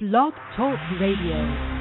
Blog Talk Radio.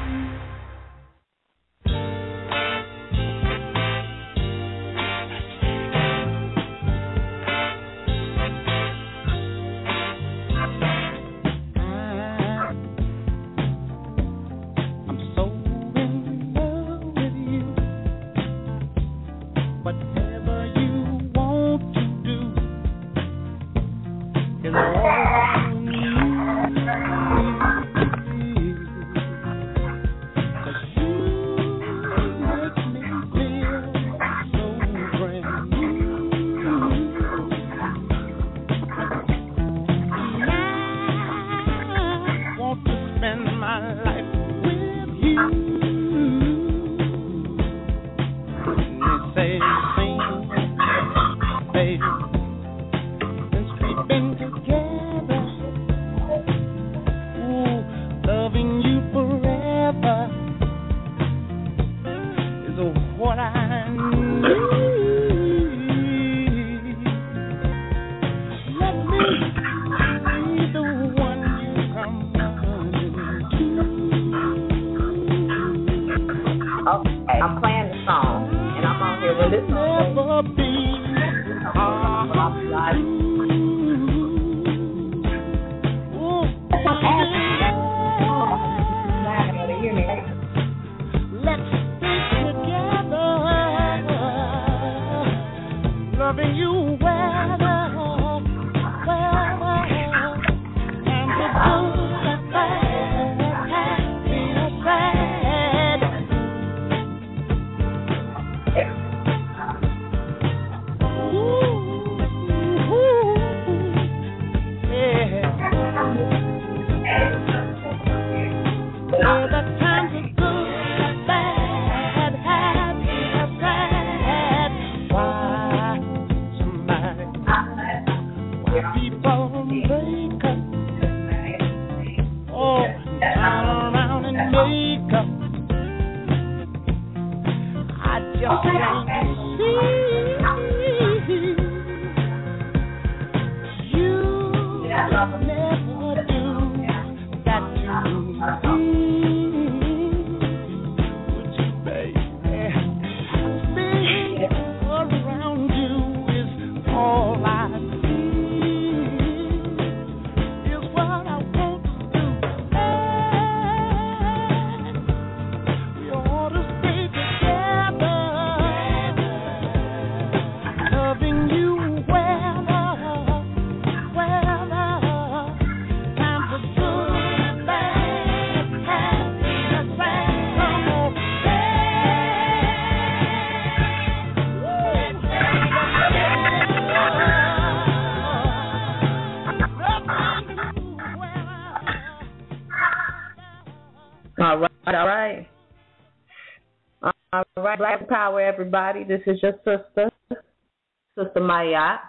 Black power, everybody. This is your sister, Sister Ma'at.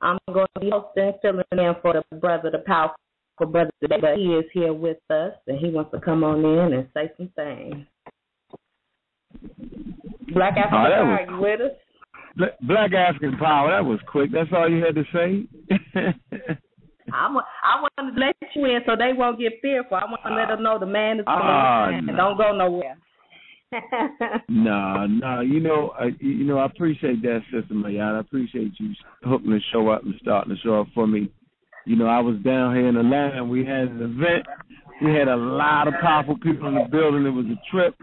I'm going to be hosting, filling in for the brother, the powerful brother today, but he is here with us, and he wants to come on in and say some things. Black African Power, you with us? Black African Power, that was quick. That's all you had to say? I want to let you in so they won't get fearful. I want to let them know the man is coming. No. Don't go nowhere. No, I appreciate that, Sister Ma'at. I appreciate you hooking the show up and starting the show up for me. You know, I was down here in Atlanta. We had an event. We had a lot of powerful people in the building. It was a trip.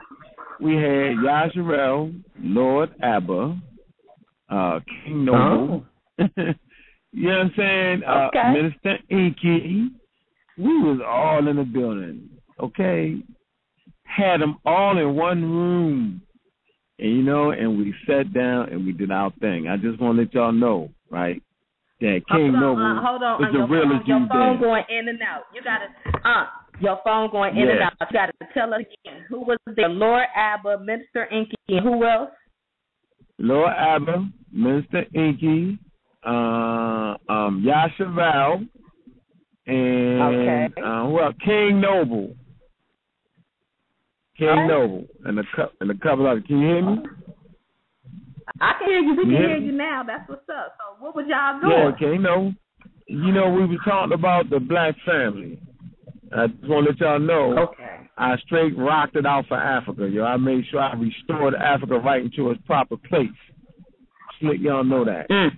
We had Yashar'el, Lord Abba, King Noble. Oh. You know what I'm saying? Okay. Minister Enki. We was all in the building. Okay. Had them all in one room, and we sat down and we did our thing. I just want to let y'all know, right, that King Noble is the realest dude there. Your phone going in and out. You got to, your phone going in and out. You got to tell us again. Who was there? Lord Abba, Minister Enki, and who else? Lord Abba, Minister Enki, Yasha Val, and who else? King Noble. King Noble and a couple other. Can you hear me? I can hear you. We can hear you now. That's what's up. So what was y'all doing? Yeah, King Noble. You know, we were talking about the black family. I just want to let y'all know, okay, I straight rocked it out for Africa, yo. I made sure I restored Africa right into its proper place. Just let y'all know that. Mm.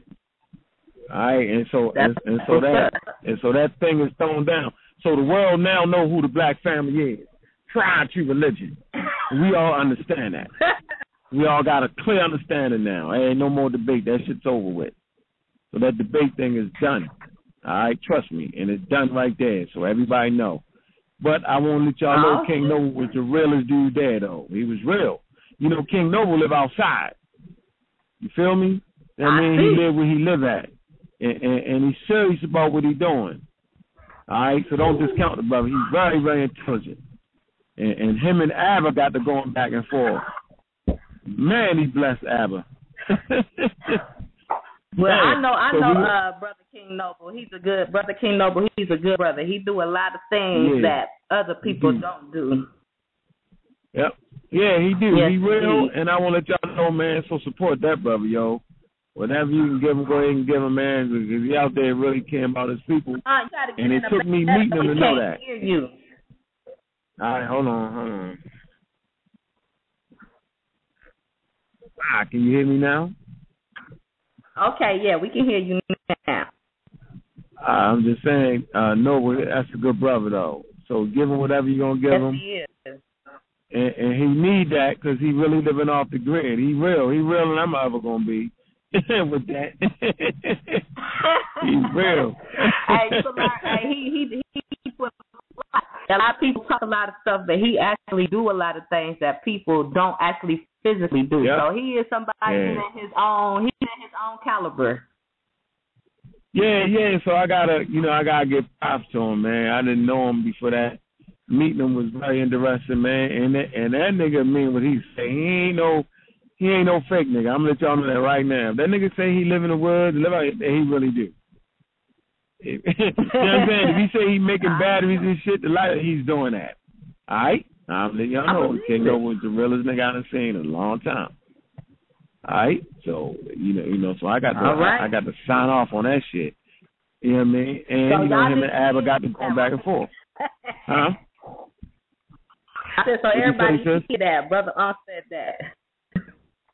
All right, and so that thing is thrown down. So the world now know who the black family is. Prior to religion, we all understand that. We all got a clear understanding now. Ain't no more debate. That shit's over with. So that debate thing is done. All right, trust me, and it's done right there. So everybody know. But I want to let y'all know King Noble was the realest dude there, though. He was real. You know, King Noble live outside. You feel me? That means he live where he live at, and he's serious about what he's doing. All right, so don't discount the brother. He's very, very intelligent, and him and Abba got to going back and forth. Man, he blessed Abba. Well, I know, Brother King Noble. He's a good brother. He do a lot of things that other people don't do. Yep. Yeah, he do. Yes, he real, and I want to let y'all know, man, so support that brother, yo. Whenever you can give him, go ahead and give him, man, because he out there really caring about his people. And it took me meeting him to know that. Hear you. All right, hold on. Can you hear me now? Okay, yeah, we can hear you now. I'm just saying, no, that's a good brother, though. So give him whatever you're going to give him. Yes, he is. And he need that because he really living off the grid. He real, and I'm ever going to be with that. He's real. He put a lot of people talk a lot of stuff, but he actually do a lot of things that people don't actually physically do. Yep. So he is somebody he's in his own caliber. Yeah. So I gotta give props to him, man. I didn't know him before that. Meeting him was very interesting, man. And that nigga mean what he say. He ain't no fake nigga. I'm gonna let y'all know that right now. If that nigga say he live in the woods, he really do. You know what I'm saying? If he say he making batteries and shit, he's doing that. All right. I'm letting y'all know King Noble was the realest nigga I done seen in a long time. All right, so so I got to sign off on that shit. You know what I mean? And so him and Abba got to go back and forth. Huh? I said so. Did everybody see that, brother? I said that.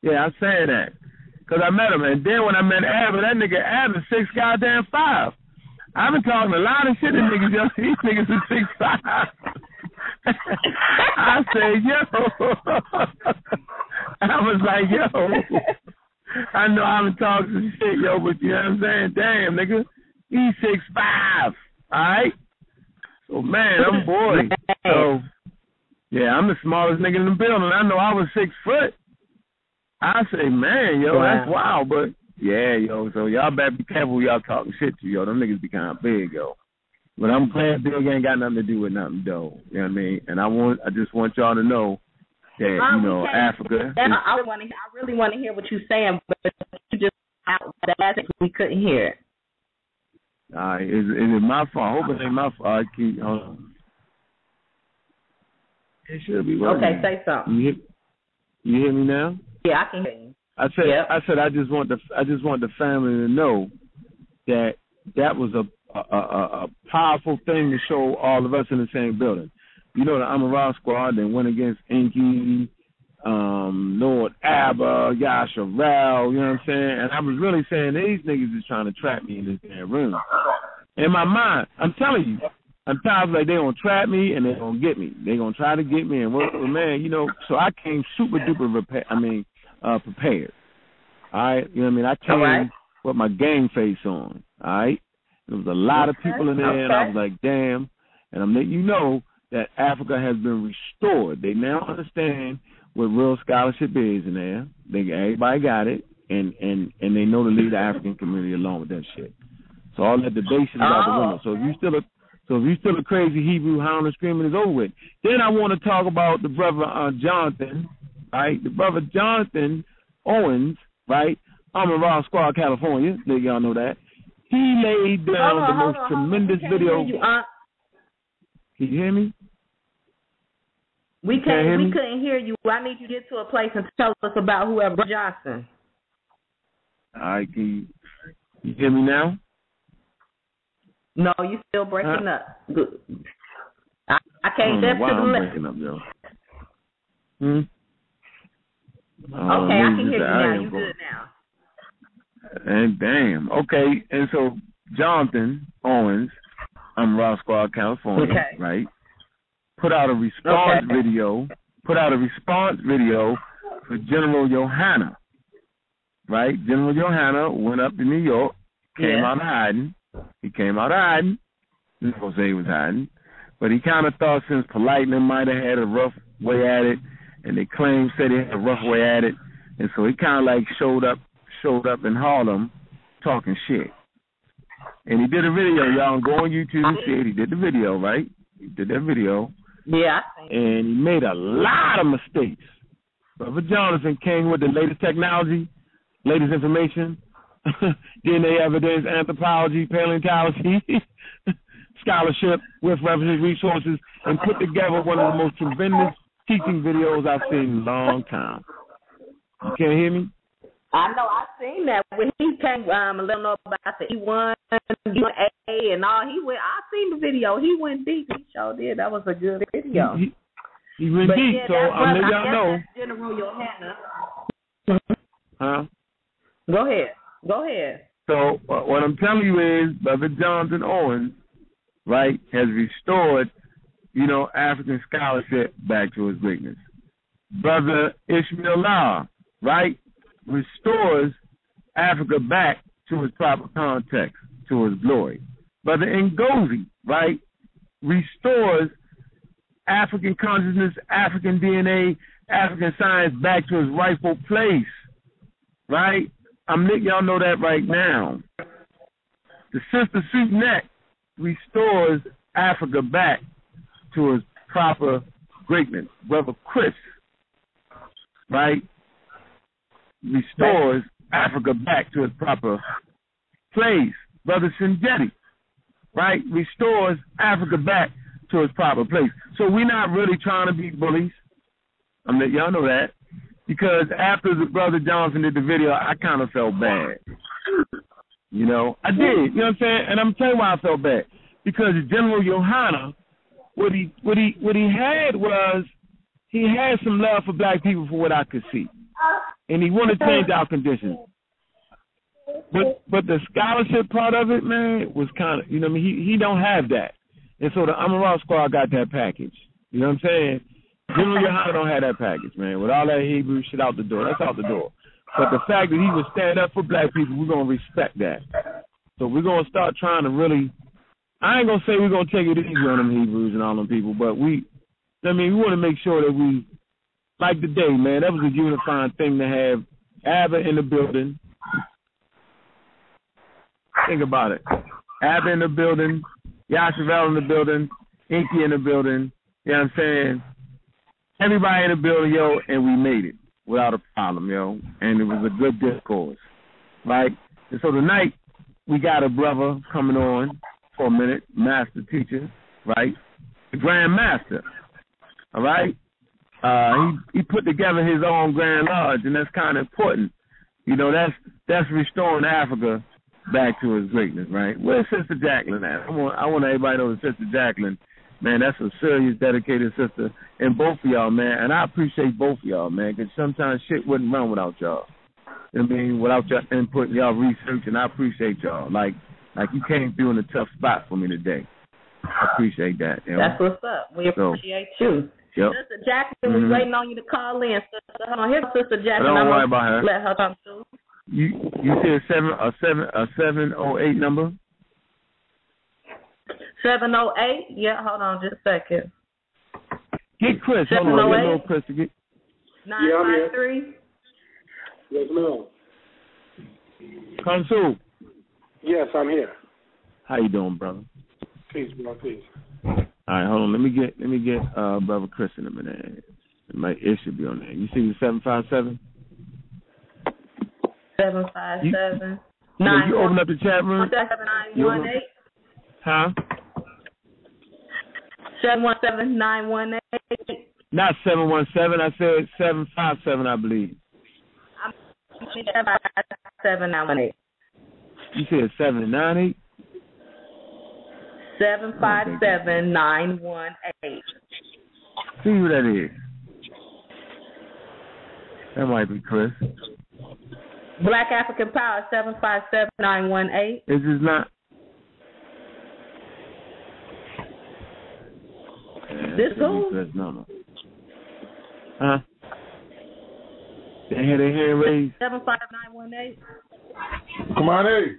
Yeah, I'm saying that because I met him, and then when I met Abba, that nigga Abba 6'5". I've been talking a lot of shit to niggas. Yo, these niggas are 6'5". I said, yo. I was like, yo. I know I haven't talked some shit, yo, but you know what I'm saying? Damn, nigga. He's 6'5". All right? So, man, I'm boy. So, yeah, I'm the smallest nigga in the building. I know I was 6 foot. I say, man, yo, that's wild, but. Yeah, yo, so y'all better be careful who y'all talking shit to, yo. Them niggas be kind of big, yo. But I'm glad big ain't got nothing to do with nothing, though. You know what I mean? And I just want y'all to know that, Africa. I really want to hear what you're saying, but you just out that we couldn't hear it. All right, is it my fault? I hope it ain't my fault. All right, keep on. It should be working. Okay, say something. You hear me now? Yeah, I can hear you. I said. I just want the family to know that was a powerful thing to show all of us in the same building. You know, the Amen Ra Squad that went against Enki, Lord Abba, Yashar'el. You know what I'm saying? And I was really saying these niggas is trying to trap me in this damn room. In my mind, I'm telling you, I'm tired of like they gonna trap me and they gonna get me. They gonna try to get me and work with man. You know, so I came super duper prepared. All right? You know what I mean? I came with my game face on. All right? There was a lot of people in there, and I was like, damn. And I'm letting you know that Africa has been restored. They now understand what real scholarship is in there. Everybody got it, and they know to leave the African community alone with that shit. So all that debate is out the window. So if you still a crazy Hebrew hound and screaming, is over with. Then I want to talk about the brother Jonathan. Right, the brother Jonathan Owens, right, Amen Ra Squad, California. Let y'all know that he laid down the most tremendous video. Can you hear me? We couldn't hear you. I need you to get to a place and tell us about whoever Johnson. All right, can you hear me now? No, you still breaking up. Good. I came back to the left. Okay, I can hear you now. You good now? And damn. Okay, and so Jonathan Owens, I'm Roc Squad, California, right? Put out a response video for General Yahanna, right? General Yahanna went up to New York, came out of hiding. I'm not going to say he was hiding, but he kind of thought since Politeness might have had a rough way at it, and they claimed said he had a rough way at it, and so he kind of like showed up in Harlem talking shit. And he did a video, y'all. Go on YouTube and shit. He did the video, right? He did that video. Yeah. And he made a lot of mistakes. Brother Jonathan King with the latest technology, latest information, DNA evidence, anthropology, paleontology, scholarship with references, resources, and put together one of the most tremendous teaching videos I've seen in a long time. You can't hear me? I know, I've seen that. When he came, let him know about the E1, E1A, and all, he went, I've seen the video. He went deep. He sure did. That was a good video. He went deep, yeah, so I let y'all know. General Yahanna. Huh? Go ahead. So what I'm telling you is, Brother Jonathan Owens, right, has restored, African scholarship back to its greatness. Brother Ishmael Law, right, restores Africa back to its proper context, to its glory. Brother Ngozi, right, restores African consciousness, African DNA, African science back to its rightful place, right? I'm letting y'all know that right now. The Sister Sudanette restores Africa back to its proper greatness. Brother Chris, right, restores Africa back to its proper place. Brother Sinjetti, right, restores Africa back to its proper place. So we're not really trying to be bullies. I'm letting y'all know that. Because after the Brother Johnson did the video, I kind of felt bad. I did. You know what I'm saying? And I'm telling you why I felt bad. Because General Yahanna, what he had was, he had some love for black people for what I could see. And he wanted to change our conditions. But the scholarship part of it, man, was kind of, he don't have that. And so the Amen Ra Squad got that package. You know what I'm saying? General Yahanna don't have that package, man. With all that Hebrew shit out the door. That's out the door. But the fact that he would stand up for black people, we're going to respect that. So we're going to start trying to really, I ain't going to say we're going to take it easy on them Hebrews and all them people, but we want to make sure that we, like today, man, that was a unifying thing to have Abba in the building. Think about it. Abba in the building, Yasha Val in the building, Enki in the building, you know what I'm saying? Everybody in the building, yo, and we made it without a problem, yo. And it was a good discourse, right? And so tonight, we got a brother coming on for a minute, master teacher, right? The Grand Master, all right? He put together his own Grand Lodge, and that's kind of important. That's restoring Africa back to its greatness, right? Where's Sister Jacqueline at? I want everybody to know that Sister Jacqueline, man, that's a serious, dedicated sister. And both of y'all, man, and I appreciate both of y'all, man, because sometimes shit wouldn't run without y'all. Without y'all input, y'all research, and I appreciate y'all. Like you came through in a tough spot for me today. I appreciate that. That's what's up. We appreciate you. Yep. Sister Jacqueline was waiting on you to call in. Sister, hold on. Here's Sister Jacqueline. Don't worry about her. Let her come through. You see a 708 number? 708? Yeah, hold on just a second. Get Chris. Hold on. Get little Chris to get. 953? Yes, ma'am. Come through. Yes, I'm here. How you doing, brother? Peace, bro. Peace. All right, hold on. Let me get Brother Chris in a minute. It should be on there. You see the 757? 757. You open up the chat room. 71918. Huh? 717-918. Not 717. I said 757. I believe. I'm 757-918. You said 798. 757-918. See who that is. That might be Chris. Black African Power, 757-918. Is this not? This who? No. Huh? They hear raised. 75918. Come on in.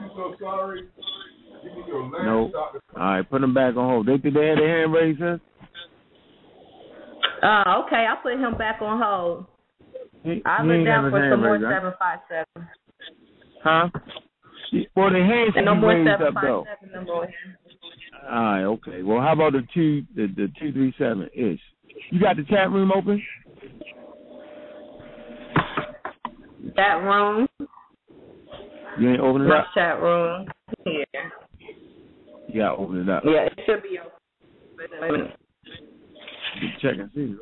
I'm so sorry. No. All right, put them back on hold. They had their hand raised, sir? Okay, I'll put him back on hold. I'll look down for some more 757. Huh? Well, the hands and no more 757 no more. All right, okay. Well, how about the 237 ish? You got the chat room open? Chat room. You ain't open it up? Chat room. Yeah. You gotta open it up. Yeah, it should be open. Wait a minute. Check and see.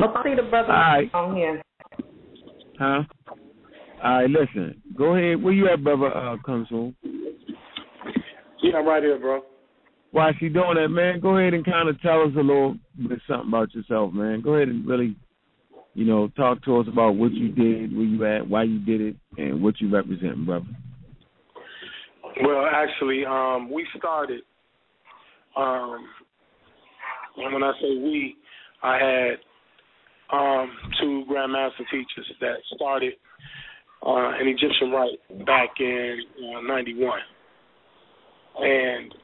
I see the brother on here. Huh? All right, listen. Go ahead. Where you at, brother? Comes home. Yeah, I'm right here, bro. Why she doing that, man? Go ahead and kind of tell us a little bit something about yourself, man. Go ahead and really, you know, talk to us about what you did, where you at, why you did it, and what you represent, brother. Well, actually, we started. And when I say we, I had two grandmaster teachers that started an Egyptian Rite back in 91. And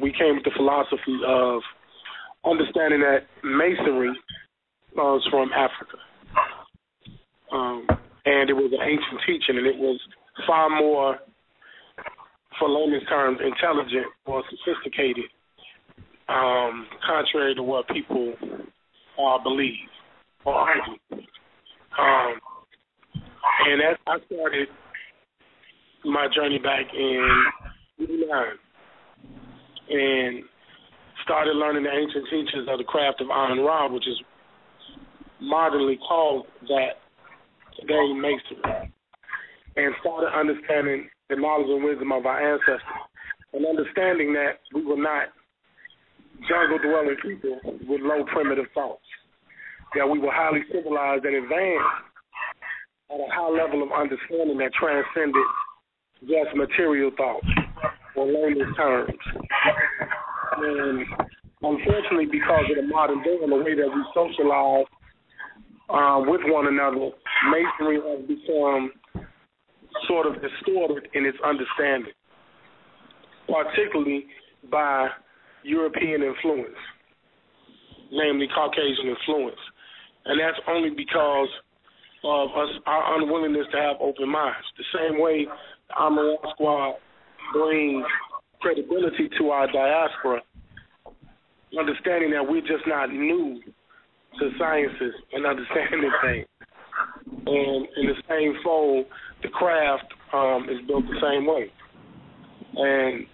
we came with the philosophy of understanding that Masonry was from Africa. And it was an ancient teaching, and it was far more, for layman's terms, intelligent or sophisticated, contrary to what people believe. And as I started my journey back in E1 and started learning the ancient teachings of the craft of Amen Ra, which is modernly called that today Masonry, and started understanding the knowledge and wisdom of our ancestors and understanding that we were not jungle-dwelling people with low primitive thoughts, that we were highly civilized and advanced at a high level of understanding that transcended just material thoughts or layman's terms. And unfortunately, because of the modern day and the way that we socialize with one another, Masonry has become sort of distorted in its understanding, particularly by European influence, namely Caucasian influence. And that's only because of us, our unwillingness to have open minds. The same way the Amen Ra Squad brings credibility to our diaspora, understanding that we're just not new to sciences and understanding things. And in the same fold, the craft is built the same way. And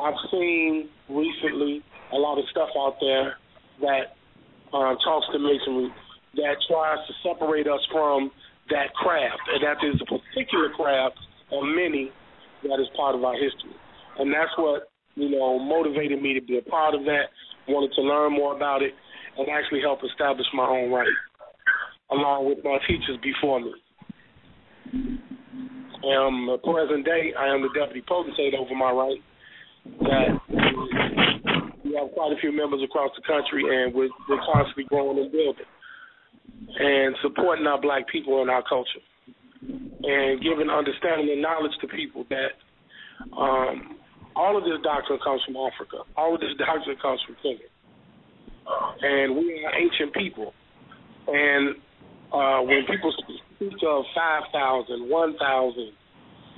I've seen recently a lot of stuff out there that talks to Masonry, that tries to separate us from that craft, and that is a particular craft of many that is part of our history. And that's what, you know, motivated me to be a part of that, wanted to learn more about it, and actually help establish my own right, along with my teachers before me. At present day, I am the deputy potentate over my right. We have quite a few members across the country, and we're constantly growing and building and supporting our black people and our culture and giving understanding and knowledge to people that all of this doctrine comes from Africa. All of this doctrine comes from Kemet. And we are ancient people. And when people speak of 5,000, 1,000,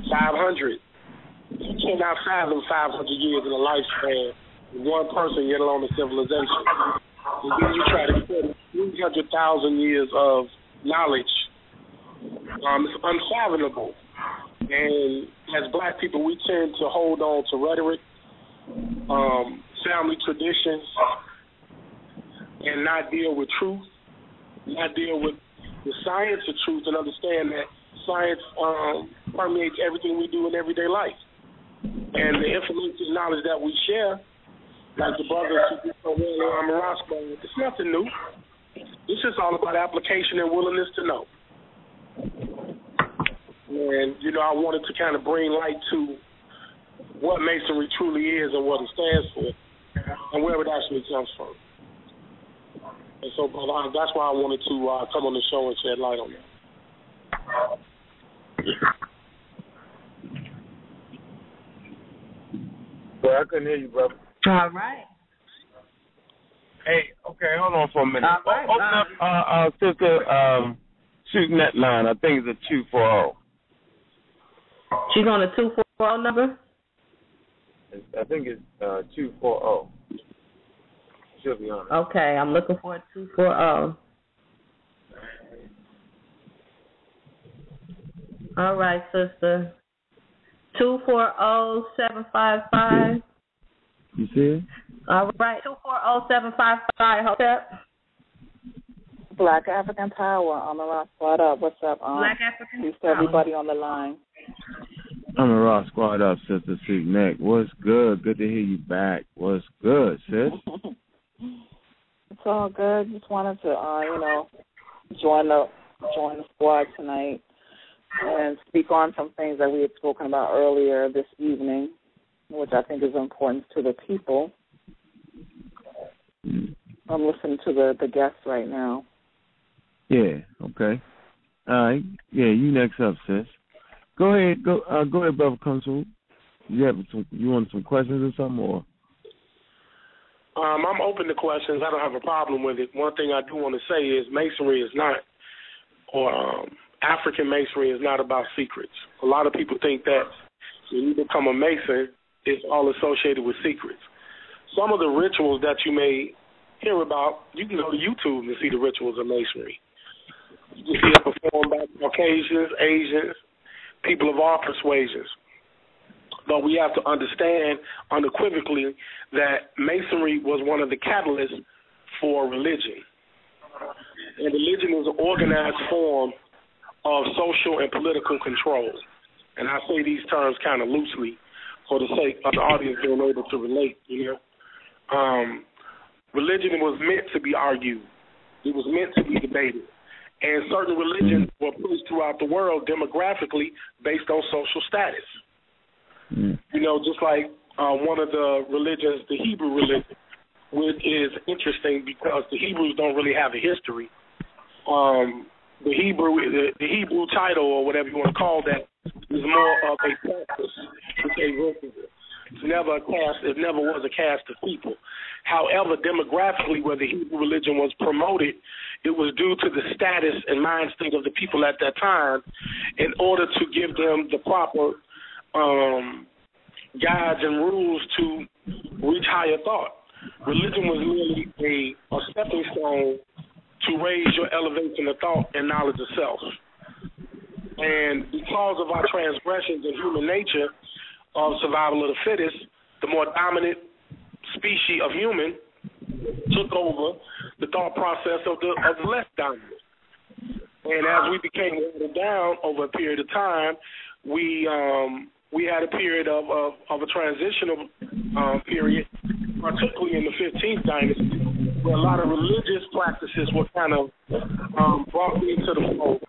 500, you cannot fathom 500 years in a lifespan, one person, let alone a civilization. And then you try to put 300,000 years of knowledge. It's unfathomable. And as black people, we tend to hold on to rhetoric, family traditions, and not deal with truth I deal with the science of truth and understand that science permeates everything we do in everyday life. And the information and knowledge that we share, like the brothers who do so well on Amen Ra Squad, it's nothing new. It's just all about application and willingness to know. And, you know, I wanted to kind of bring light to what Masonry truly is and what it stands for and where it actually comes from. And so, brother, that's why I wanted to come on the show and shed light on that. Well, I couldn't hear you, brother. All right. Hey, okay, hold on for a minute. All right. Open up, sister, shooting that line. I think it's a 240. She's on a 240 number? I think it's 240. She'll be on it. Okay, I'm looking for a 240. All right, sister. 240755. You see it? All right, 240755. Hold up. Black African Power. Amen Ra Squad up. What's up? Black African Power. Peace to everybody on the line. Amen Ra Squad up, sister. Seek neck. What's good? Good to hear you back. What's good, sis? It's all good. Just wanted to, join the squad tonight and speak on some things that we had spoken about earlier this evening, which I think is important to the people. I'm listening to the guests right now. Yeah. Okay. All right. Yeah. You next up, sis. Go ahead. Go ahead, brother. Come through. You want some questions or something, or? I'm open to questions. I don't have a problem with it. One thing I do want to say is Masonry is not, or African Masonry is not about secrets. A lot of people think that when you become a Mason, it's all associated with secrets. Some of the rituals that you may hear about, you can go to YouTube and see the rituals of Masonry. You can see it performed by Caucasians, Asians, people of all persuasions. But we have to understand unequivocally that Masonry was one of the catalysts for religion. And religion was an organized form of social and political control. And I say these terms kind of loosely for the sake of the audience being able to relate, Religion was meant to be argued. It was meant to be debated. And certain religions were pushed throughout the world demographically based on social status. Mm. Just like one of the religions, the Hebrew religion, which is interesting because the Hebrews don't really have a history. The Hebrew title or whatever you want to call that is more of a practice. It never was a caste of people. However, demographically, where the Hebrew religion was promoted, it was due to the status and mind state of the people at that time in order to give them the proper guides and rules to reach higher thought. Religion was merely a stepping stone to raise your elevation of thought and knowledge of self. And because of our transgressions in human nature, of survival of the fittest, the more dominant species of human took over the thought process of the less dominant. And as we became watered down over a period of time, we had a period of a transitional period, particularly in the 15th dynasty, where a lot of religious practices were kind of brought into the fold.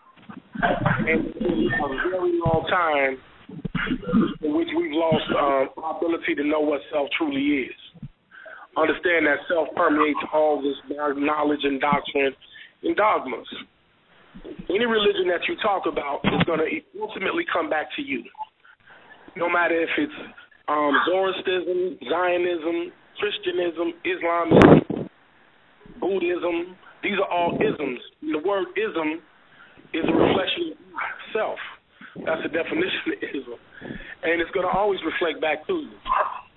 And it took a very long time in which we've lost our ability to know what self truly is. Understand that self permeates all this knowledge and doctrine and dogmas. Any religion that you talk about is going to ultimately come back to you. No matter if it's Zoroastrianism, Zionism, Christianism, Islamism, Buddhism, these are all isms. The word ism is a reflection of self. That's the definition of Islam. And it's going to always reflect back to you.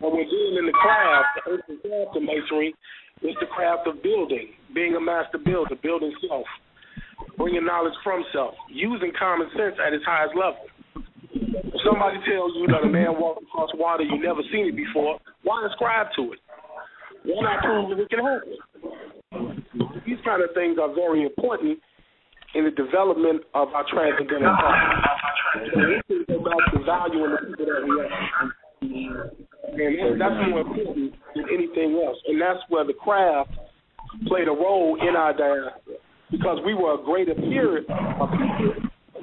But when being in the craft, the earthly craft of Masonry, it's the craft of building, being a master builder, building self, bringing knowledge from self, using common sense at its highest level. If somebody tells you that a man walked across water, you've never seen it before, why ascribe to it? Why not prove that it can happen? these kind of things are very important in the development of our transcendental thought. So this is about the value and the people that we are. And that's more important than anything else. And that's where the craft played a role in our diaspora, because we were a greater period of people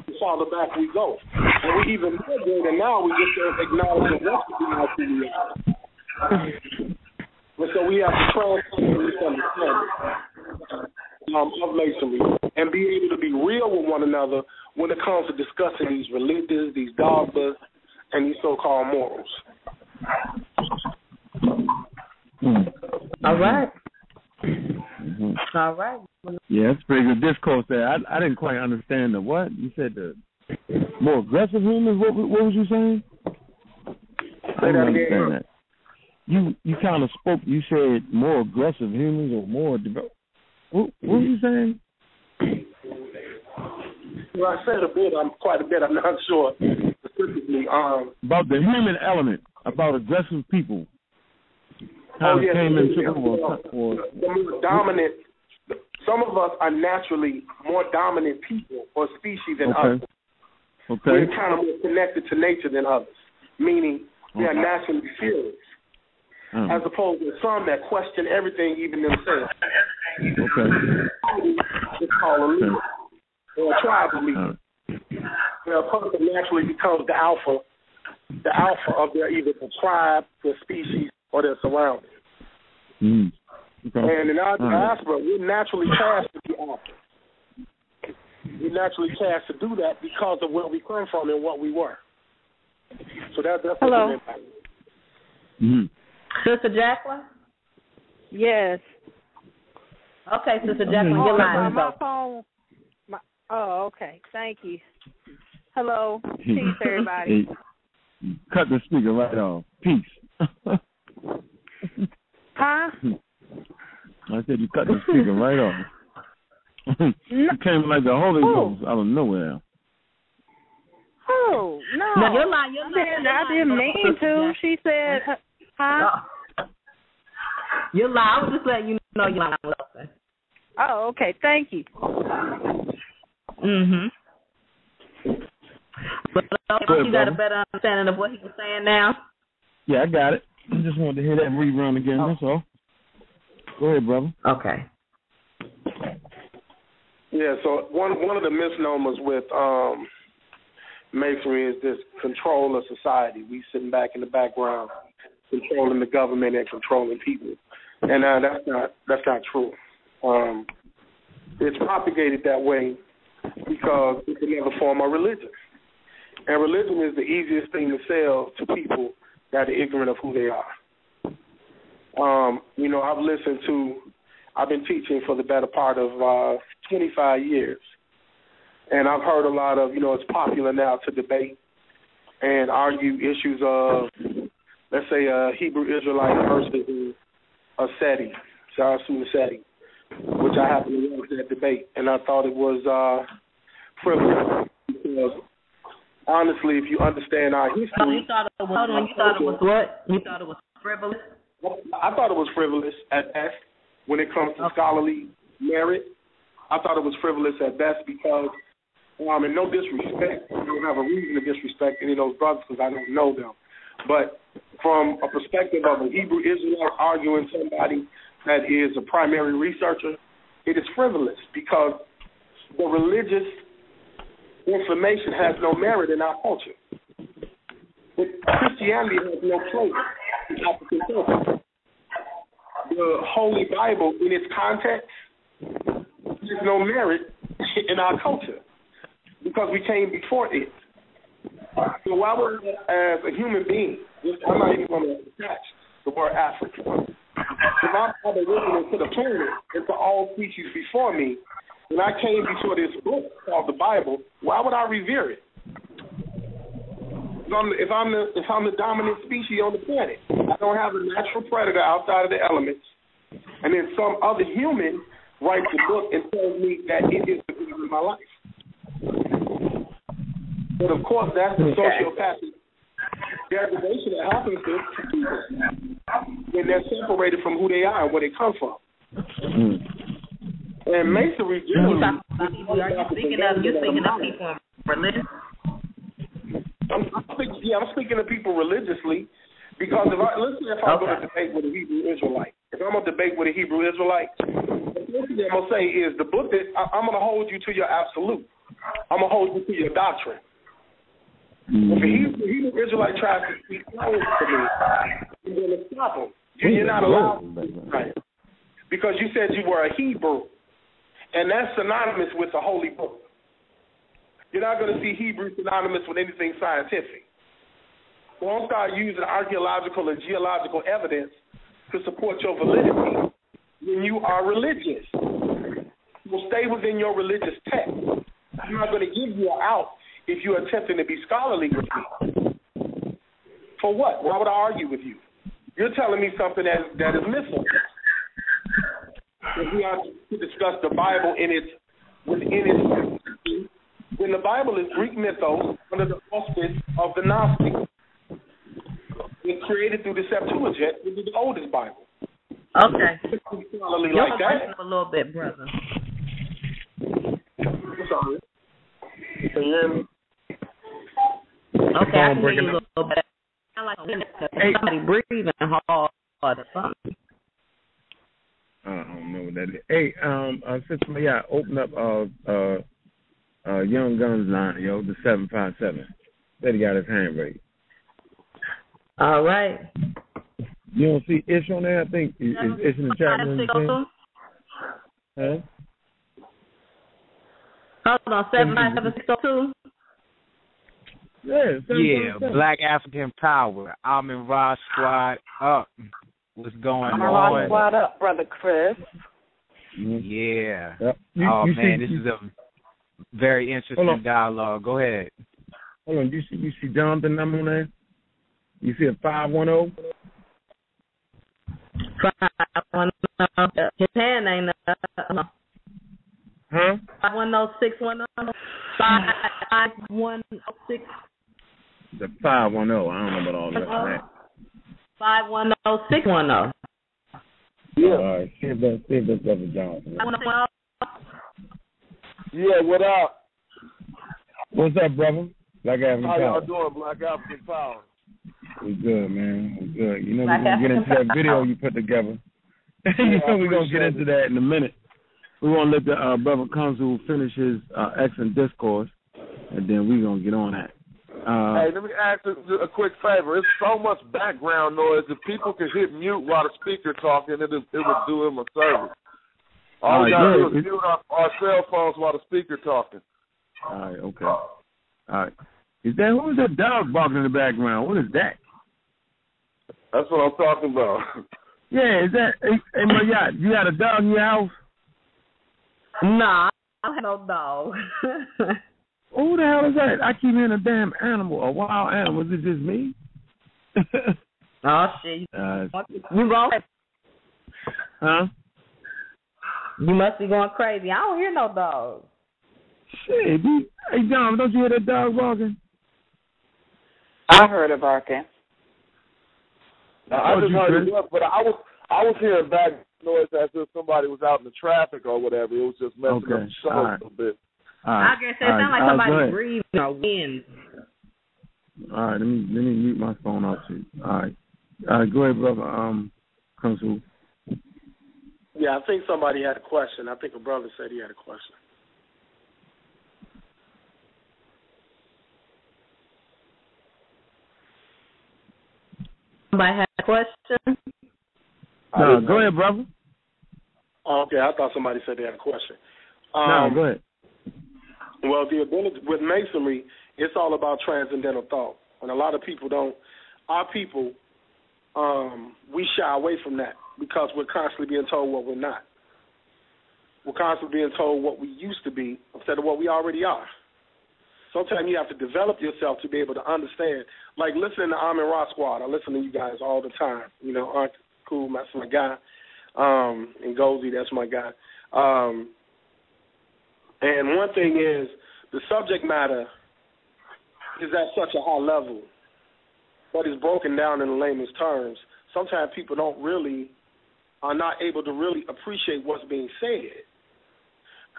the farther back we go. And we even more greater now. We just don't acknowledge the rest of the United. And so we have to transform this understanding of masonry and be able to be real with one another when it comes to discussing these religions, these dogmas, and these so-called morals. All right. Mm-hmm. All right. Yeah, that's pretty good discourse there. I didn't quite understand the what. You said the more aggressive humans. What was you saying? I didn't understand that. You kind of spoke. You said more aggressive humans or more developed. What were you saying? Well, I said a bit. Quite a bit. I'm not sure. About the human element, about aggressive people. Dominant. Some of us are naturally more dominant people or species than others. Okay. We're kind of more connected to nature than others, meaning we are naturally fearless, as opposed to some that question everything, even themselves. Okay. It's called a leader or a tribal leader. Where a person naturally becomes the alpha of their either the tribe, their species, or their surroundings. Mm. Okay. And in our diaspora, we're naturally tasked to be alpha. We're naturally tasked to do that because of where we come from and what we were. So that's hello, Sister Jacqueline. Yes. Okay, Sister Jacqueline, your line is open. Oh, okay. Thank you. Hello. Peace, everybody. Cut the speaker right off. Peace. Huh? I said you cut the speaker right off. You came like the Holy Ghost out of nowhere. Oh, no. No, I didn't mean to. She said, huh? No. You're lying. I was just letting you know you're lying. Oh, okay. Thank you. Mm-hmm. But you got a better understanding of what he was saying now? Yeah, I got it. I just wanted to hear that rerun again, that's all. Go ahead, brother. Okay. Yeah, so one of the misnomers with masonry is this control of society. We sitting back in the background controlling the government and controlling people. And that's not true. It's propagated that way because it's another form of religion. And religion is the easiest thing to sell to people that are ignorant of who they are. I've been teaching for the better part of 25 years. And I've heard a lot of, it's popular now to debate and argue issues of, let's say, a Hebrew Israelite versus a Seti, Sarasuma Seti, which I happened to watch that debate, and I thought it was frivolous. Because honestly, if you understand our history, you thought it was frivolous. I thought it was frivolous at best when it comes to scholarly merit. I thought it was frivolous at best because, in no disrespect, I don't have a reason to disrespect any of those brothers because I don't know them. But from a perspective of a Hebrew Israelite arguing somebody that is a primary researcher, it is frivolous because the religious information has no merit in our culture. But Christianity has no place in African culture. The Holy Bible, in its context, has no merit in our culture because we came before it. So why would, as a human being, I'm not even going to attach the word African. If I'm listening to the planet and to all species before me, when I came before this book called the Bible, why would I revere it? If I'm the dominant species on the planet, I don't have a natural predator outside of the elements, and then some other human writes a book and tells me that it is the reason of my life. But of course, that's the sociopathic degradation that happens to people when they're separated from who they are and where they come from. And Masonry, you're speaking of people religious. I'm speaking of people religiously, because if I go to debate with a Hebrew Israelite, if I'm going to debate with a Hebrew Israelite, the first thing I'm going to say is the book that I'm going to hold you to your absolute. I'm going to hold you to your doctrine. If a Hebrew Israelite tries to speak close to me, you're going to stop him. You're not allowed to, right? Because you said you were a Hebrew, and that's synonymous with the holy book. You're not going to see Hebrew synonymous with anything scientific. Don't start using archaeological and geological evidence to support your validity when you are religious. You'll stay within your religious text. I'm not going to give you an out if you're attempting to be scholarly with me. For what? Why would I argue with you? You're telling me something that is missing. If we are to discuss the Bible when the Bible is Greek mythos under the auspice of the Gnostics, it's created through the Septuagint, which is the oldest Bible. Okay. You're a little bit, brother. I'm sorry. Okay, I can hear you a little bit. I like somebody breathing hard. I don't know what that is. Hey, since we got open up Young Guns line, yo, the 757. Said he got his hand raised. All right. You don't see Ish on there? I think it's in the chat room. Huh? Hold on, 757-602. Yeah, Black African Power. Amen Ra Squad up. What's going on? Amen Ra Squad up, Brother Chris. Yeah. Yep. This is a very interesting dialogue. Go ahead. Hold on. You see Jonathan number on there? You see a 510? 510. His hand ain't up. Huh? 510-610. 510-6. The 510. I don't know about all that. 510-610. Yeah. All right. See if that's Brother Jonathan. Yeah. What up? What's up, brother? Black African Power. How y'all doing, Black African Power? We're good, man. We're good. You know, we're going to get into that video you put together. You know, we're going to get into that in a minute. We're going to let the Brother Kunzu finish his excellent discourse, and then we're going to get on that. Hey, let me ask a quick favor. It's so much background noise. If people could hit mute while the speaker talking, it would do him a service. All we got to do is mute our cell phones while the speaker talking. All right, okay. All right. Who is that dog barking in the background? What is that? That's what I'm talking about. Yeah, is that... Hey, my God, you got a dog in your house? Nah, I don't have no dog. Who the hell is that? I keep hearing a damn animal, a wild animal. Is it just me? Oh, shit. You going crazy. Huh? You must be going crazy. I don't hear no dogs. Shit, hey, John, don't you hear that dog barking? I heard it barking. I just heard it, but I was hearing back noise as if somebody was out in the traffic or whatever. It was just messing up the show a little bit. I guess it sounded like somebody breathing or wind. All right, let me mute my phone off too. All right, go ahead, brother. Kunzu. Yeah, I think somebody had a question. I think a brother said he had a question. Somebody had a question? No, go ahead, brother. Okay, I thought somebody said they had a question. No, go ahead. Well, the ability with Masonry, it's all about transcendental thought. And a lot of people don't. Our people, we shy away from that because we're constantly being told what we're not. We're constantly being told what we used to be instead of what we already are. Sometimes you have to develop yourself to be able to understand. Like listening to Amen Ra Squad, I listen to you guys all the time. You know, Aunt Cool, that's my guy. And Goldie, that's my guy. And one thing is the subject matter is at such a high level, but it's broken down in layman's terms. Sometimes people are not able to really appreciate what's being said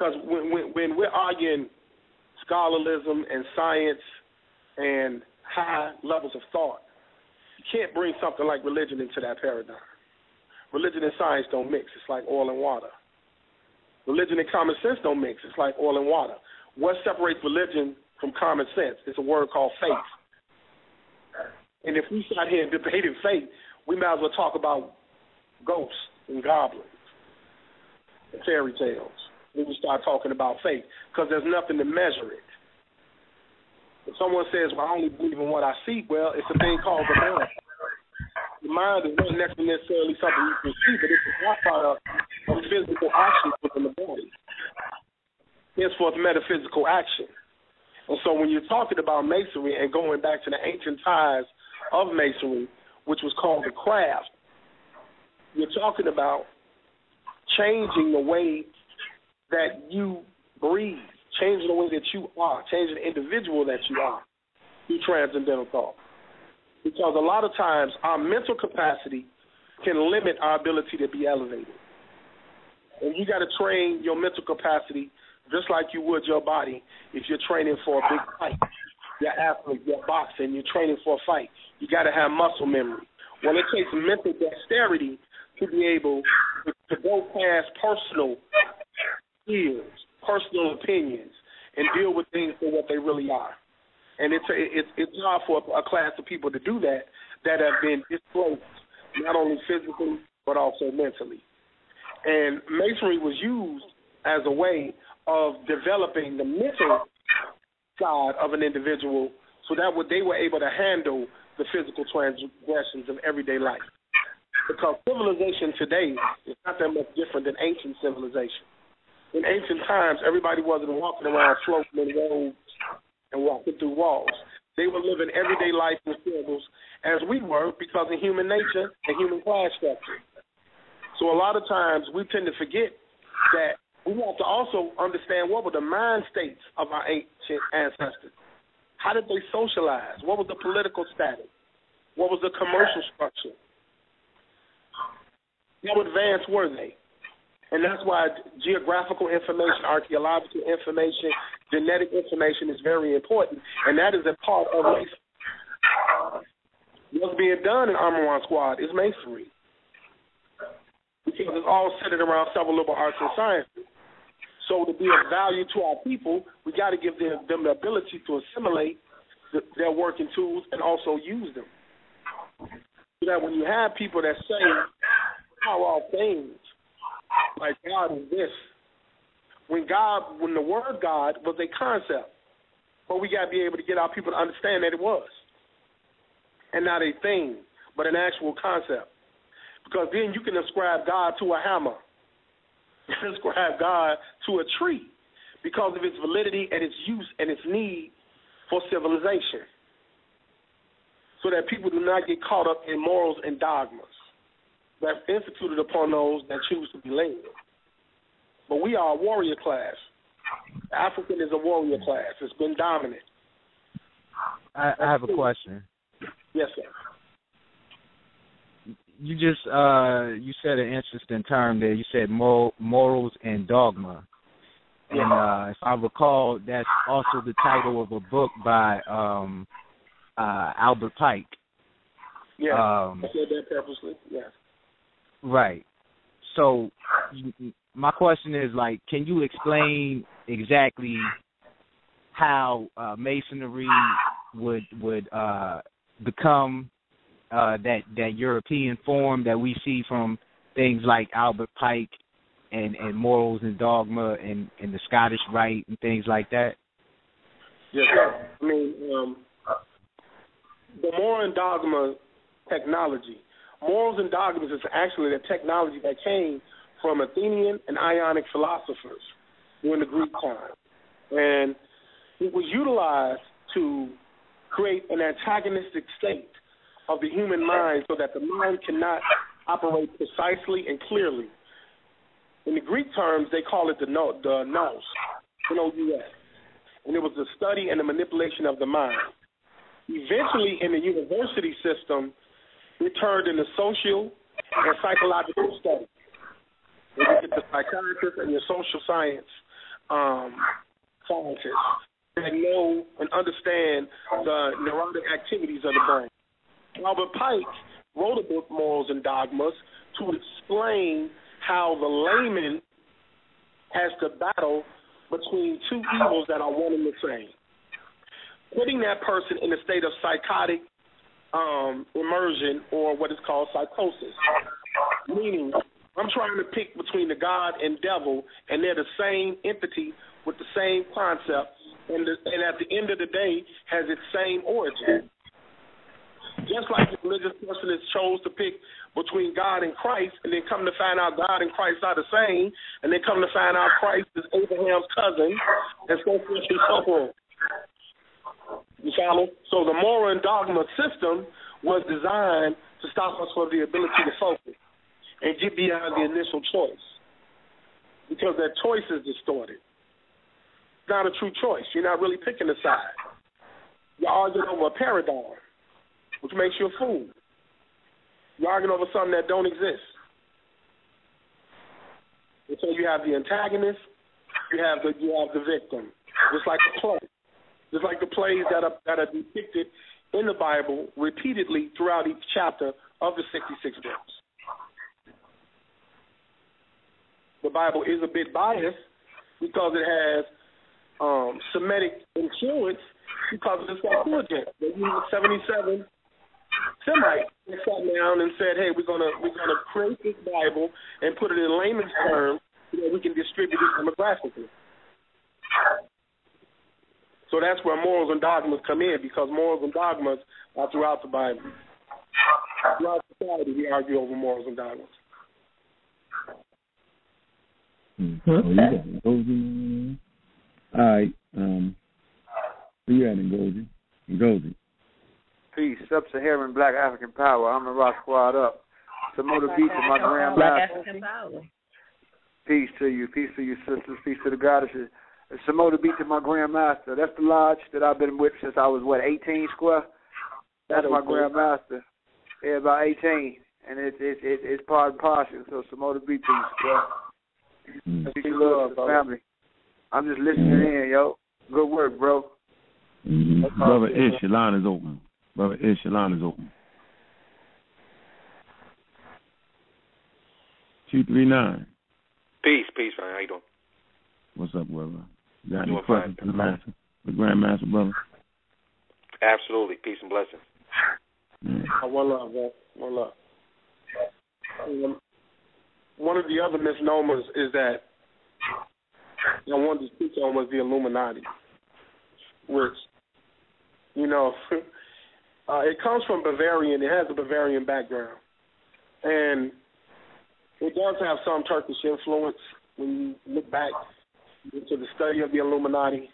Because when we're arguing scholarism and science and high levels of thought, you can't bring something like religion into that paradigm. Religion and science don't mix. It's like oil and water. Religion and common sense don't mix. It's like oil and water. What separates religion from common sense? It's a word called faith. And if we sat here and debated faith, we might as well talk about ghosts and goblins and fairy tales. We would start talking about faith because there's nothing to measure it. If someone says, well, I only believe in what I see, well, it's a thing called the mind. The mind is not necessarily something you can see, but it's a byproduct of physical action within the body. Henceforth, metaphysical action. And so when you're talking about masonry and going back to the ancient ties of masonry, which was called the craft, you're talking about changing the way that you breathe, changing the way that you are, changing the individual that you are through transcendental thought. Because a lot of times our mental capacity can limit our ability to be elevated. And you got to train your mental capacity just like you would your body if you're training for a big fight. You're athlete, you're boxing, you're training for a fight. You got to have muscle memory. Well, it takes mental dexterity to be able to go past personal fears, personal opinions, and deal with things for what they really are. And it's hard for a class of people to do that that have been displaced, not only physically but also mentally. And masonry was used as a way of developing the mental side of an individual so that they were able to handle the physical transgressions of everyday life. Because civilization today is not that much different than ancient civilization. In ancient times, everybody wasn't walking around floating in roads and walking through walls. They were living everyday life and struggles as we were because of human nature and human class structure. So a lot of times we tend to forget that we have to also understand what were the mind states of our ancient ancestors. How did they socialize? What was the political status? What was the commercial structure? How advanced were they? And that's why geographical information, archaeological information, genetic information is very important, and that is a part of masonry. What's being done in Amen Ra Squad is masonry because it's all centered around several liberal arts and sciences. So to be of value to our people, we got to give them the ability to assimilate their working tools and also use them. So that when you have people that say, how all things, like God is this. When the word God was a concept, but we got to be able to get our people to understand that it was, and not a thing, but an actual concept. Because then you can ascribe God to a hammer, you can ascribe God to a tree, because of its validity and its use and its need for civilization, so that people do not get caught up in morals and dogmas that's instituted upon those that choose to be led. But we are a warrior class. African is a warrior class. It's been dominant. I have a question. Yes, sir. You just you said an interesting term there. You said morals and dogma. Yeah. And if I recall, that's also the title of a book by Albert Pike. Yeah, I said that purposely, yes. Right. So my question is, like, can you explain exactly how masonry would become that European form that we see from things like Albert Pike and morals and dogma and the Scottish Rite and things like that? Yes, sir. I mean, the moral and dogma technology. Morals and dogmas is actually the technology that came from Athenian and Ionic philosophers during the Greek time. And it was utilized to create an antagonistic state of the human mind so that the mind cannot operate precisely and clearly. In the Greek terms, they call it the nous, N-O-U-S. And it was the study and the manipulation of the mind. Eventually, in the university system, it turned into social and psychological studies. You get the psychiatrists and your social science scientists that know and understand the neurotic activities of the brain. Robert Pike wrote a book, Morals and Dogmas, to explain how the layman has to battle between two evils that are one and the same. Putting that person in a state of psychotic immersion, or what is called psychosis, meaning I'm trying to pick between the God and devil, and they're the same entity with the same concept, and at the end of the day has its same origin. Just like the religious person that chose to pick between God and Christ, and then come to find out God and Christ are the same, and then come to find out Christ is Abraham's cousin, and so forth and so forth. You follow? So the moral and dogma system was designed to stop us from the ability to focus and get beyond the initial choice, because that choice is distorted. It's not a true choice. You're not really picking a side. You're arguing over a paradigm, which makes you a fool. You're arguing over something that don't exist. And so you have the antagonist, you have the victim. Just like a play. Just like the plays that are depicted in the Bible repeatedly throughout each chapter of the 66 books. The Bible is a bit biased because it has Semitic influence, because of this agenda. They used 77 Semites that sat down and said, "Hey, we're gonna create this Bible and put it in layman's terms so that we can distribute it demographically." So that's where morals and dogmas come in, because morals and dogmas are throughout the Bible. Throughout society, we argue over morals and dogmas. Okay. All right. Where you at, Ngozi? Ngozi. Peace. Sub-Saharan Black African Power. I'm the Roc Squad up. Samoda Beach is my grand Black African Power. Peace to you. Peace to you, sisters. Peace to the goddesses. Samoda Beach is my grandmaster. That's the lodge that I've been with since I was, 18 square? That's my grandmaster. Yeah, about 18. And it's part and parcel. So Samoda Beach is square. That's what you love, family. I'm just listening in, yo. Good work, bro. Brother Ish, your line is open. Q39. Peace, man. How you doing? What's up, brother? You got any questions for the Grandmaster, brother? Absolutely. Peace and blessings. Yeah. One love, bro. One love. One of the other misnomers is that I wanted to speak on was the Illuminati, which, it comes from Bavarian. It has a Bavarian background. And it does have some Turkish influence when you look back into the study of the Illuminati.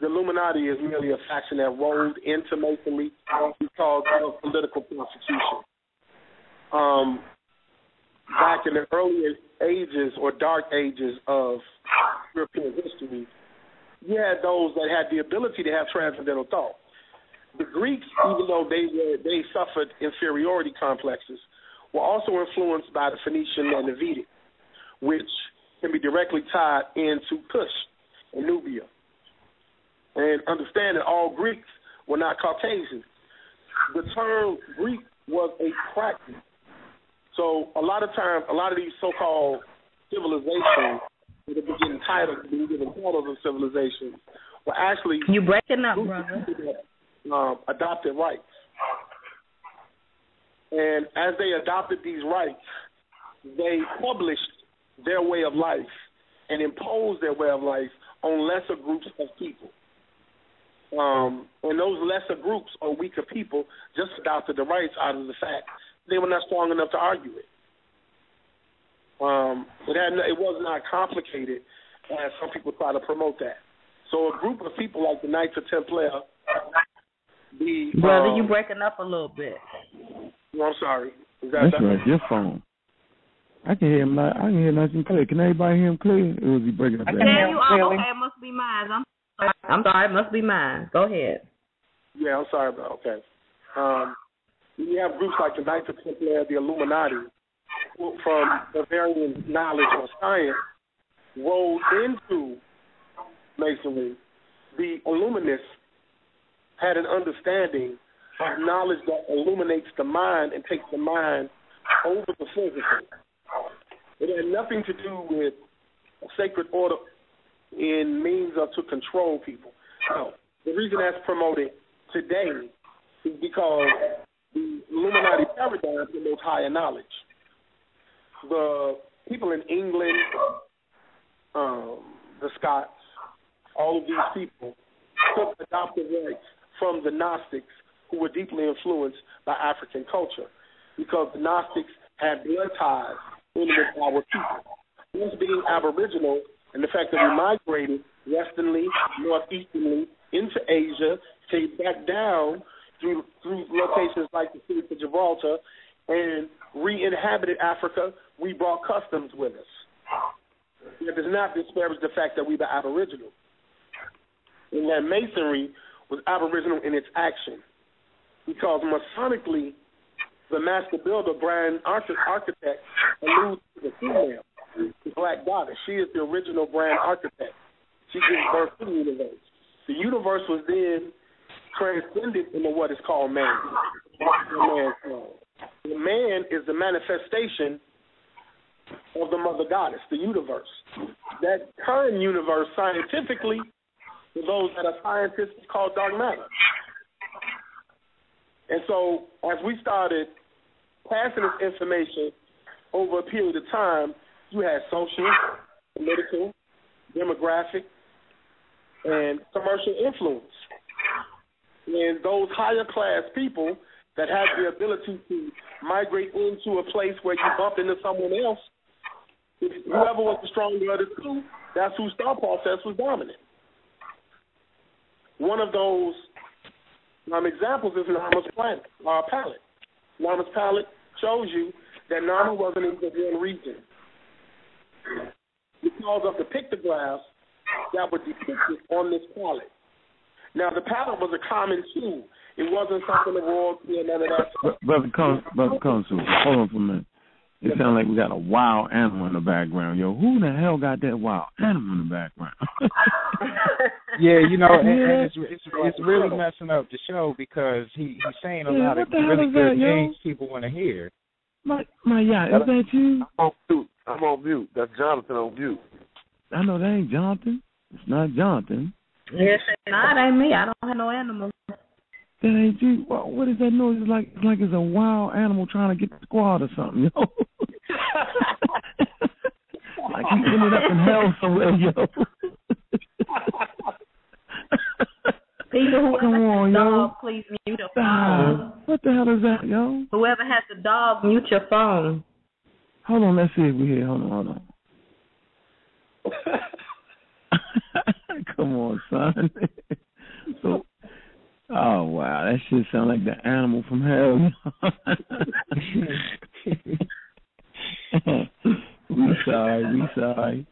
The Illuminati is merely a faction that rolled into Masonry because of political persecution. Back in the earliest ages or dark ages of European history, you had those that had the ability to have transcendental thought. The Greeks, even though they suffered inferiority complexes, were also influenced by the Phoenician and the Vedic, which can be directly tied into Kush and Nubia. And understand that all Greeks were not Caucasian. The term Greek was a practice. So a lot of times, a lot of these so-called civilizations that have been given titles of civilizations were actually... You breaking up, brother. Adopted rights. And as they adopted these rights, they published their way of life and imposed their way of life on lesser groups of people. And those lesser groups or weaker people just adopted the rights out of the fact they were not strong enough to argue it. It was not complicated, as some people try to promote that. So a group of people like the Knights of Templar, brother, you breaking up a little bit. No, I'm sorry. That's right. Your phone. I can hear him. I can hear nothing clear. Can everybody hear him clear? Or is he breaking up? I can hear you. Oh, okay, it must be mine. I'm sorry. It must be mine. Go ahead. Yeah, I'm sorry, but okay. You have groups like the Knights of Templar, the Illuminati, who, from Bavarian knowledge or science, rolled into Masonry, the Illuminists had an understanding of knowledge that illuminates the mind and takes the mind over the physical. It had nothing to do with a sacred order in means of to control people. No. The reason that's promoted today is because the Illuminati paradigm promotes higher knowledge. The people in England, the Scots, all of these people took adopted rights from the Gnostics, who were deeply influenced by African culture, because the Gnostics had blood ties in with our people. This being Aboriginal and the fact that we migrated westernly, northeasternly into Asia, came back down through locations like the Straits of Gibraltar, and re-inhabited Africa, we brought customs with us. It does not disparage the fact that we were Aboriginal. And that Masonry was Aboriginal in its action, because Masonically, the master builder, Brian Architect, alludes to the female, the Black Goddess. She is the original Brian Architect. She gives birth to the universe. The universe was then transcended into what is called man. The man is the manifestation of the mother goddess, the universe. That current universe, scientifically, for those that are scientists, is called dark matter. And so, as we started passing this information over a period of time, you had social, political, demographic, and commercial influence. And those higher class people that have the ability to migrate into a place where you bump into someone else, if whoever was the stronger of the two, that's whose thought process was dominant. One of those examples is Narmer's Palette. Narmer's Palette shows you that Narmer wasn't in the region. Because of the pictographs that were depicted on this palette. Now, the palette was a common tool. It wasn't something of royalty or none of that. Brother Consul, hold on for a minute. It sounds like we got a wild animal in the background. Yo, who the hell got that wild animal in the background? Yeah, you know, and it's really messing up the show, because he's saying a lot of really good things people want to hear. My, is that you? I'm on mute. That's Jonathan on mute. I know that ain't Jonathan. It's not Jonathan. Yes, it's not. Ain't me. I don't have no animals. That ain't you. What is that noise? It's like it's a wild animal trying to get the squad or something, yo. Like he ended up in hell somewhere, yo. People who has a dog, please mute your phone. What the hell is that, yo? Whoever has a dog, mute your phone. Hold on, let's see if we're here. Hold on. Come on, son. So, oh, wow, that shit sound like the animal from hell. We sorry.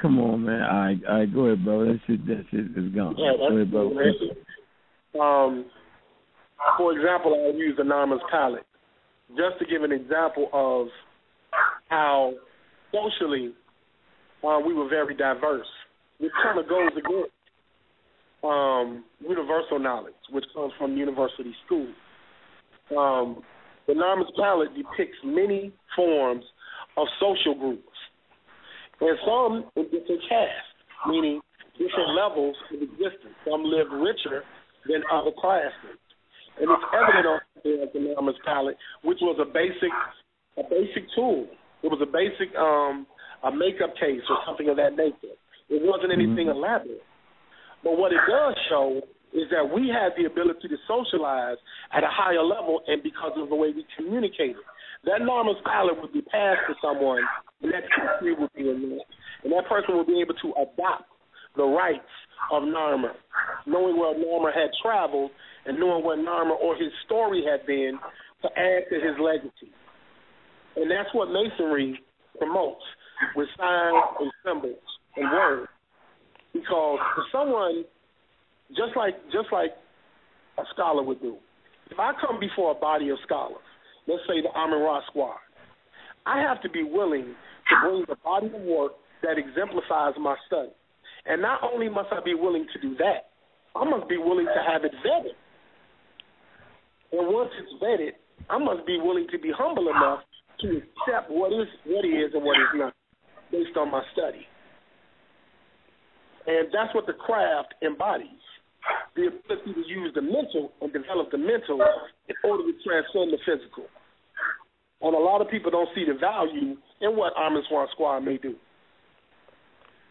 Come on, man. All right, go ahead, bro. That shit is gone. Yeah, go ahead, bro. For example, I'll use the Narmer's Palette just to give an example of how socially we were very diverse. This kind of goes against universal knowledge, which comes from university school. The Narmer's Palette depicts many forms of social groups, and some in different castes, meaning different levels of existence. Some live richer than other classes. And it's evident on the Narmer's Palette, which was a basic tool. It was a basic a makeup case or something of that nature. It wasn't anything elaborate. But what it does show is that we had the ability to socialize at a higher level, and because of the way we communicated. That Narmer's Palette would be passed to someone, and that history would be in there. And that person would be able to adopt the rights of Narmer, knowing where Narmer had traveled and knowing what Narmer or his story had been to add to his legacy. And that's what Masonry promotes with signs and symbols and words. Because for someone, just like a scholar would do, if I come before a body of scholars, let's say the Amen Ra Squad, I have to be willing to bring the body of work that exemplifies my study. And not only must I be willing to do that, I must be willing to have it vetted. And once it's vetted, I must be willing to be humble enough to accept what is and what is not based on my study. And that's what the craft embodies, the ability to use the mental and develop the mental in order to transcend the physical. And a lot of people don't see the value in what Amen Ra Squad may do,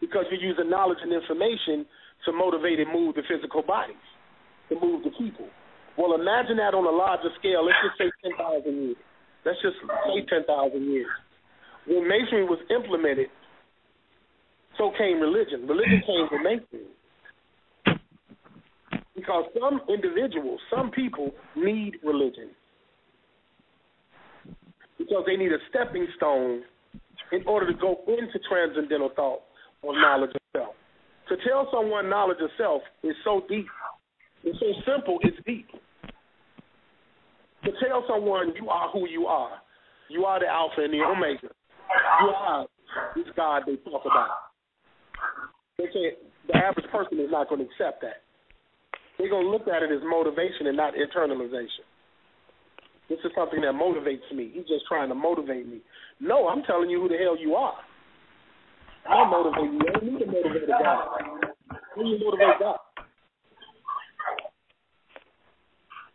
because you're using knowledge and information to motivate and move the physical bodies, to move the people. Well, imagine that on a larger scale. Let's just say 10,000 years. Let's just say 10,000 years. When masonry was implemented, so came religion. Religion came with masonry. Because some individuals, some people need religion. Because they need a stepping stone in order to go into transcendental thought or knowledge of self. To tell someone knowledge of self is so deep, it's so simple, it's deep. To tell someone you are who you are the Alpha and the Omega, you are this God they talk about. They say the average person is not going to accept that. They're going to look at it as motivation and not internalization. This is something that motivates me. He's just trying to motivate me. No, I'm telling you who the hell you are. I motivate you. I don't need to motivate God. Who do you motivate God?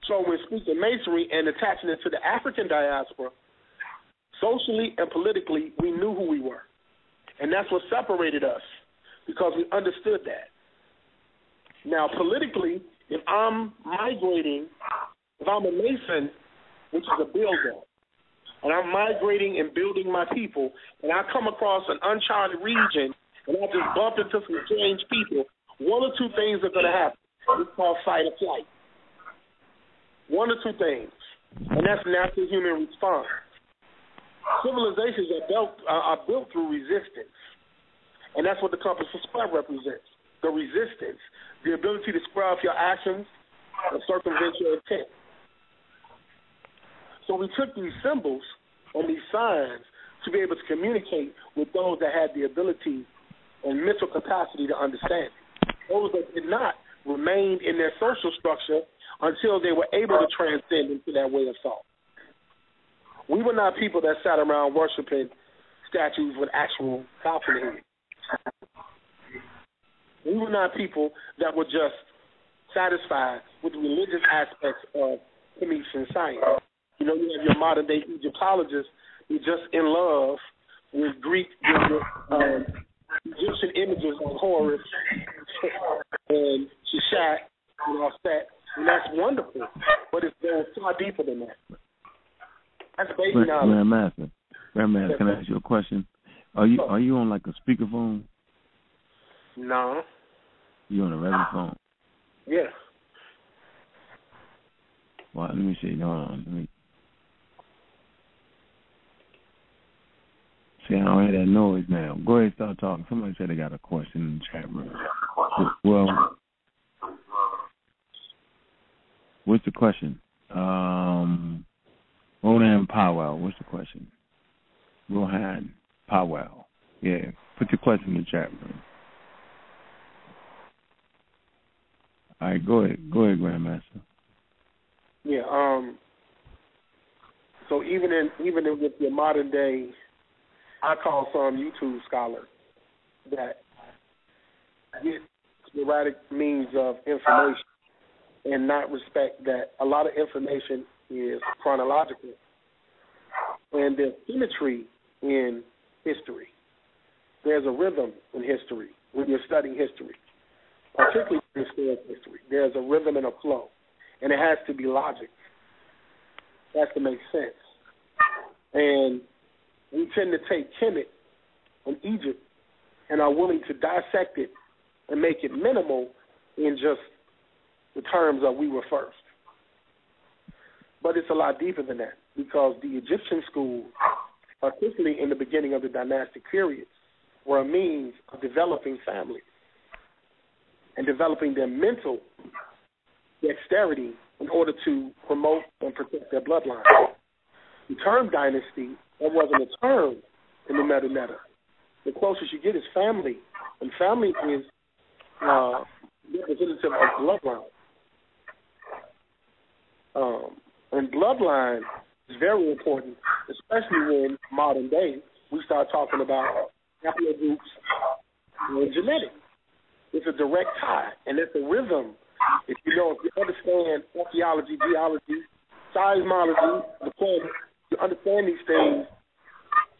So when speaking masonry and attaching it to the African diaspora, socially and politically, we knew who we were. And that's what separated us, because we understood that. Now, politically, if I'm migrating, if I'm a Mason, which is a builder, and I'm migrating and building my people, and I come across an uncharted region, and I just bump into some strange people, one or two things are going to happen. It's called fight or flight. One or two things, and that's natural human response. Civilizations are built through resistance, and that's what the compass of square represents, the resistance, the ability to square off your actions and circumvent your intent. So we took these symbols and these signs to be able to communicate with those that had the ability and mental capacity to understand it. Those that did not remained in their social structure until they were able to transcend into that way of thought. We were not people that sat around worshiping statues with actual top in their head. We were not people that were just satisfied with the religious aspects of Phoenician science. You know, you have your modern-day Egyptologists who are just in love with Greek, Egyptian images on Horus and Shishak and all that, and that's wonderful, but it's going far deeper than that. That's basic knowledge. Grandmaster, can I ask you a question? Are you on like a speakerphone? No. You on a regular phone? Yeah. Well, let me see. See, I don't hear that noise now. Go ahead and start talking. Somebody said they got a question in the chat room. Well, what's the question? Ronan Powell, what's the question? Rohan Powell. Yeah, put your question in the chat room. All right, go ahead, Grandmaster. Yeah. So even with your modern day, I call some YouTube scholars that get sporadic means of information and not respect that a lot of information is chronological and there's symmetry in history. There's a rhythm in history when you're studying history, particularly historical history. There's a rhythm and a flow. And it has to be logic. It has to make sense. And we tend to take Kemet from Egypt and are willing to dissect it and make it minimal in just the terms of we were first. But it's a lot deeper than that, because the Egyptian schools, particularly in the beginning of the dynastic period, were a means of developing families and developing their mental dexterity in order to promote and protect their bloodline. The term dynasty, that wasn't a term in the meta. The closest you get is family, and family is representative of bloodline. And bloodline is very important, especially when modern day we start talking about haplogroups and genetics. It's a direct tie, and it's a rhythm. If you understand archaeology, geology, seismology, the planet, you understand these things,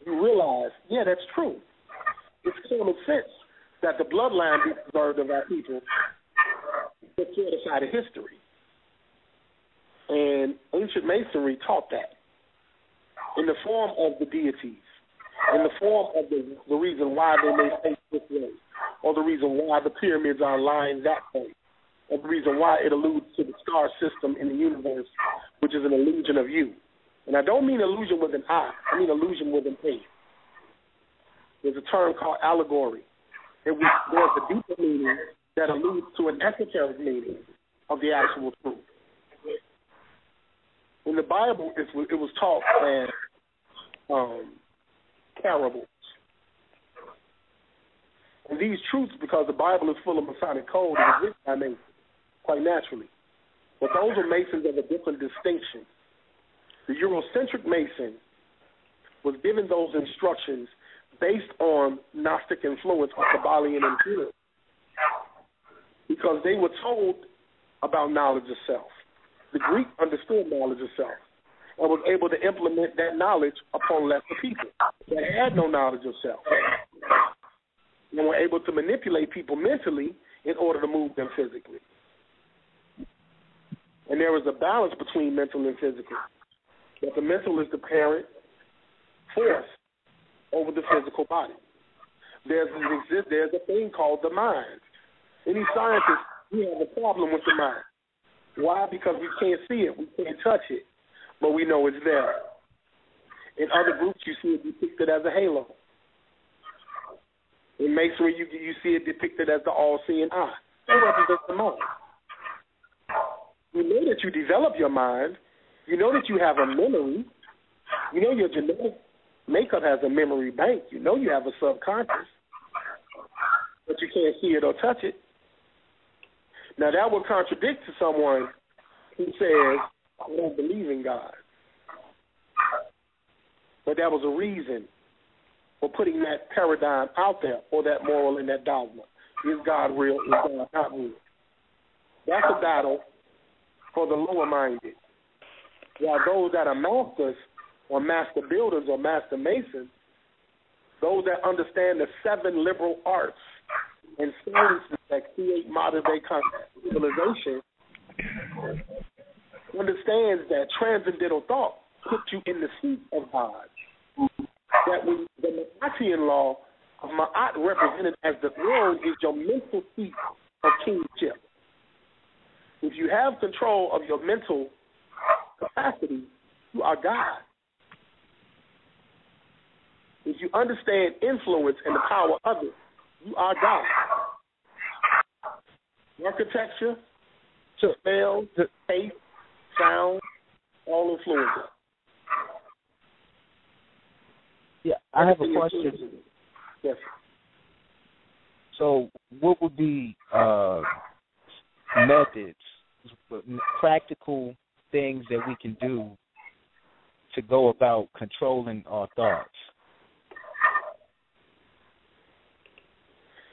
you realize, yeah, that's true. It's common sense that the bloodline be preserved of our people to certify the history. And ancient masonry taught that in the form of the deities, in the form of the reason why they may face this way, or the reason why the pyramids are aligned that way, or the reason why it alludes to the star system in the universe, which is an illusion of you. And I don't mean illusion with an I mean illusion with an A. There's a term called allegory. There's a deeper meaning that alludes to an esoteric meaning of the actual truth. In the Bible, it was taught as parables. And these truths, because the Bible is full of Masonic code, it was written by Masons, quite naturally. But those are Masons of a different distinction. The Eurocentric Mason was given those instructions based on Gnostic influence or Kabbalian influence, because they were told about knowledge of self. The Greek understood knowledge of self and was able to implement that knowledge upon lesser people that had no knowledge of self, and were able to manipulate people mentally in order to move them physically. And there is a balance between mental and physical. But the mental is the parent force over the physical body. There's a thing called the mind. Any scientist, we have a problem with the mind. Why? Because we can't see it, we can't touch it, but we know it's there. In other groups, you see it depicted as a halo. In masonry, you see it depicted as the all-seeing eye. That represents the mind. You know that you develop your mind. You know that you have a memory. You know your genetic makeup has a memory bank. You know you have a subconscious, but you can't see it or touch it. Now, that would contradict to someone who says, I don't believe in God. But that was a reason for putting that paradigm out there, or that moral and that dogma. Is God real? Is God not real? That's a battle for the lower-minded. While those that are masters or master builders or master masons, those that understand the seven liberal arts and sciences that create modern-day civilization, understands that transcendental thought puts you in the seat of God. That when the Ma'atian law of Ma'at, represented as the throne, is your mental seat of kingship. If you have control of your mental capacity, you are God. If you understand influence and the power of it, you are God. Architecture, spells, taste, sound, all influences. Yeah, I have a question. Yes. So, what would be methods, practical things that we can do to go about controlling our thoughts?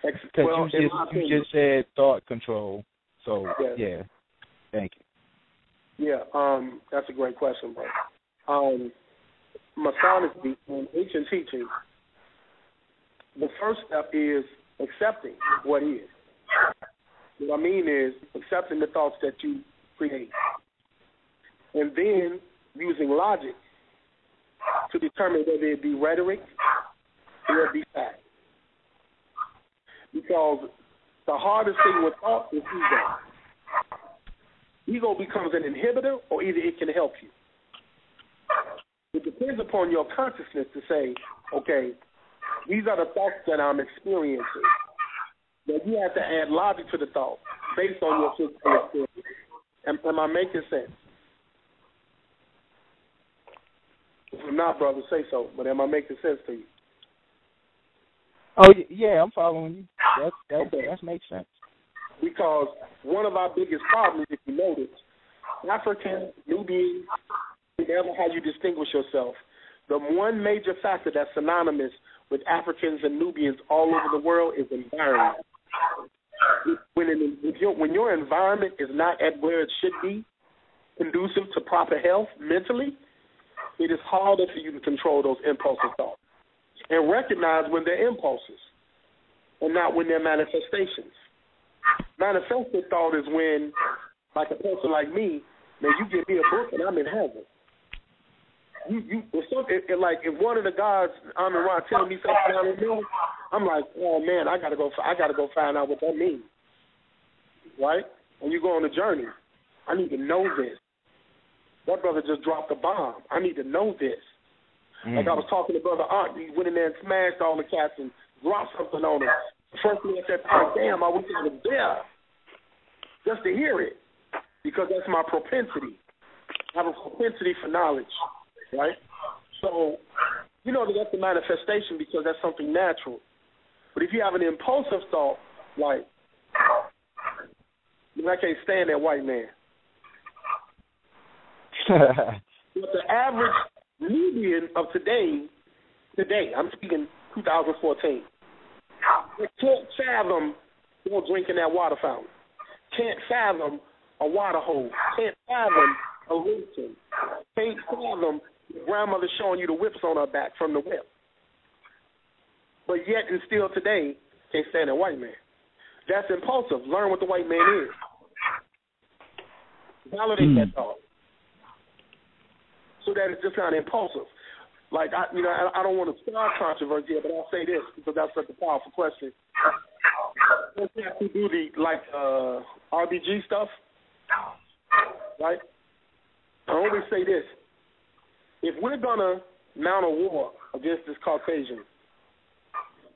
Because you just said thought control, so yes. Yeah, thank you. Yeah, that's a great question, bro. Masonry and ancient teaching, the first step is accepting what is. What I mean is accepting the thoughts that you create, and then using logic to determine whether it be rhetoric or it be fact. Because the hardest thing with thought is ego. Ego becomes an inhibitor, or either it can help you. It depends upon your consciousness to say, okay, these are the thoughts that I'm experiencing. Then you have to add logic to the thought based on your physical experience. Am I making sense? If I'm not, brother, say so. But am I making sense to you? Oh, yeah, I'm following you. That makes sense. because one of our biggest problems, if you notice, African, Nubian, whatever, how you distinguish yourself, the one major factor that's synonymous with Africans and Nubians all over the world is environment. When your environment is not at where it should be, conducive to proper health mentally, it is harder for you to control those impulsive thoughts and recognize when they're impulses and not when they're manifestations. Manifested thought is when, like a person like me, man, you give me a book and I'm in heaven. If one of the gods, Amen Ra, telling me something I don't know, I'm like, oh man, I gotta go find out what that means, right? When you go on a journey, I need to know this. That brother just dropped a bomb. I need to know this. Like I was talking to Brother Art, he went in there and smashed all the cats and dropped something on him. First thing I said, oh damn, I wish I was there just to hear it, because that's my propensity. I have a propensity for knowledge. Right? So, you know, that's a manifestation because that's something natural. But if you have an impulsive thought, like, I can't stand that white man. But the average Nubian of today, I'm speaking 2014, they can't fathom you're drinking that water fountain, can't fathom a water hose, can't fathom a lantern, can't fathom your grandmother showing you the whips on her back from the whip. But yet and still today, can't stand a white man. That's impulsive. Learn what the white man is. Validate that thought. So that it's just not impulsive. Like, I don't want to start controversy, but I'll say this because that's such a powerful question. Those who do the, RBG stuff, right? I always say this. If we're going to mount a war against this Caucasian,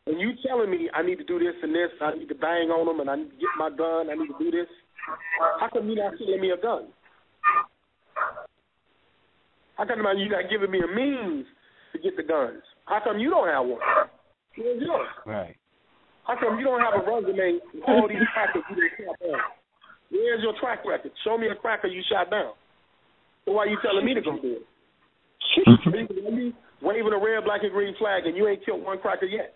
and you telling me I need to do this and this, I need to bang on them, and I need to get my gun, I need to do this, how come you're not selling me a gun? How come you're not giving me a means to get the guns? How come you don't have one? Where's yours? Right. How come you don't have a resume with all these crackers you didn't shot down? Where's your track record? Show me a cracker you shot down. So why are you telling me to go do it? Waving a red, black, and green flag, and you ain't killed one cracker yet.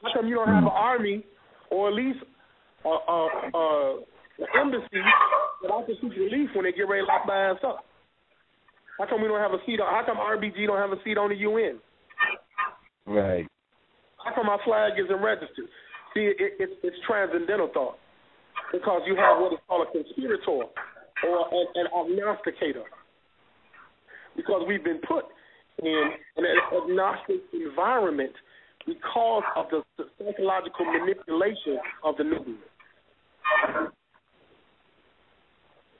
How come you don't have an army or at least an embassy that I can seek relief when they get ready to lock my ass up? How come we don't have a seat on? How come RBG don't have a seat on the UN? Right. How come our flag isn't registered? See, it's transcendental thought. Because you have what is called a conspirator or an agnosticator. Because we've been put in an agnostic environment because of the psychological manipulation of the Nubian.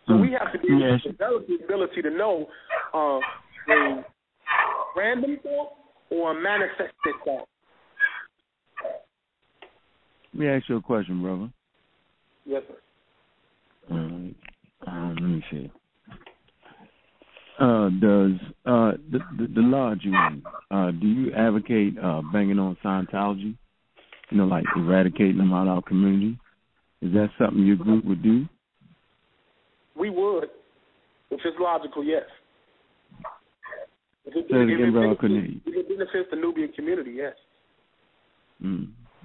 So we have to be able to develop the ability to know a random thought or a manifested thought. Let me ask you a question, brother. Yes, sir. Let me see. Does the lodge you in, do you advocate banging on Scientology? You know, like eradicating them out of our community? Is that something your group would do? We would. If it's logical, yes. If it benefits the Nubian community, yes.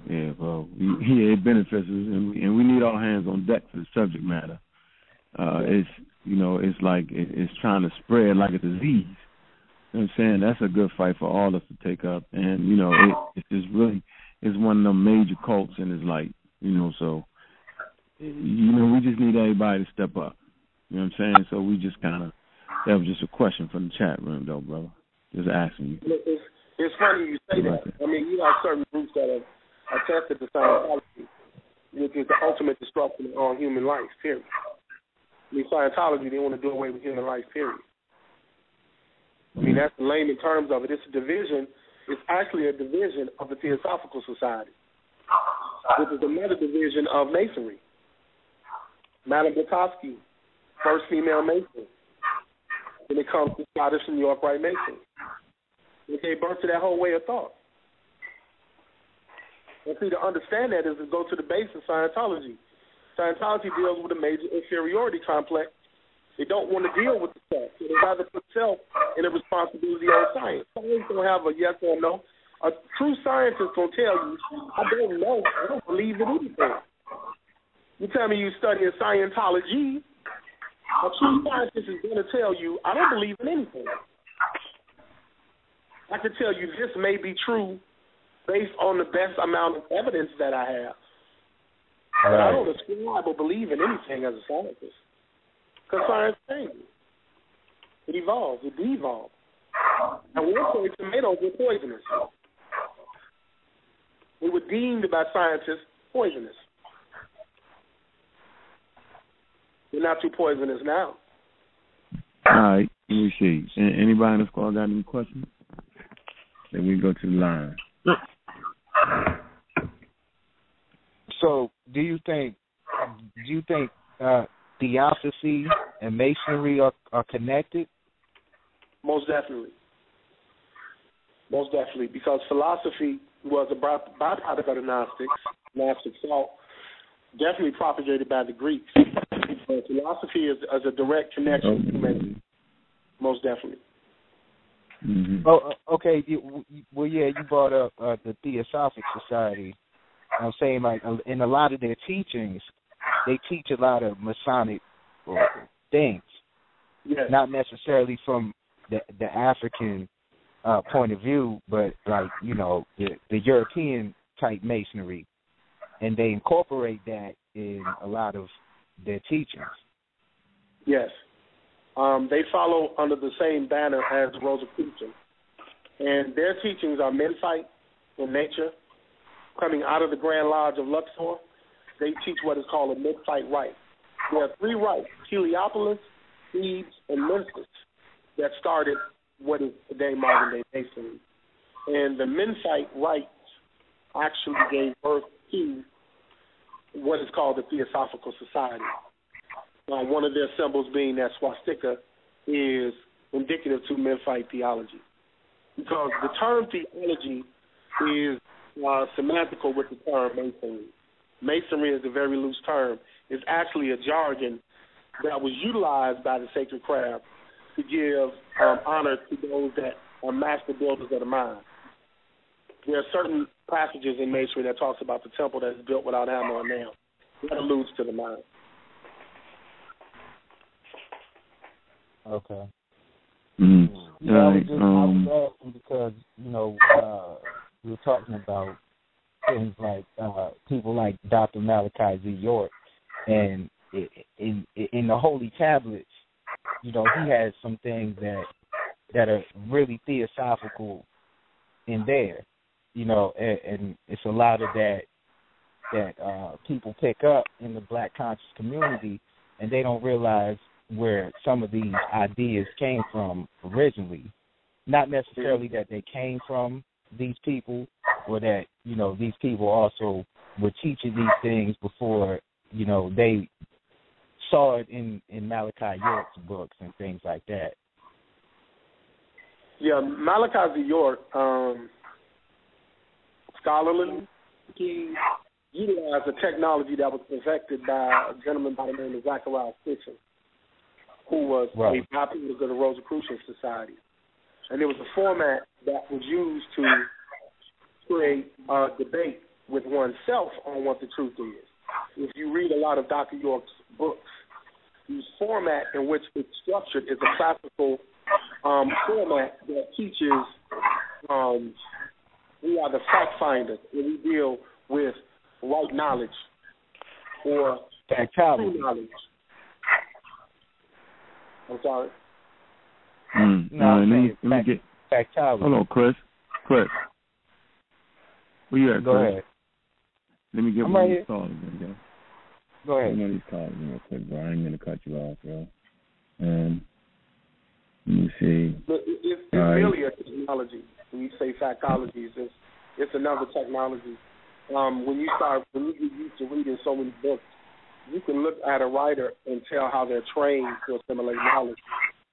Yeah, well, it benefits us, and we need all hands on deck for the subject matter. It's trying to spread like a disease. You know what I'm saying? That's a good fight for all of us to take up, and it's one of them major cults, and it's like we just need everybody to step up. You know what I'm saying? So we just that was just a question from the chat room, though, brother. Just asking you. It's funny you say that. I mean, you got certain groups that have attested to Scientology, which is the ultimate destruction of all human life, period. I mean, Scientology, they want to do away with human life, period. I mean, that's the layman terms of it. It's a division. It's actually a division of the Theosophical Society, which is another division of Masonry. Madame Blavatsky, first female Mason, when it comes to Scottish and York Rite Masonry. They gave birth to that whole way of thought. And see, to understand that is to go to the base of Scientology. Scientology deals with a major inferiority complex. They don't want to deal with the facts. They rather put self in a responsibility on science. Science don't have a yes or no. A true scientist will tell you, I don't know. I don't believe in anything. You tell me you study Scientology, a true scientist is going to tell you, I don't believe in anything. I can tell you this may be true based on the best amount of evidence that I have. But I don't ascribe or believe in anything as a scientist. Because science changes. It evolves. It devolves. And one point, tomatoes were poisonous. They were deemed by scientists poisonous. They're not too poisonous now. All right. Let me see. Anybody in the squad got any questions? Then we go to the line. So, do you think theosophy and masonry are connected? Most definitely. Most definitely, because philosophy was a byproduct of the Gnostics. Gnostic thought, definitely propagated by the Greeks. But philosophy is a direct connection to masonry. Most definitely. Mm-hmm. Oh, okay. Well, yeah, you brought up the Theosophical Society. I'm saying, like, in a lot of their teachings, they teach a lot of Masonic things, yes. Not necessarily from the African point of view, but, like, you know, the European-type masonry, and they incorporate that in a lot of their teachings. Yes. They follow under the same banner as Rosicrucian. And their teachings are Memphite in nature. Coming out of the Grand Lodge of Luxor, they teach what is called a Memphite rite. There are three rites, Heliopolis, Thebes, and Memphis, that started what is today modern-day masonry. And the Memphite rites actually gave birth to what is called the Theosophical Society. One of their symbols being that swastika is indicative to Memphite theology. Because the term theology is semantical with the term masonry. Masonry is a very loose term. It's actually a jargon that was utilized by the sacred craft to give honor to those that are master builders of the mind. There are certain passages in masonry that talks about the temple that is built without hammer or nail. That alludes to the mind. Okay. Mm-hmm. You know, I was asking because, you know, we were talking about things like people like Dr. Malachi Z. York, and in the Holy Tablets, you know, he has some things that are really theosophical in there, you know, and it's a lot of that people pick up in the Black conscious community, and they don't realize where some of these ideas came from originally. Not necessarily that they came from these people, or that, you know, these people also were teaching these things before, you know, they saw it in Malachi York's books and things like that. Yeah, Malachi York, scholarly, he utilized a technology that was perfected by a gentleman by the name of Zachariah Fisher, who was a byproduct of the Rosicrucian Society. And it was a format that was used to create a debate with oneself on what the truth is. If you read a lot of Dr. York's books, the format in which it's structured is a classical format that teaches we are the fact finders, and we deal with right knowledge or true knowledge. I'm sorry. Hello, Chris. Where you at, Chris? Go ahead. Let me get one of these calls in, okay? Go ahead. One of these calls in real quick, bro. I ain't going to cut you off, bro. Let me see. Look, it's really a technology. When you say psychology, it's another technology. When you get used to reading so many books, you can look at a writer and tell how they're trained to assimilate knowledge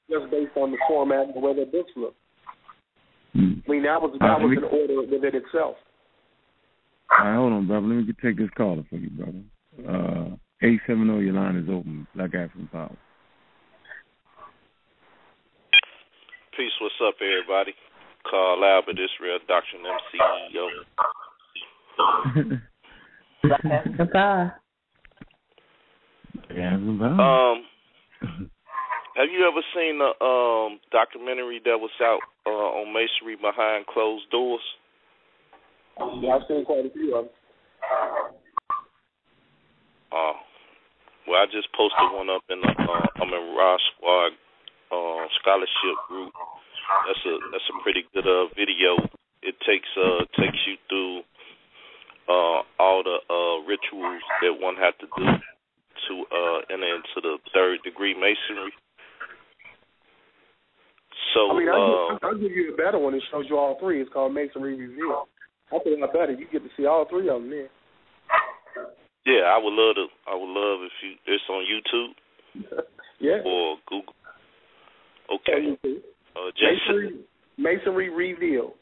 just based on the format and the way their books look. I mean, that was an order within itself. Right, hold on, brother. Let me take this caller for you, brother. 870, your line is open. Black African Power. Peace. What's up, everybody? Carl Albert, Israel Doctrine MC. Black African Power. Have you ever seen the documentary that was out on masonry behind closed doors? Yeah, I've seen quite a few of them. Oh, well, I just posted one up in the Amen Ra Squad scholarship group. That's a pretty good video. It takes you through all the rituals that one had to do to enter into the third degree masonry. So I mean, I'll give you a better one. It shows you all three. It's called Masonry Revealed. I think I better. You get to see all three of them then. Yeah, I would love to. I would love if you. It's on YouTube. Yeah. Or Google. Okay. Jason. Masonry Revealed.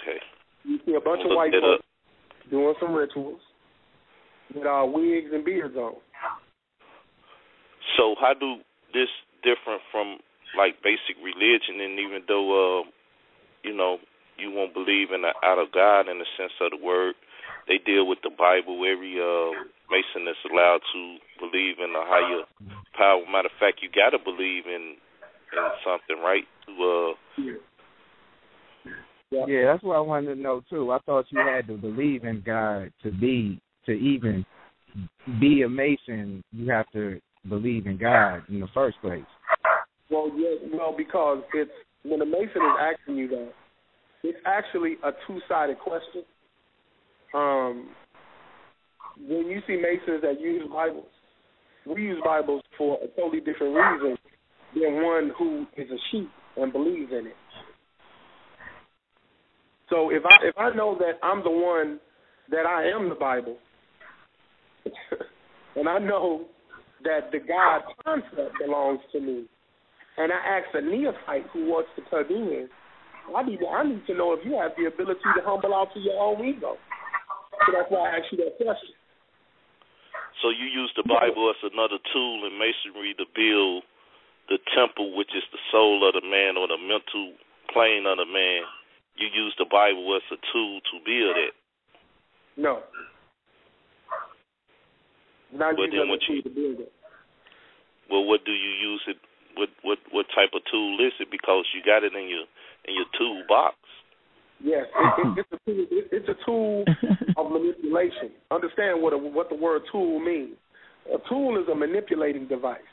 Okay. You see a bunch of white folks doing some rituals with wigs and beards on. So how do this different from like basic religion? And even though you know, you won't believe in the out of God in the sense of the word, they deal with the Bible. Every Mason is allowed to believe in a higher power. Matter of fact, you got to believe in something, right? Yeah, that's what I wanted to know too. I thought you had to believe in God to even be a Mason. You have to believe in God in the first place. Well, yes, well, because it's when a Mason is asking you that, it's actually a two-sided question. When you see Masons that use Bibles, we use Bibles for a totally different reason than one who is a sheep and believes in it. So if I know that I'm the one, that I am the Bible, and I know that the God concept belongs to me, and I ask a neophyte who wants to come in, I need to know if you have the ability to humble out to your own ego. So that's why I asked you that question. So you use the Bible as another tool in masonry to build the temple, which is the soul of the man or the mental plane of the man. You use the Bible as a tool to build it. No. Not but then what you, to build it. Well, what do you use it? What type of tool is it? Because you got it in your toolbox. Yes, it's a tool of manipulation. Understand what the word tool means. A tool is a manipulating device.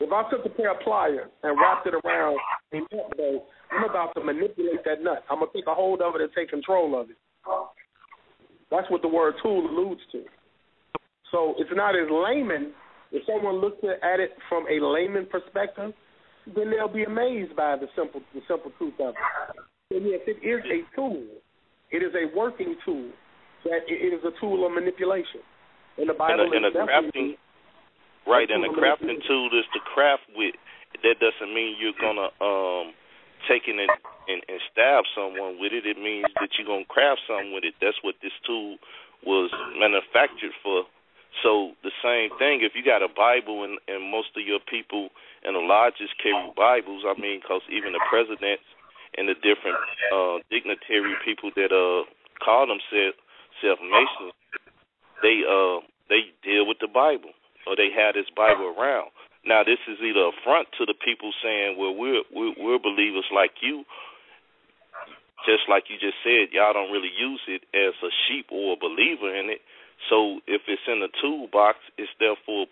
If I took a pair of pliers and wrapped it around a nut bolt, I'm about to manipulate that nut. I'm going to take a hold of it and take control of it. That's what the word tool alludes to. So it's not as layman. If someone looks at it from a layman perspective, then they'll be amazed by the simple truth of it. And yes, it is a tool. It is a working tool. That it is a tool of manipulation. And the Bible is definitely a crafting tool is to craft with. That doesn't mean you're gonna take it and stab someone with it. It means that you're gonna craft something with it. That's what this tool was manufactured for. So the same thing, if you got a Bible and most of your people in the lodges carry Bibles, I mean, because even the presidents and the different dignitary people that call themselves Masons, they deal with the Bible, or they have this Bible around. Now, this is either an affront to the people saying, well, we're believers like you. Just like you just said, y'all don't really use it as a sheep or a believer in it. So if it's in the toolbox, it's there for a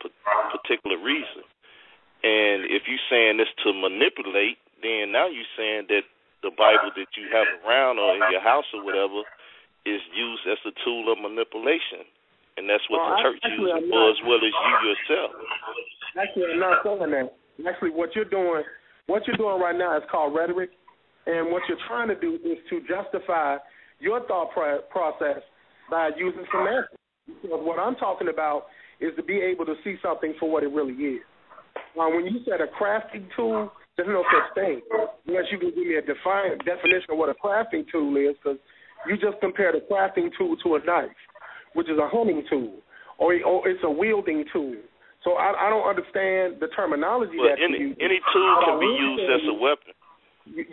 particular reason. And if you're saying this to manipulate, then now you're saying that the Bible that you have around or in your house or whatever is used as a tool of manipulation. And that's what the church uses for, as well as you yourself. Actually, I'm not saying that. Actually, what you're doing right now is called rhetoric. And what you're trying to do is to justify your thought process by using semantics. Because what I'm talking about is to be able to see something for what it really is. When you said a crafting tool, there's no such thing. Unless you can give me a defined definition of what a crafting tool is, because You just compared a crafting tool to a knife, which is a honing tool, or it's a wielding tool. So I don't understand the terminology that you use. Any tool can be used as a weapon,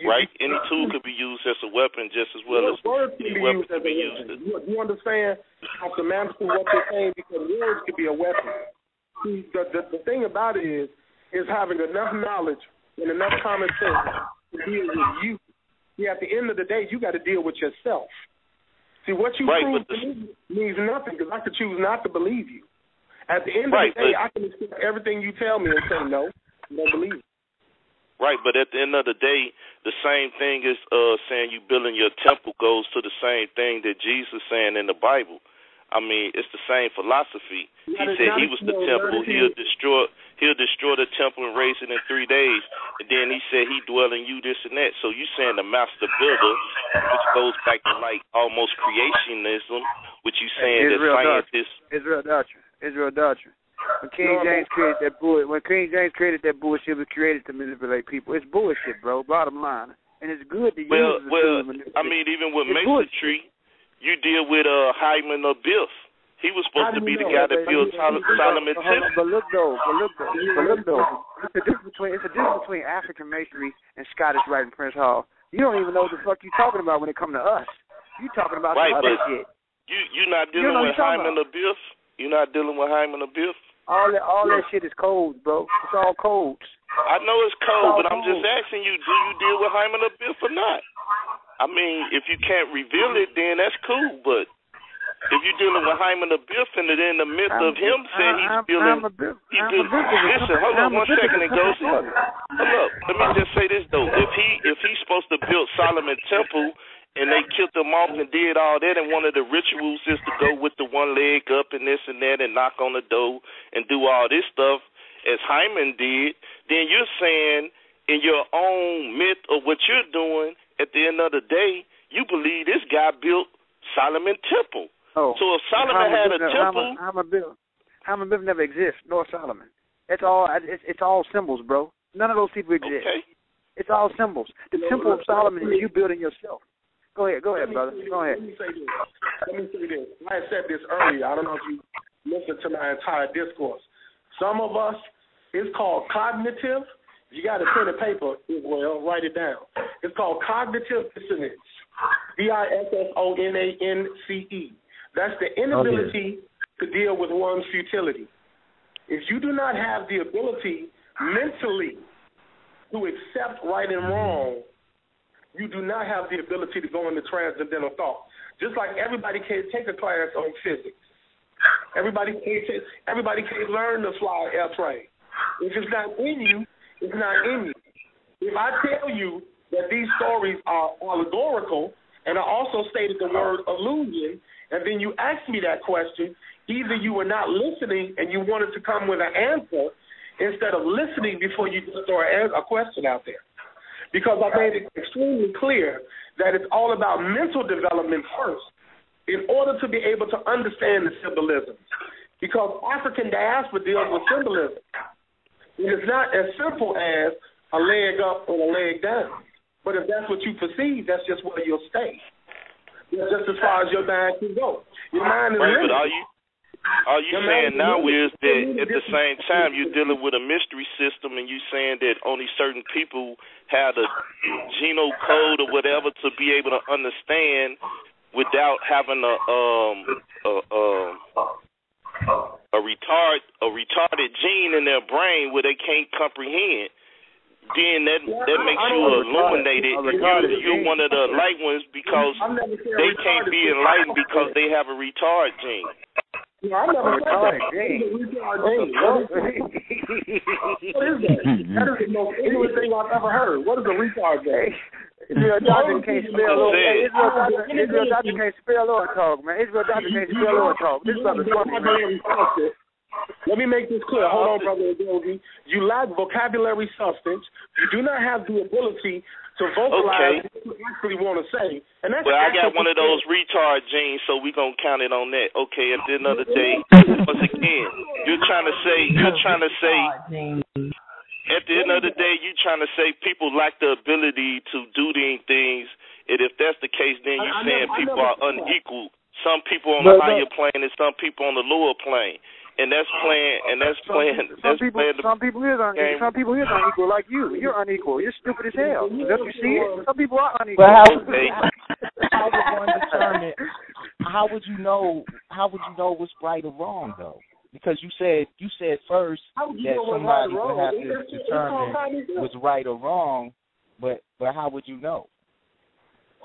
right? Any tool could be used as a weapon just as well as a weapon could be used. You understand how semantically what they're saying, because words could be a weapon. The thing about it is having enough knowledge and enough common sense to deal with you. Yeah, at the end of the day, you got to deal with yourself. See, what you prove to me means nothing, because I could choose not to believe you. At the end of the day, I can accept everything you tell me and say, no, I don't believe you. Right, but at the end of the day, the same thing is saying you building your temple goes to the same thing that Jesus saying in the Bible. I mean, it's the same philosophy. He said he was the temple. He'll destroy the temple and raise it in 3 days. And then he said he dwell in you, this and that. So you saying the master builder, which goes back to like almost creationism, which you saying that scientists. Israel doctrine. When King James created that bullshit, it was created to manipulate people. It's bullshit, bro. Bottom line, and it's good to use. Even with masonry. You deal with Hiram Abiff. He was supposed to be the guy that built Solomon Temple. But look though. It's a difference between African masonry and Scottish Rite and Prince Hall. You don't even know what the fuck you talking about when it comes to us. You talking about some other shit. You're not dealing with Hiram Abiff. All that shit is codes, bro. It's all codes. I know it's code, but I'm just asking you: do you deal with Hiram Abiff or not? I mean, if you can't reveal it, then that's cool. But if you're dealing with Hyman Abiff and then the myth of him saying listen, hold on 1 second and go. Hold up. Let me just say this though: if he's supposed to build Solomon Temple and they killed him off and did all that, and one of the rituals is to go with the one leg up and this and that and knock on the door and do all this stuff as Hyman did, then you're saying in your own myth of what you're doing. At the end of the day, you believe this guy built Solomon Temple. Oh, so if Solomon had a temple, Hiram Abiff never exists, nor Solomon. It's all symbols, bro. None of those people exist. Okay. It's all symbols. The temple of Solomon is you building yourself. Go ahead, brother. Let me say this. I said this earlier. I don't know if you listened to my entire discourse. Some of us, it's called cognitive. You got to print a paper, well, write it down. It's called cognitive dissonance, dissonance. That's the inability to deal with one's futility. If you do not have the ability mentally to accept right and wrong, you do not have the ability to go into transcendental thought. Just like everybody can't take a class on physics. Everybody can't learn to fly an airplane. If it's not in you, it's not in you. If I tell you that these stories are allegorical, and I also stated the word illusion, and then you asked me that question, either you were not listening and you wanted to come with an answer instead of listening before you throw a question out there. Because I made it extremely clear that it's all about mental development first in order to be able to understand the symbolism. Because African diaspora deals with symbolism. It's not as simple as a leg up or a leg down. But if that's what you perceive, that's just where you'll stay. That's just as far as your mind can go. Your mind is limited. But are you saying now is that at the same time you're dealing with a mystery system and you saying that only certain people have the genome code or whatever to be able to understand without having a retarded gene in their brain where they can't comprehend, then that makes you illuminated. You're one of the light ones because they can't be enlightened because they have a retard gene. Yeah, I never retarded gene. What is that? That is the most ignorant thing I've ever heard. What is a retard gene? Israel Doctor can't spell or talk, man. This brother's funny, man. Let me make this clear. Hold on, Brother Adobe. You lack vocabulary substance. You do not have the ability to vocalize what you actually want to say. And that's I got one of those retard genes, so we're going to count it on that. Okay, at the end of the day, once again, you're trying to say... At the end of the day, you're trying to say people lack the ability to do these things If that's the case, then you're saying people are unequal. Some people on the higher plane and some people on the lower plane. And that's playing, some people is unequal. Some people is unequal, like you. You're unequal. You're stupid as hell. Don't you see it? Some people are unequal. How would one determine it? How would you know? How would you know what's right or wrong, though? Because you said first that somebody would have to determine what's right or wrong, but how would you know?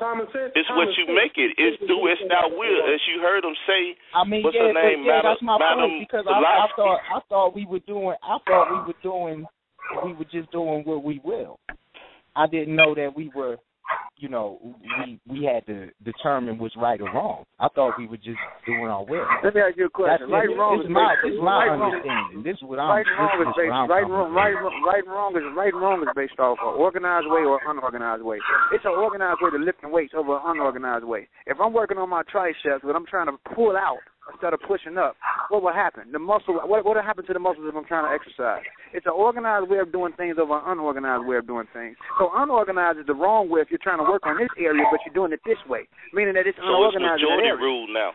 It's what you make it. It's do, it's thou will. As you heard him say, I mean, what's her name? Yeah, that's my point. Because I thought we were doing. We were just doing what we will. I didn't know that we were. You know, we had to determine what's right or wrong. I thought we were just doing our will. Let me ask you a question. Right and wrong is my understanding. This is what I'm saying. Right and wrong is based off of organized way or unorganized way. It's an organized way to lifting weights over an unorganized way. If I'm working on my triceps, but I'm trying to pull out instead of pushing up, what will happen? The muscle. What will happen to the muscles if I'm trying to exercise? It's an organized way of doing things over an unorganized way of doing things. So unorganized is the wrong way if you're trying to work on this area, but you're doing it this way, meaning that it's unorganized. So it's majority rule now.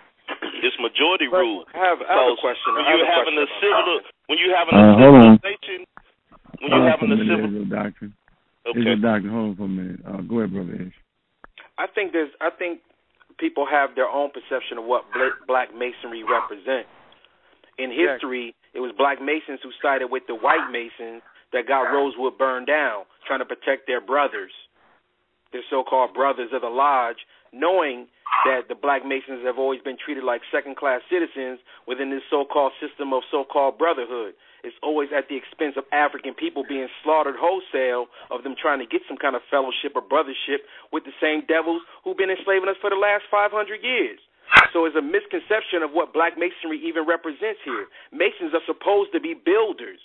It's majority rule. I have a question. When you're having a civil doctrine. Okay. It's a doctrine. Hold on for a minute. Go ahead, Brother Ish. I think people have their own perception of what black masonry represents. In history, it was black masons who sided with the white masons that got Rosewood burned down, trying to protect their brothers, their so-called brothers of the lodge, knowing that the black masons have always been treated like second-class citizens within this so-called system of so-called brotherhood. It's always at the expense of African people being slaughtered wholesale, of them trying to get some kind of fellowship or brothership with the same devils who've been enslaving us for the last 500 years. So it's a misconception of what black masonry even represents here. Masons are supposed to be builders.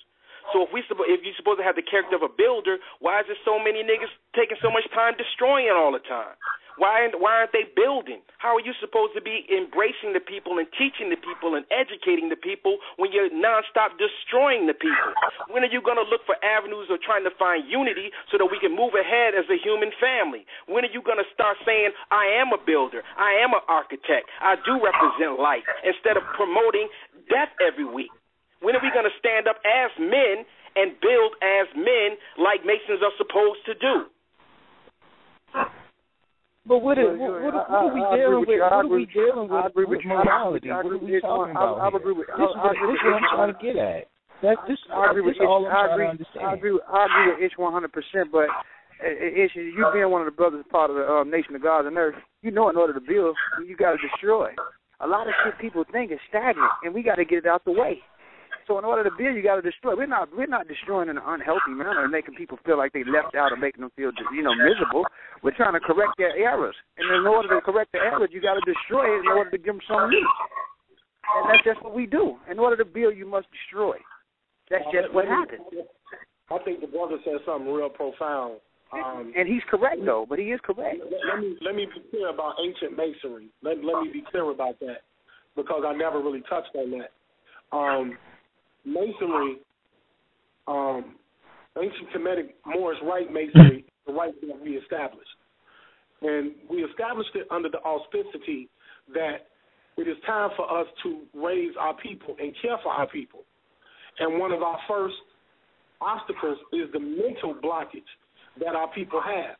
So if you're supposed to have the character of a builder, why is there so many niggas taking so much time destroying all the time? Why aren't they building? How are you supposed to be embracing the people and teaching the people and educating the people when you're nonstop destroying the people? When are you going to look for avenues of trying to find unity so that we can move ahead as a human family? When are you going to start saying, I am a builder, I am an architect, I do represent life, instead of promoting death every week? When are we going to stand up as men and build as men like Masons are supposed to do? But what are we dealing with morality? What are we talking about? This is what I'm trying to get at. I agree with Ish 100%, but Ish, you being one of the brothers part of the Nation of God and Earth, you know in order to build, you got to destroy. A lot of shit people think is stagnant, and we got to get it out the way. So in order to build, you got to destroy. We're not destroying in an unhealthy manner and making people feel like they left out and making them feel, miserable. We're trying to correct their errors. And in order to correct the errors, you got to destroy it in order to give them some use. And that's just what we do. In order to build, you must destroy. That's just what happened. I think the brother said something real profound. And he's correct, though, but he is correct. Let me be clear about ancient masonry. Let me be clear about that, because I never really touched on that. Masonry, ancient Kemetic Morris Rite masonry, the rite that we established. And we established it under the auspicity that it is time for us to raise our people and care for our people. And one of our first obstacles is the mental blockage that our people have.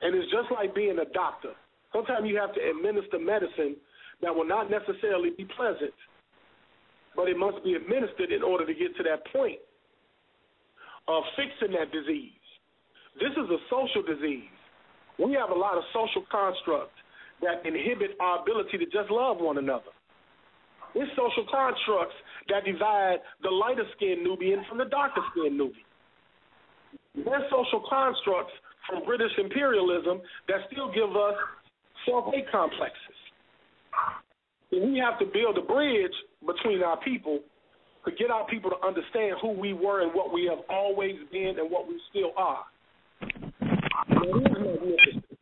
And it's just like being a doctor. Sometimes you have to administer medicine that will not necessarily be pleasant, but it must be administered in order to get to that point of fixing that disease. This is a social disease. We have a lot of social constructs that inhibit our ability to just love one another. It's social constructs that divide the lighter-skinned Nubian from the darker-skinned Nubian. There's social constructs from British imperialism that still give us self-hate complexes. We have to build a bridge between our people to get our people to understand who we were and what we have always been and what we still are.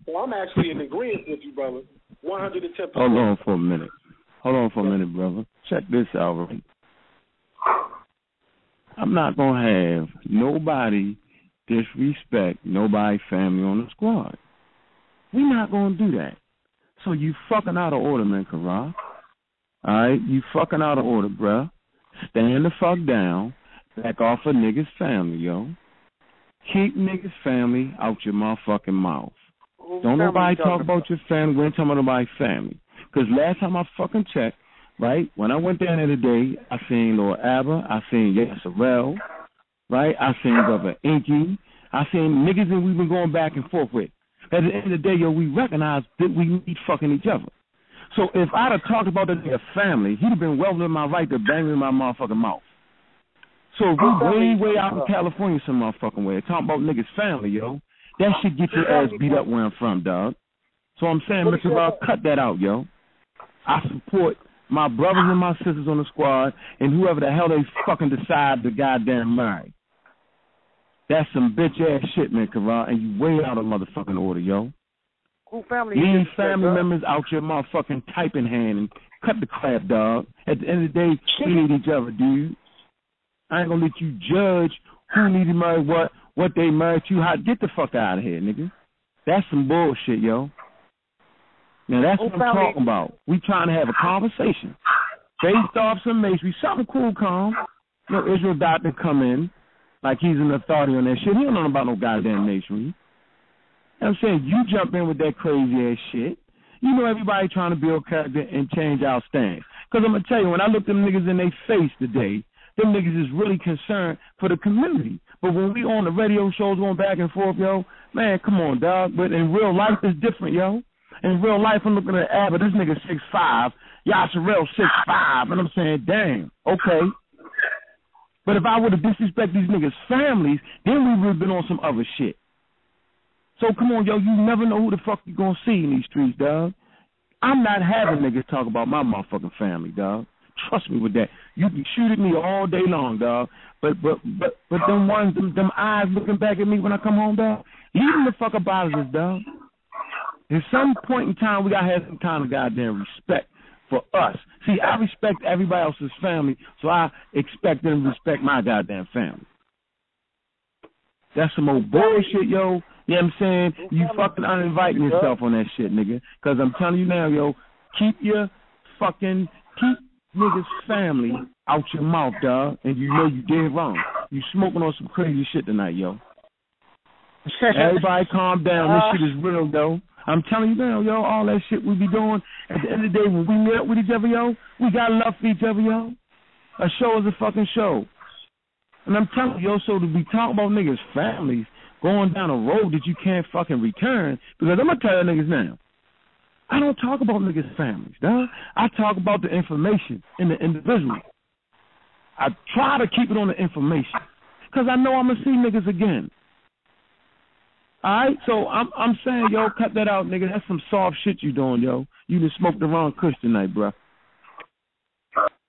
So I'm actually in agreement with you, brother, 110%. Hold on for a minute, brother. Check this out, right? I'm not going to have nobody disrespect nobody's family on the squad. We're not going to do that. So you fucking out of order, man, Kara. All right? You fucking out of order, bruh. Stand the fuck down. Back off of niggas' family, yo. Keep niggas' family out your motherfucking mouth. Don't nobody talk about your family. We ain't talking about nobody's family. Because last time I fucking checked, right, when I went down there today, I seen Lord Abba. I seen Yashar'el. Right? I seen Brother Enki. I seen niggas that we've been going back and forth with. At the end of the day, yo, we recognize that we need fucking each other. So if I'd have talked about that nigga family, he'd have been well within my right to bang me in my motherfucking mouth. So if we way out in California some motherfucking way, talking about niggas' family, yo, that should get your ass beat up where I'm from, dog. So I'm saying, Mr. Rob, cut that out, yo. I support my brothers and my sisters on the squad and whoever the hell they fucking decide to goddamn marry. That's some bitch-ass shit, man, Karan, and you way out of motherfucking order, yo. Who family? Leave family members out your motherfucking typing hand and cut the crap, dog. At the end of the day, we need each other, dude. I ain't gonna let you judge who needs to marry what they married you, how. Get the fuck out of here, nigga. That's some bullshit, yo. Now, that's what I'm talking about. We trying to have a conversation. Based off some masonry, something cool, calm. No Israel doctor come in like he's an authority on that shit. He don't know about no goddamn masonry. You know what I'm saying? You jump in with that crazy-ass shit. You know everybody trying to build character and change our stance. Because I'm going to tell you, when I looked them niggas in their face today, them niggas is really concerned for the community. But when we on the radio shows going back and forth, yo, man, come on, dog. But in real life, it's different, yo. In real life, I'm looking at Abba. This nigga 6'5", Yashar'el 6'5", and I'm saying, damn, okay. But if I would have disrespected these niggas' families, then we would have been on some other shit. So come on, yo, you never know who the fuck you gonna see in these streets, dog. I'm not having niggas talk about my motherfucking family, dog. Trust me with that. You can shoot at me all day long, dog. But them ones, them eyes looking back at me when I come home, dog. Leave the fuck about this, dog. At some point in time, we gotta have some kind of goddamn respect for us. See, I respect everybody else's family, so I expect them to respect my goddamn family. That's some old bullshit, yo. You know what I'm saying? You fucking uninviting yourself on that shit, nigga. Because I'm telling you now, yo, keep niggas' family out your mouth, dog, and you know you did wrong. You smoking on some crazy shit tonight, yo. Everybody calm down. This shit is real, though. I'm telling you now, yo, all that shit we be doing, at the end of the day, when we meet up with each other, yo, we got love for each other, yo. A show is a fucking show. And I'm telling you, yo, so to be talking about niggas' families going down a road that you can't fucking return, because I'm going to tell you niggas now, I don't talk about niggas' families, dog. I talk about the information in the individual. I try to keep it on the information, because I know I'm going to see niggas again. All right, so I'm saying, yo, cut that out, nigga. That's some soft shit you doing, yo. You done smoked the wrong kush tonight, bro.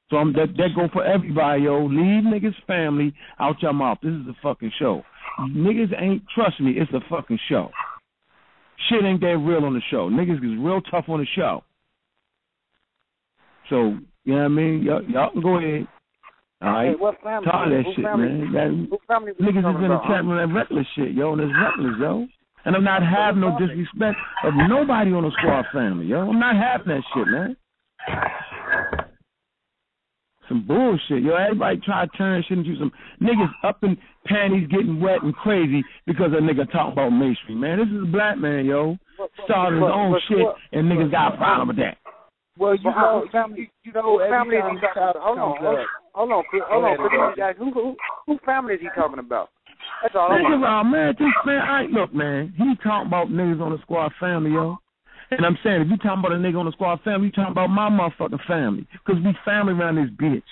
So that go for everybody, yo. Leave niggas' family out your mouth. This is a fucking show. Niggas ain't, trust me, it's a fucking show. Shit ain't that real on the show. Niggas is real tough on the show. So, you know what I mean? Y'all can go ahead. All right. Hey, what family? Talk that shit, family, man. That, niggas is in the chat room, that reckless shit, yo, and it's reckless, yo. And I'm not having no disrespect of nobody on the squad family, yo. I'm not having that shit, man. Some bullshit, yo. Everybody try to turn shit into some niggas up in panties getting wet and crazy because a nigga talk about masonry, man. This is a black man, yo. Started his own shit, and niggas got a problem with that. Well, you know, family. Hold on, Chris. Who family is he talking about? That's all. Nigga, look, man. He talking about niggas on the squad family, yo. And I'm saying, if you talking about a nigga on the squad family, you talking about my motherfucking family, because we family around this bitch.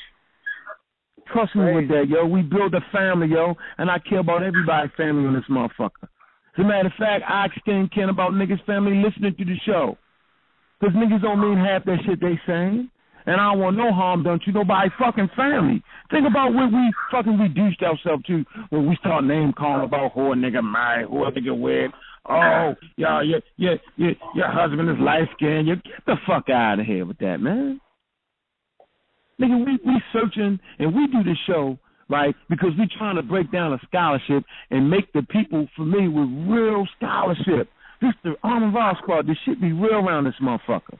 Trust me with that, yo. We build a family, yo, and I care about everybody's family on this motherfucker. As a matter of fact, I extend care about niggas' family listening to the show, because niggas don't mean half that shit they saying. And I don't want no harm done to nobody fucking family. Think about what we fucking reduced ourselves to when we start name calling about who a nigga married, who a nigga with. Oh, y'all, your husband is light-skinned. Get the fuck out of here with that, man. Nigga, we searching, and we do this show, right, because we trying to break down a scholarship and make the people familiar with real scholarship. Sister, Amen Ra Squad, this shit be real around this motherfucker.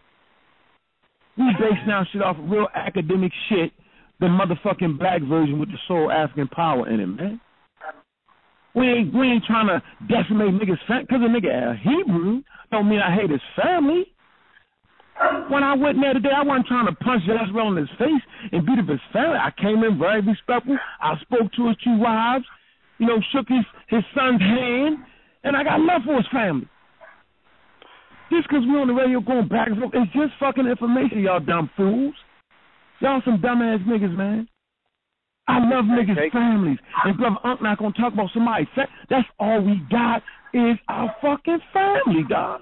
We base now shit off real academic shit, the motherfucking black version with the soul African power in it, man. We ain't trying to decimate niggas' family, because a nigga a Hebrew don't mean I hate his family. When I went there today, I wasn't trying to punch Yashar'el in his face and beat up his family. I came in very respectful. I spoke to his two wives, you know, shook his son's hand, and I got love for his family. Just because we're on the radio going back and forth, it's just fucking information, y'all dumb fools. Y'all some dumbass niggas, man. I love niggas' families. And Brother Unc not going to talk about somebody. That's all we got is our fucking family, God.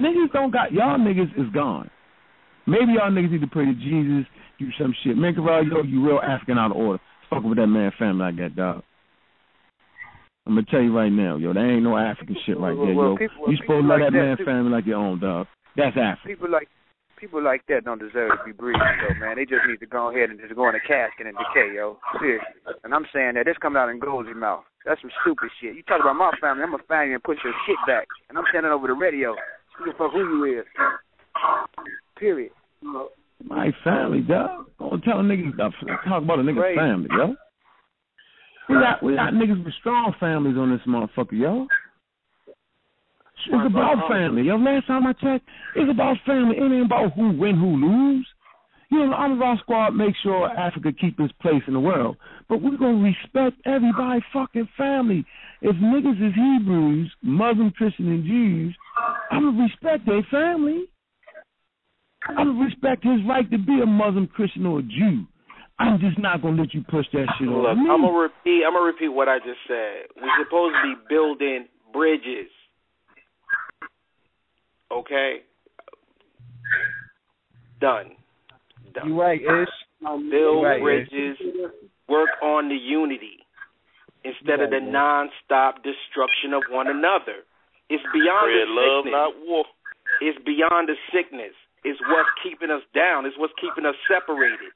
Niggas don't got, y'all niggas is gone. Maybe y'all niggas need to pray to Jesus, do some shit. Man, yo, you real African out of order. Fuck with that man family like that, dog. I'm going to tell you right now, yo, there ain't no African shit right there, yo. You supposed to love that man family like your own, dog. That's African. People like that don't deserve to be breathing, though, man. They just need to go ahead and just go in a casket and decay, yo. Seriously. And I'm saying that this comes out in Goldie's mouth. That's some stupid shit. You talk about my family, I'm going to find you and push your shit back. And I'm standing over the radio. Who the fuck who you is? Period. My family, dog. Don't tell niggas, talk about a nigga's crazy family, yo. We got niggas with strong families on this motherfucker, yo. It's about family. Yo, last time I checked, it's about family. It ain't about who win, who lose. You know, the Amen Ra Squad makes sure Africa keep its place in the world. But we're going to respect everybody's fucking family. If niggas is Hebrews, Muslim, Christian, and Jews, I'm going to respect their family. I'm going to respect his right to be a Muslim, Christian, or a Jew. I'm just not going to let you push that shit on me. I'm going to repeat what I just said. We're supposed to be building bridges. Okay? Done. You right, Ish. Build bridges. Work on the unity instead of the non-stop destruction of one another. It's beyond the sickness. Love, not war. It's beyond the sickness. It's what's keeping us down. It's what's keeping us separated.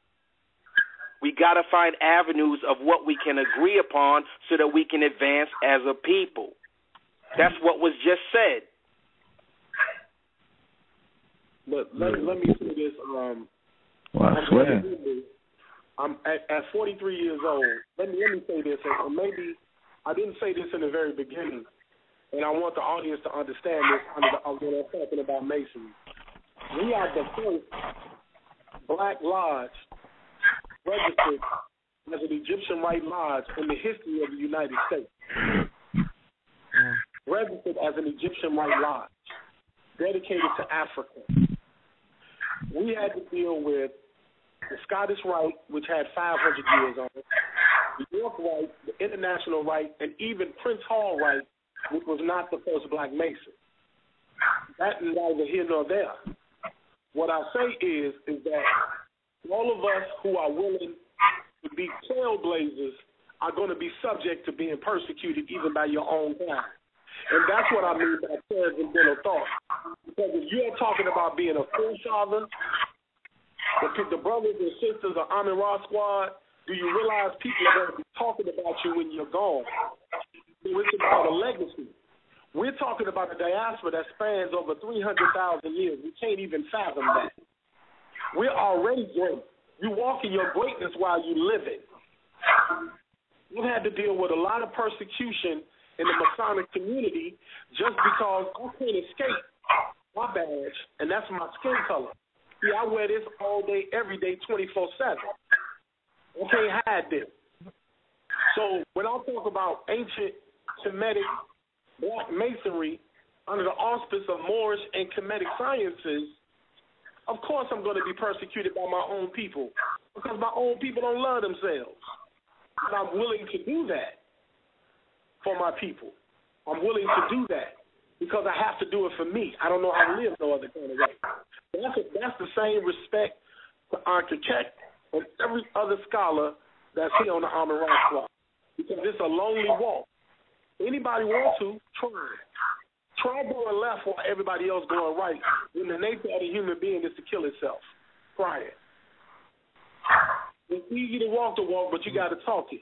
We got to find avenues of what we can agree upon so that we can advance as a people. That's what was just said. But let me say this. Well, I swear. I'm at 43 years old. Let me say this, and maybe I didn't say this in the very beginning, and I want the audience to understand this when I'm talking about Masonry. We are the first Black Lodge registered as an Egyptian Rite Lodge in the history of the United States. Registered as an Egyptian Rite Lodge, dedicated to Africa. We had to deal with the Scottish Rite, which had 500 years on it, the York Rite, the International Rite, and even Prince Hall Rite, which was not the first Black Mason. That neither here nor there. What I say is that all of us who are willing to be trailblazers are going to be subject to being persecuted even by your own kind. And that's what I mean by transcendental thought. Because if you're talking about being a foreshaver, the brothers and sisters of Amen Ra Squad, do you realize people are going to be talking about you when you're gone? It's about a legacy. We're talking about a diaspora that spans over 300,000 years. We can't even fathom that. We're already great. You walk in your greatness while you live it. We've had to deal with a lot of persecution in the Masonic community just because I can't escape my badge, and that's my skin color. See, I wear this all day, every day, 24/7. I can't hide this. So when I talk about ancient Kemetic Black Masonry under the auspice of Moorish and Kemetic sciences, of course I'm going to be persecuted by my own people because my own people don't love themselves. But I'm willing to do that for my people. I'm willing to do that because I have to do it for me. I don't know how to live no other kind of way. That's the same respect to architect and every other scholar that's here on the Amen Ra Squad. Because it's a lonely walk. Anybody want to, try. Try going left while everybody else going right. When the nature of the human being is to kill itself. Try it. It's easy to walk the walk, but you got to talk it.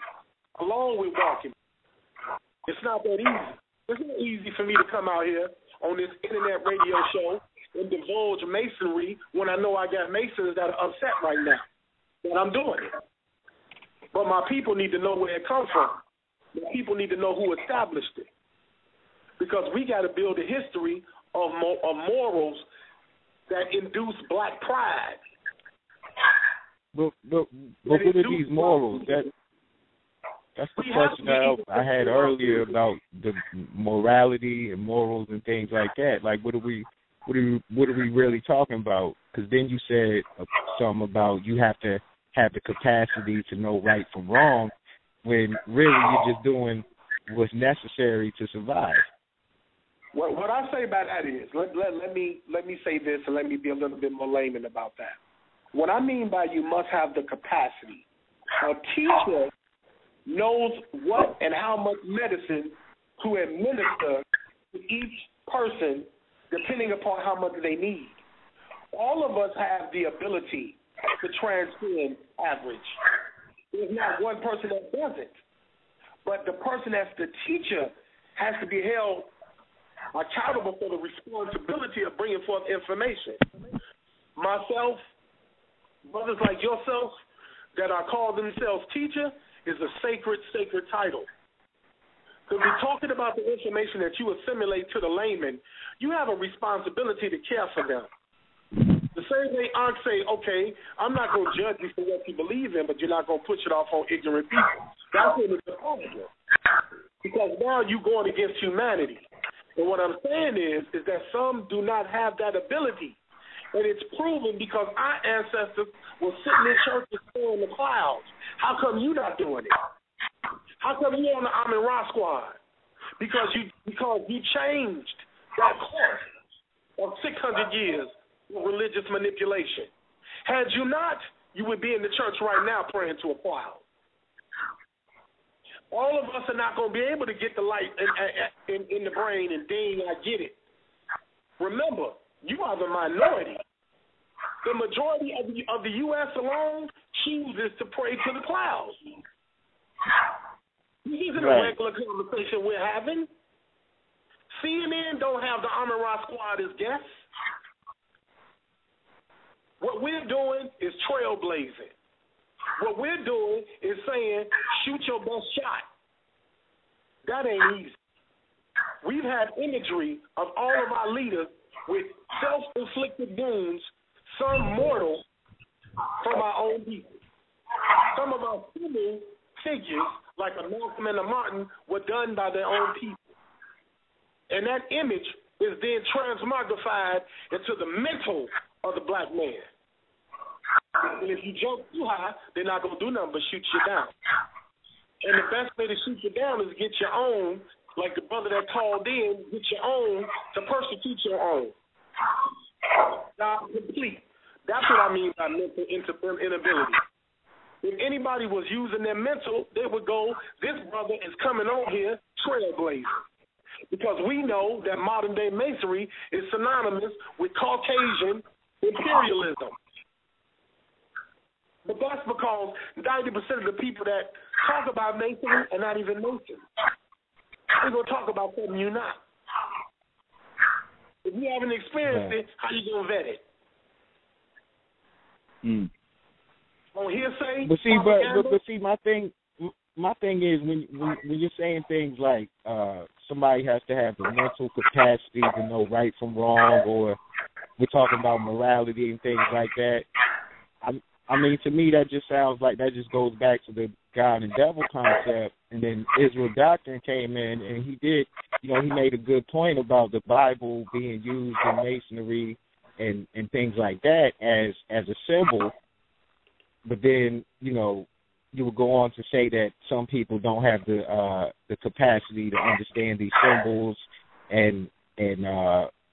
Along with walking. It's not that easy. It's not easy for me to come out here on this internet radio show and divulge masonry when I know I got masons that are upset right now that I'm doing it. But my people need to know where it comes from. My people need to know who established it. Because we got to build a history of morals that induce black pride. But what are these morals? That's the question I had earlier about the morality and morals and things like that. Like, what are we really talking about? Because then you said something about you have to have the capacity to know right from wrong, when really you're just doing what's necessary to survive. Well, what I say about that is, let me say this, and let me be a little bit more layman about that. What I mean by you must have the capacity. A teacher knows what and how much medicine to administer to each person, depending upon how much they need. All of us have the ability to transcend average. There's not one person that does it. But the person that's the teacher has to be held accountable for the responsibility of bringing forth information. Myself, brothers like yourself that are called themselves teacher, is a sacred title. Because we're talking about the information that you assimilate to the layman, you have a responsibility to care for them. The same way I say, okay, I'm not going to judge you for what you believe in, but you're not going to push it off on ignorant people. That's what it's about. Because now you're going against humanity. And what I'm saying is that some do not have that ability. And it's proven because our ancestors were sitting in churches in the clouds. How come you not doing it? How come you on the Amen Ra Squad? Because you changed that course of 600 years of religious manipulation. Had you not, you would be in the church right now praying to a cloud. All of us are not going to be able to get the light in the brain and ding, I get it. Remember, you are the minority. The majority of the U.S. alone chooses to pray to the clouds. This isn't a regular conversation we're having. CNN don't have the Amen Ra Squad as guests. What we're doing is trailblazing. What we're doing is saying, shoot your best shot. That ain't easy. We've had imagery of all of our leaders with self-inflicted wounds, some mortal, from our own people. Some of our human figures, like a Malcolm and a Martin, were done by their own people. And that image is then transmogrified into the mental of the black man. And if you jump too high, they're not going to do nothing but shoot you down. And the best way to shoot you down is get your own, like the brother that called in, get your own to persecute your own. Not complete. That's what I mean by mental inability. If anybody was using their mental, they would go, this brother is coming on here trailblazing. Because we know that modern-day masonry is synonymous with Caucasian imperialism. But that's because 90% of the people that talk about masonry are not even masons. They're going to talk about something you're not. If you haven't experienced it, how you going to vet it? Mm. On hearsay? But see, my thing is when you're saying things like somebody has to have the mental capacity to know right from wrong, or we're talking about morality and things like that, I mean, to me, that just sounds like that just goes back to the God and devil concept. And then Israel Doctrine came in, and he did, he made a good point about the Bible being used in masonry and things like that as a symbol. But then, you would go on to say that some people don't have the capacity to understand these symbols, and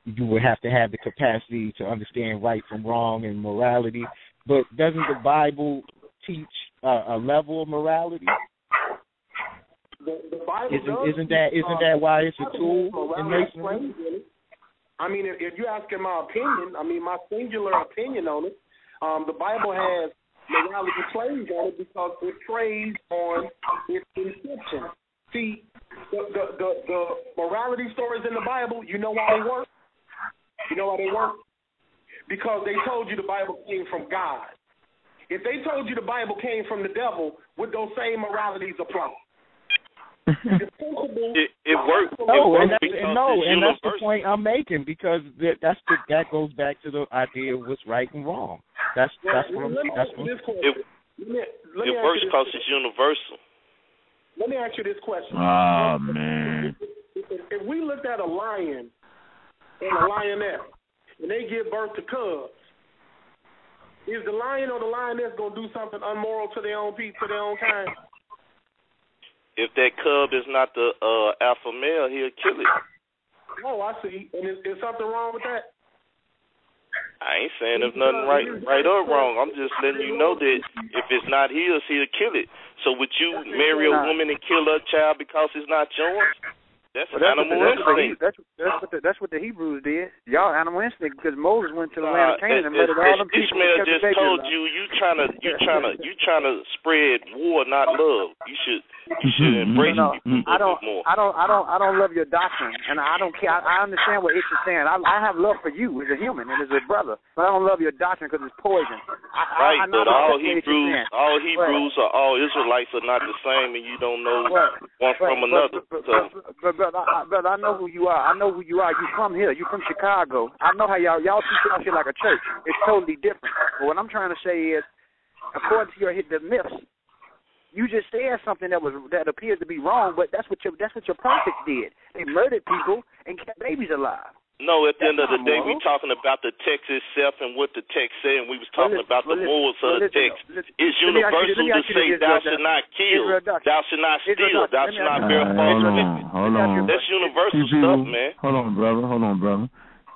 you would have to have the capacity to understand right from wrong and morality. But doesn't the Bible teach a level of morality? The Bible isn't that why it's a tool in masonry? I mean, if you're asking my opinion, I mean my singular opinion on it, the Bible has morality plays on it because it prays on its inception. See, the morality stories in the Bible, you know why they work? You know why they work? Because they told you the Bible came from God. If they told you the Bible came from the devil, would those same moralities apply? It works. No, and that's the point I'm making, because that goes back to the idea of what's right and wrong. That's what I'm saying. It works because it's universal. Let me ask you this question. Oh, man. If we looked at a lion and a lioness, and they give birth to cubs, is the lion or the lioness going to do something unmoral to their own people, to their own kind? If that cub is not the alpha male, he'll kill it. Oh, I see. And is something wrong with that? I ain't saying there's nothing right or wrong. I'm just letting you know that if it's not his, he'll kill it. So would you marry a woman and kill her child because it's not yours? That's an animal instinct. That's what the Hebrews did. Y'all animal instinct, because Moses went to the land of Canaan and murdered all them people. Ishmael just told you, you trying to spread war, not love. You should embrace people more. I don't love your doctrine, and I don't care. I understand what Ish is saying. I have love for you as a human and as a brother, but I don't love your doctrine because it's poison. All Hebrews or all Israelites are not the same, and you don't know one from another. But I know who you are. I know who you are. You from here. You from Chicago. I know how y'all teach out here like a church. It's totally different. But what I'm trying to say is, according to the myths, you just said something that appears to be wrong. But that's what your prophets did. They murdered people and kept babies alive. No, at the end of the day, we're talking about the text itself and what the text said, and we was talking about the morals of the text. It's universal to say thou shalt not kill, thou shalt not steal, thou shalt not bear false witness. That's universal stuff, man. Hold on, brother.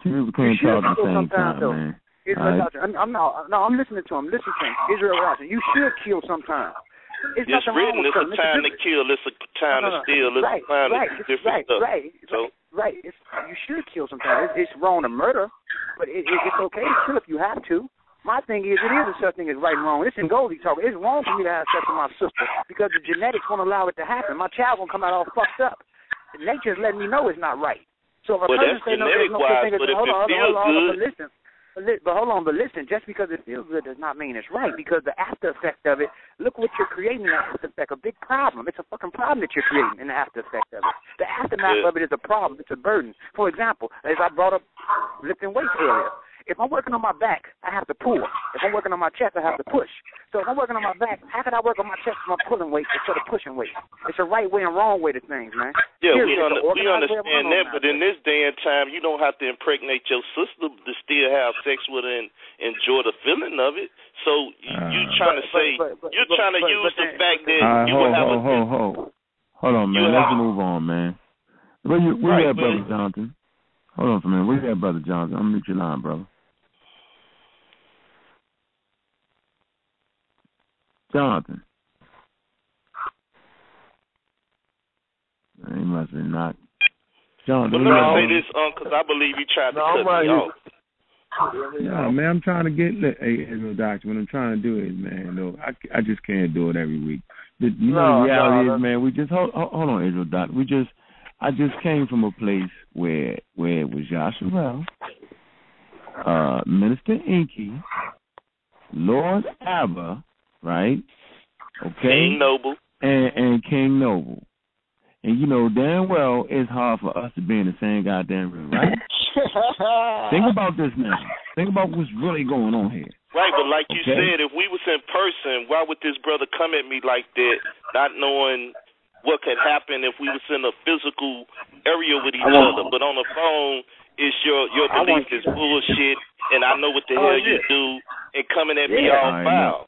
You can't talk at the same time, man. I'm listening to him. Listen to him. Israel Watson, you should kill sometime. It's written. It's a time to kill. It's a time to steal. It's a time to different stuff. Right. You should kill sometimes. It's wrong to murder, but it's okay to kill if you have to. My thing is, it is a certain thing as right and wrong. It's in Goldie talk. It's wrong for me to have sex with my sister because the genetics won't allow it to happen. My child won't come out all fucked up. Nature's letting me know it's not right. So if a person says no, But listen, just because it feels good does not mean it's right, because the after effect of it, look what you're creating in the after effect, a big problem. It's a fucking problem that you're creating in the after effect of it. The aftermath of it is a problem. It's a burden. For example, as I brought up lifting weights earlier, if I'm working on my back, I have to pull. If I'm working on my chest, I have to push. So if I'm working on my back, how can I work on my chest if I'm pulling weights instead of pushing weights? It's a right way and wrong way to things, man. Yeah, we understand that, but in this day and time, you don't have to impregnate your sister to still have sex with her and enjoy the feeling of it. So you're trying to use the fact that you would have a... Hold on, man. Let's move on, man. Where you at, Brother Jonathan? Hold on for a minute. Where you at, Brother Jonathan? I'm going to mute your line, brother. Jonathan. He must be not. Jonathan. Well, let me say this, because I believe you tried to cut me off. No, man, I'm trying to get a doctor. What I'm trying to do is, man, no, I just can't do it every week. The reality is, man, we just hold on, Israel Doctor. I just came from a place where it was Yasha Val, Minister Enki, Lord Abba, right? Okay. King Noble. And King Noble. And you know damn well it's hard for us to be in the same goddamn room, right? Think about this now. Think about what's really going on here. Right, but like you said, if we was in person, why would this brother come at me like that, not knowing what could happen if we was in a physical area with each other? But on the phone, it's your belief is bullshit, and I know what the hell you do, and coming at me all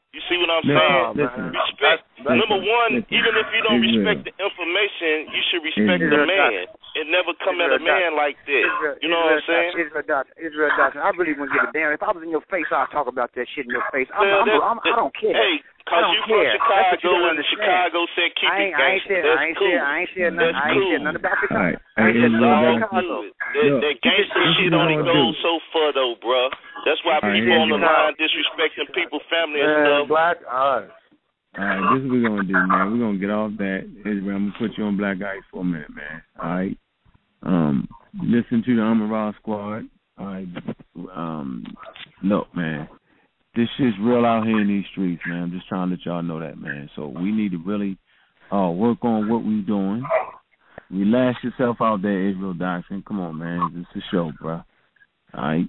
foul. You see what I'm saying? Respect. Number one, even if you don't respect the information, you should respect the man and never come at a man like that. You know what I'm saying? Israel Doctor, I really wouldn't give a damn. If I was in your face, I'd talk about that shit in your face. I don't care. Hey, because you from Chicago, and Chicago said keep it gangster. That's cool. I ain't said nothing about Chicago. That gangster shit only goes so far, though, bruh. That's why people on the line disrespecting people's family and stuff. All right, this is what we're going to do, man. We're going to get off that. I'm going to put you on black ice for a minute, man. All right? Listen to the Amen Ra Squad. Look, man, this shit's real out here in these streets, man. I'm just trying to let y'all know that, man. So we need to really work on what we're doing. Relax yourself out there, Israel Doctrine. Come on, man. This is a show, bro. All right?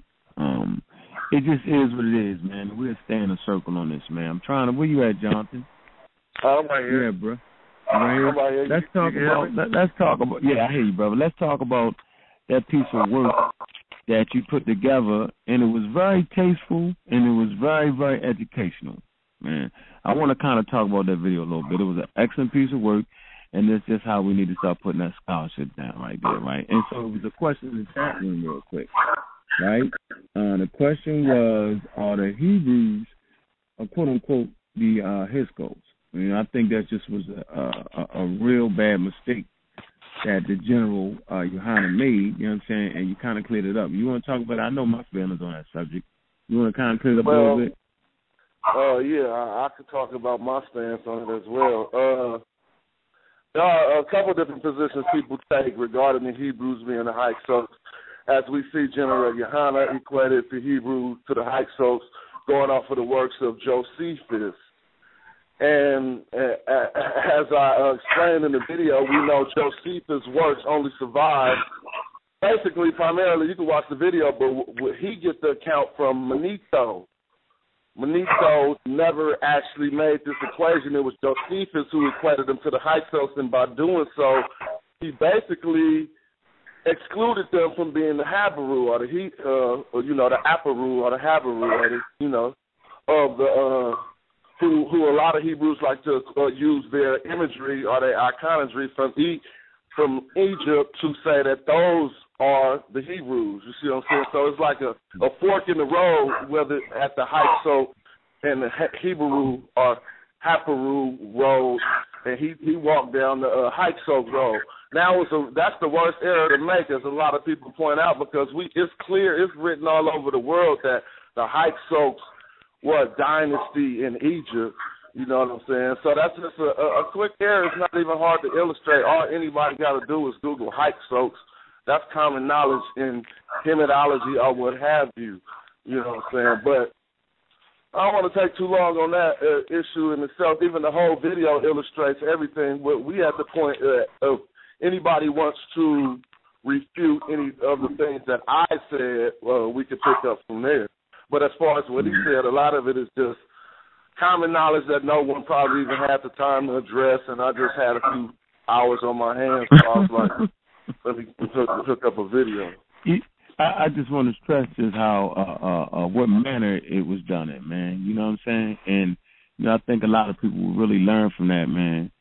It just is what it is, man. We're staying in a circle on this, man. I'm trying to. Where you at, Jonathan? I'm right here. Yeah, bro. Right here. Let's talk about. Yeah, I hear you, brother. Let's talk about that piece of work that you put together, and it was very tasteful, and it was very, very educational, man. I want to kind of talk about that video a little bit. It was an excellent piece of work, and that's just how we need to start putting that scholarship down right there, right? And so it was a question in the chat room real quick, right? The question was, are the Hebrews, quote-unquote, the Hyksos? I mean, I think that just was a real bad mistake that the General Yahanna made, you know what I'm saying, and you kind of cleared it up. You want to talk about it? I know my feelings on that subject. You want to kind of clear it up a little bit? Yeah, I could talk about my stance on it as well. There are a couple different positions people take regarding the Hebrews being the Hyksos. As we see, General Yahanna equated the Hebrews to the Hyksos going off of the works of Josephus. And as I explained in the video, we know Josephus' works only survived. Basically, primarily, you can watch the video, but he gets the account from Manito. Manito never actually made this equation. It was Josephus who equated him to the Hyksos, and by doing so, he basically excluded them from being the Habiru, or the Aparu, or the Habiru, or who a lot of Hebrews like to use their imagery or their iconography from Egypt to say that those are the Hebrews. You see what I'm saying? So it's like a fork in the road, whether at the Hyksos and the Hebrew or Haparu road, and he walked down the Hyksos road. Now that's the worst error to make, as a lot of people point out, because it's clear, it's written all over the world that the Hyksos were a dynasty in Egypt. You know what I'm saying? So that's just a quick error. It's not even hard to illustrate. All anybody got to do is Google Hyksos. That's common knowledge in Kemetology or what have you. You know what I'm saying? But I don't want to take too long on that issue in itself. Even the whole video illustrates everything. We have the point of anybody wants to refute any of the things that I said, well, we could pick up from there. But as far as what he said, a lot of it is just common knowledge that no one probably even had the time to address, and I just had a few hours on my hands, so I was like, let me hook up a video. I just want to stress just how what manner it was done in, man. You know what I'm saying? And you know, I think a lot of people will really learn from that, man.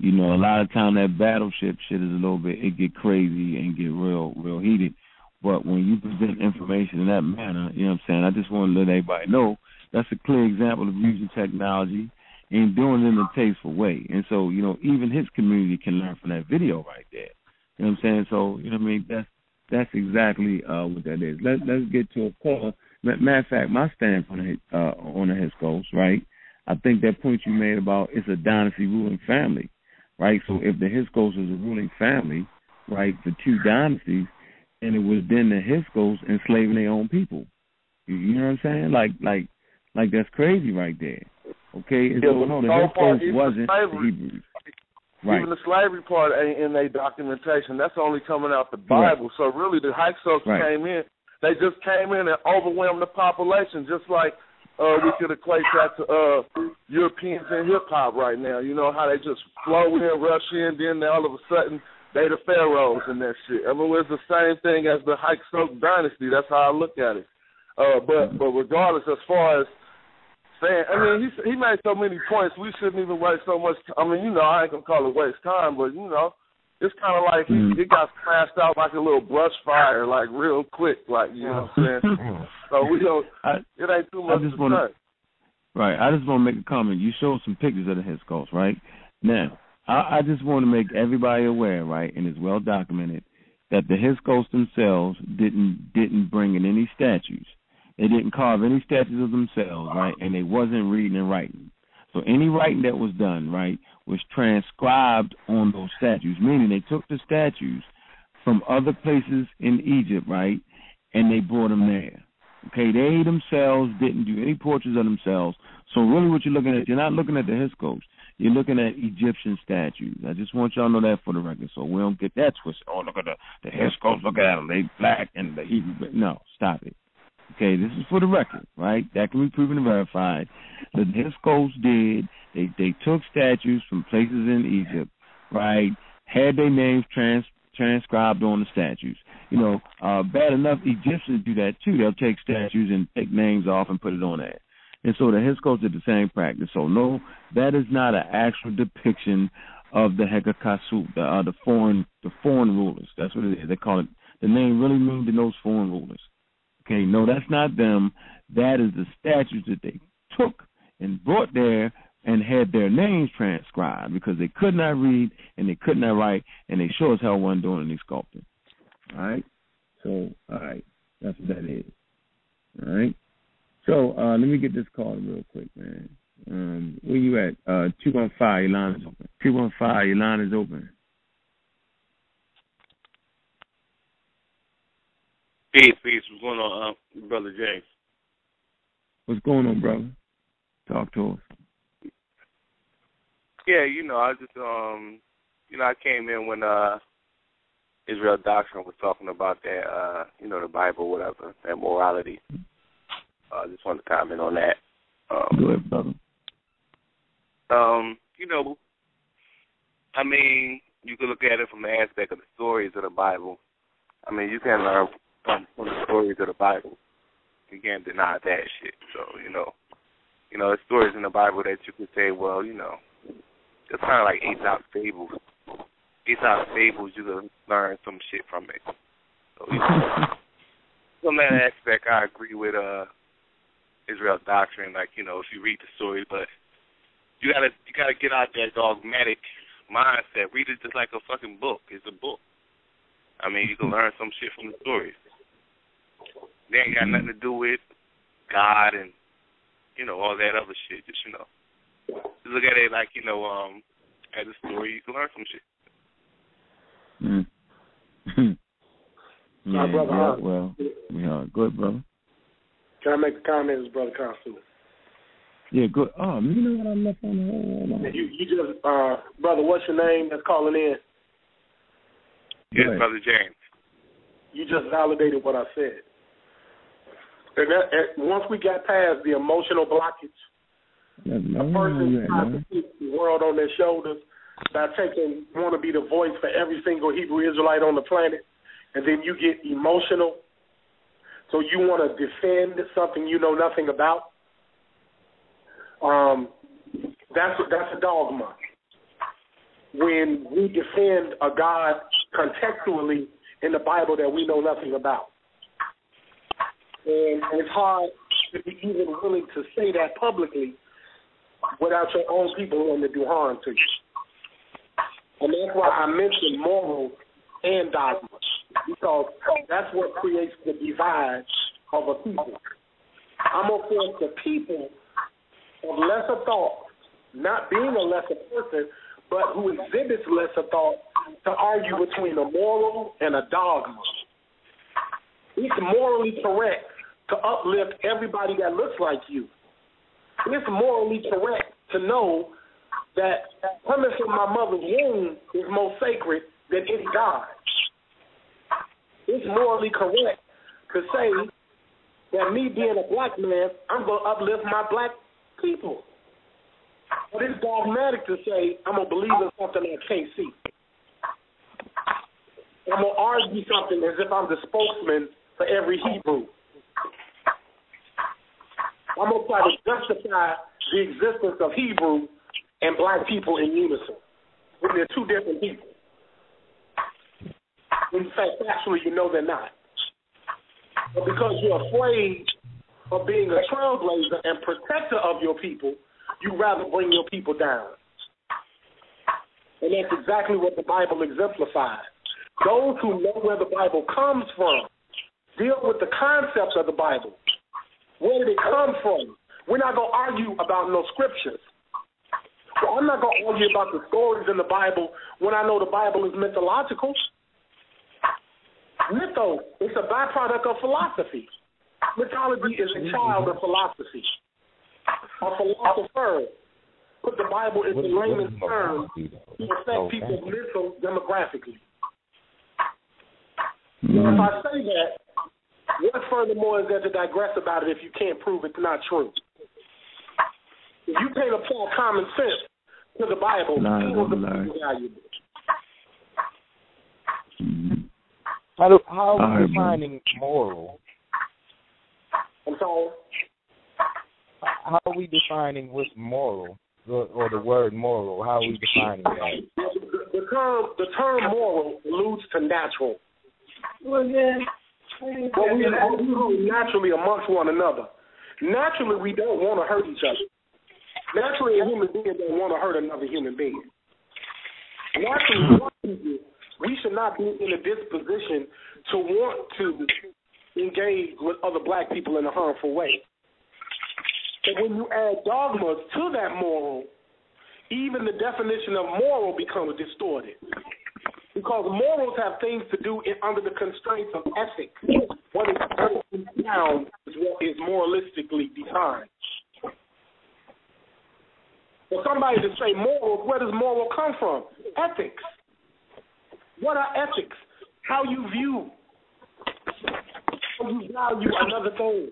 You know, a lot of time that battleship shit is a little bit, it get crazy and get real heated. But when you present information in that manner, you know what I'm saying, I just want to let everybody know that's a clear example of using technology and doing it in a tasteful way. And so, you know, even his community can learn from that video right there. You know what I'm saying? So, you know what I mean? That's exactly what that is. Let's get to a call. Matter of fact, my stance on the Hyksos, right, I think that point you made about it's a dynasty ruling family, right? So if the Hyksos is a ruling family, right, for two dynasties, and it was then the Hyksos enslaving their own people. You know what I'm saying? Like that's crazy right there. Okay? And so, no, the Hyksos wasn't the Hebrews. Right. Even the slavery part ain't in their documentation. That's only coming out the Bible. Right. So really the Hyksos came in. They just came in and overwhelmed the population, just like we could equate that to Europeans in hip-hop right now. You know how they just flow in, rush in, then all of a sudden they the pharaohs and that shit. I mean, it's the same thing as the Hyksos dynasty. That's how I look at it. But regardless, as far as saying, I mean, he made so many points, we shouldn't even waste so much time. I mean, you know, I ain't going to call it waste time, but, you know, it's kind of like it got smashed out like a little brush fire, like real quick, like, you know what I'm saying? So we don't, it ain't too much to touch. Right, I just want to make a comment. You showed some pictures of the Hyksos, right? Now, I just want to make everybody aware, right, and it's well documented, that the Hyksos themselves didn't bring in any statues. They didn't carve any statues of themselves, right, and they wasn't reading and writing. So any writing that was done, right, was transcribed on those statues, meaning they took the statues, from other places in Egypt, right? And they brought them there. Okay, they themselves didn't do any portraits of themselves. So really what you're looking at, you're not looking at the Hyksos. You're looking at Egyptian statues. I just want y'all to know that for the record, so we don't get that twisted. Oh, look at the Hyksos, look at them. They black and the Hebrew. No, stop it. Okay, this is for the record, right? That can be proven and verified. The Hyksos did. They took statues from places in Egypt, right? Had their names transcribed on the statues. You know, bad enough Egyptians do that too. They'll take statues and take names off and put it on there. And so the Hyksos did the same practice. So no, that is not an actual depiction of the Hekakasut, the foreign rulers. That's what it is. They call it. The name really means those foreign rulers. Okay, no, that's not them. That is the statues that they took and brought there and had their names transcribed because they could not read and they could not write, and they sure as hell weren't doing any sculpting. All right? So, all right, that's what that is. All right? So, let me get this call real quick, man. Where you at? 215, your line is open. 215, your line is open. Peace. What's going on, Brother James? What's going on, brother? Talk to us. Yeah, you know, I just, I came in when Israel Doctrine was talking about that, the Bible, whatever, that morality. I just wanted to comment on that. Go ahead, brother. You could look at it from the aspect of the stories of the Bible. I mean, you can learn from the stories of the Bible. You can't deny that shit. So, there's stories in the Bible that you could say, well, it's kind of like Aesop's Fables. You could learn some shit from it. So, from that aspect, I agree with Israel Doctrine. Like, if you read the story, but you gotta get out that dogmatic mindset. Read it just like a fucking book. It's a book. I mean, you can learn some shit from the stories. They ain't got nothing to do with God and, all that other shit. Just, just look at it like, as a story, you can learn some shit. Mm. Yeah, brother, go ahead, brother. Can I make a comment as Brother Consul? Yeah, good. You know what I'm left on the whole. You just, brother, what's your name that's calling in? Yes, Brother James. You just validated what I said. And once we got past the emotional blockage, a person tries to keep the world on their shoulders by want to be the voice for every single Hebrew Israelite on the planet, and then you get emotional, so you want to defend something you know nothing about. That's a dogma. When we defend a God contextually in the Bible that we know nothing about. And it's hard to be even willing to say that publicly without your own people wanting to do harm to you. And that's why I mentioned moral and dogma, because that's what creates the divide of a people. I'm going to force the people of lesser thought, not being a lesser person, but who exhibits lesser thought, to argue between a moral and a dogma. It's morally correct to uplift everybody that looks like you. It's morally correct to know that coming from my mother's womb is more sacred than any God. It's morally correct to say that me being a black man, I'm going to uplift my black people. But it's dogmatic to say I'm going to believe in something I can't see. I'm going to argue something as if I'm the spokesman for every Hebrew. I'm going to try to justify the existence of Hebrew and black people in unison, when they're two different people. In fact, actually, they're not. But because you're afraid of being a trailblazer and protector of your people, you rather bring your people down. And that's exactly what the Bible exemplifies. Those who know where the Bible comes from deal with the concepts of the Bible. Where did it come from? We're not going to argue about no scriptures. So I'm not going to argue about the stories in the Bible when I know the Bible is mythological. mytho is a byproduct of philosophy. Mythology is a child of philosophy. A philosopher put the Bible into layman's terms to affect people's mental demographically. Now, if I say that, what furthermore is there to digress about it if you can't prove it's not true? If you can't apply common sense to the Bible, it will be valuable. How are you defining moral? I'm sorry? How are we defining what's moral, or the word moral? How are we defining that? The term moral alludes to natural. Well, yeah. But we are naturally amongst one another. Naturally, we don't want to hurt each other. Naturally, a human being don't want to hurt another human being. Naturally, we should not be in a disposition to want to engage with other black people in a harmful way. But when you add dogmas to that moral, even the definition of moral becomes distorted. Because morals have things to do under the constraints of ethics. What is morally sound is what is moralistically defined. For somebody to say morals, where does moral come from? Ethics. What are ethics? How you view, how you value another thing.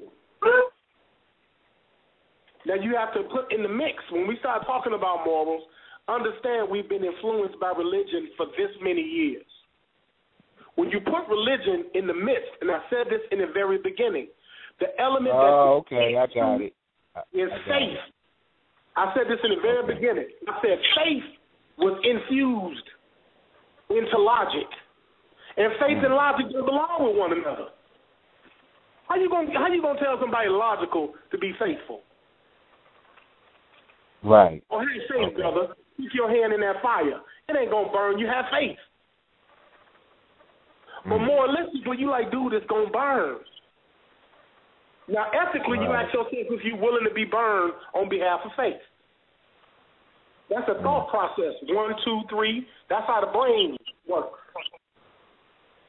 Now you have to put in the mix, when we start talking about morals, understand we've been influenced by religion for this many years. When you put religion in the midst, and I said this in the very beginning, the element faith. I said this in the very beginning. I said faith was infused into logic, and faith and logic don't belong with one another. How you gonna tell somebody logical to be faithful? Right. Oh, hey, say, brother, keep your hand in that fire. It ain't gonna burn. You have faith. But moralistically, you like, dude, it's gonna burn. Now, ethically, you ask yourself if you're willing to be burned on behalf of faith. That's a thought process. 1, 2, 3. That's how the brain works.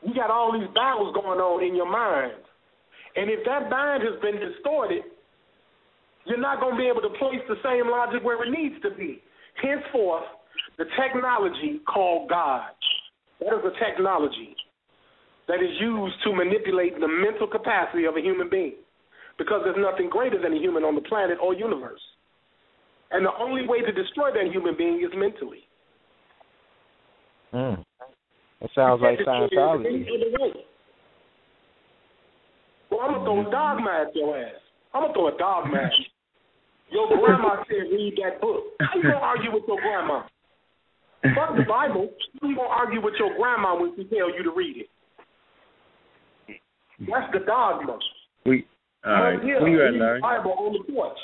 You got all these battles going on in your mind. And if that mind has been distorted, you're not going to be able to place the same logic where it needs to be. Henceforth, the technology called God. That is a technology that is used to manipulate the mental capacity of a human being, because there's nothing greater than a human on the planet or universe. And the only way to destroy that human being is mentally. That sounds like Scientology. Well, I'm going to throw a dogma at your ass. I'm going to throw a dogma at you. Your grandma said read that book. How you going to argue with your grandma? Fuck the Bible. You going to argue with your grandma when she tells you to read it. That's the dogma. The Bible on the porch.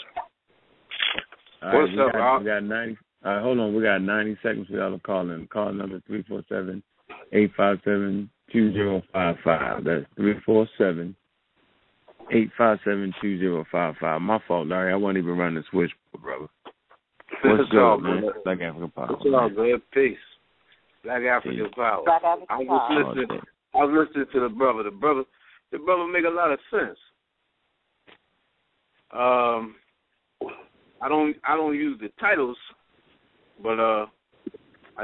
What's up, Rob? Hold on, we got 90 seconds for y'all to call in. Call number 347-857-2055. That's 347-857-2055. My fault, Larry. I wasn't even running the switch, brother. What's up, man? Black African Power. What's up, man? Peace. Black African Power. I was listening to the brother. The brother make a lot of sense. I don't use the titles, but I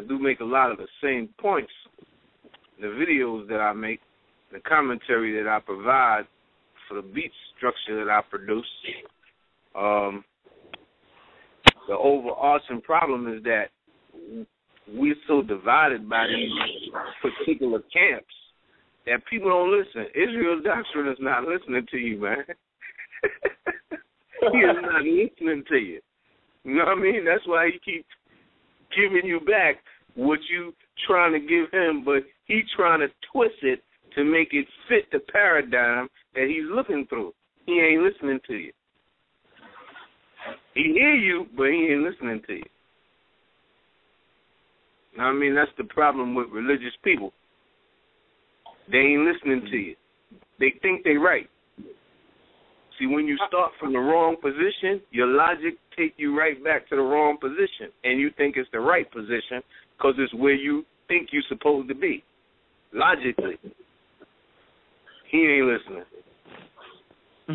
do make a lot of the same points in the videos that I make, the commentary that I provide, for the beat structure that I produce. The overarching problem is that we're so divided by these particular camps that people don't listen. Israel's doctrine is not listening to you, man. He is not listening to you. You know what I mean? That's why he keeps giving you back what you trying to give him, but he trying to twist it to make it fit the paradigm that he's looking through. He ain't listening to you. He hear you, but he ain't listening to you. You know what I mean? That's the problem with religious people. They ain't listening to you. They think they right. See, when you start from the wrong position, your logic take you right back to the wrong position, and you think it's the right position because it's where you think you're supposed to be, logically. He ain't listening.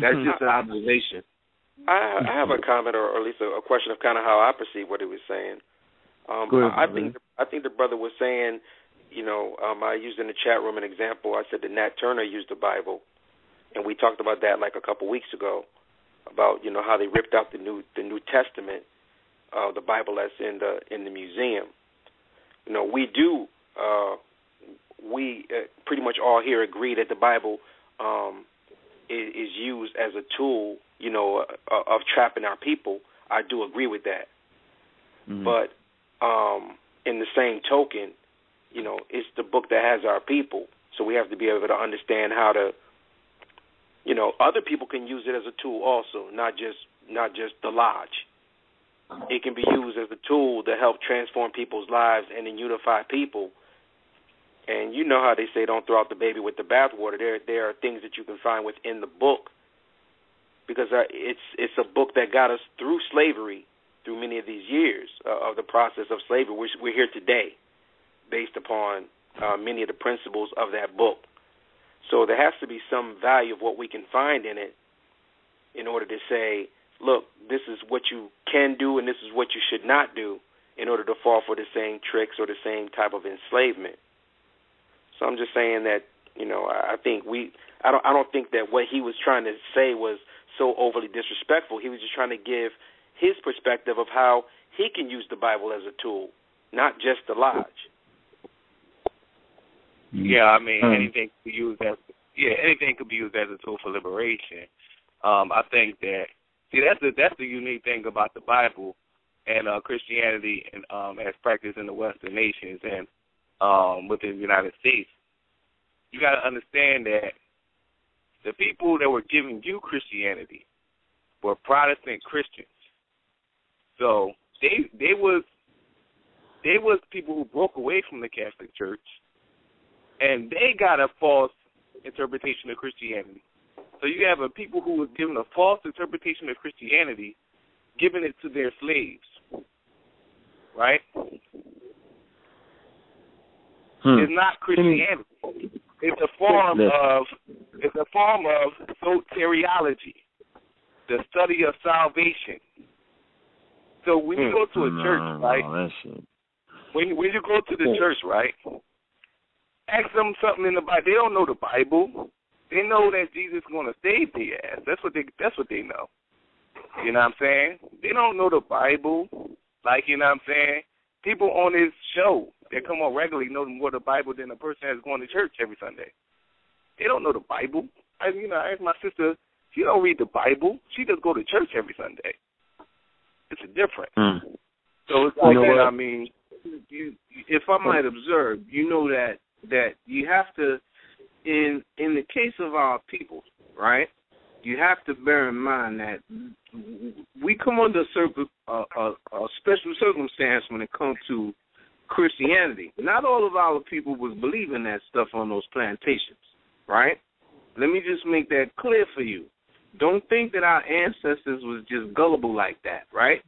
That's just an observation. I have a comment, or at least a question of kind of how I perceive what he was saying. I think the brother was saying, you know, I used in the chat room an example. I said that Nat Turner used the Bible, and we talked about that like a couple weeks ago about, you know, how they ripped out the New Testament, the Bible that's in the museum. You know, we do. We pretty much all here agree that the Bible is used as a tool, you know, of trapping our people. I do agree with that. Mm-hmm. But in the same token, you know, it's the book that has our people. So we have to be able to understand how to, you know, other people can use it as a tool also, not just the lodge. It can be used as a tool to help transform people's lives and then unify people. And you know how they say don't throw out the baby with the bathwater. There are things that you can find within the book, because it's a book that got us through slavery, through many of these years of the process of slavery. We're here today based upon many of the principles of that book. So there has to be some value of what we can find in it in order to say, look, this is what you can do and this is what you should not do, in order to fall for the same tricks or the same type of enslavement. So I'm just saying that, you know, I don't think that what he was trying to say was so overly disrespectful. He was just trying to give his perspective of how he can use the Bible as a tool, not just the lodge. Yeah, I mean, anything could be used as a tool for liberation. I think that that's the unique thing about the Bible and Christianity and as practiced in the Western nations and within the United States. You got to understand that the people that were giving you Christianity were Protestant Christians. So they was people who broke away from the Catholic Church, and they got a false interpretation of Christianity. So you have a people who was given a false interpretation of Christianity, giving it to their slaves, right? It's not Christianity. It's a form of soteriology, the study of salvation. So when you go to a church, right? When you go to the church, right? Ask them something in the Bible. They don't know the Bible. They know that Jesus is going to save their ass. That's what they know. You know what I'm saying? They don't know the Bible. Like, you know what I'm saying? People on this show that come on regularly know more the Bible than a person that's going to church every Sunday. They don't know the Bible. I asked my sister, she don't read the Bible. She just go to church every Sunday. It's a difference. So it's like, you know what I mean? If I might observe, you know that you have to, in the case of our people, right, you have to bear in mind that we come under a special circumstance when it comes to Christianity. Not all of our people was believing that stuff on those plantations, right? Let me just make that clear for you. Don't think that our ancestors was just gullible like that, right?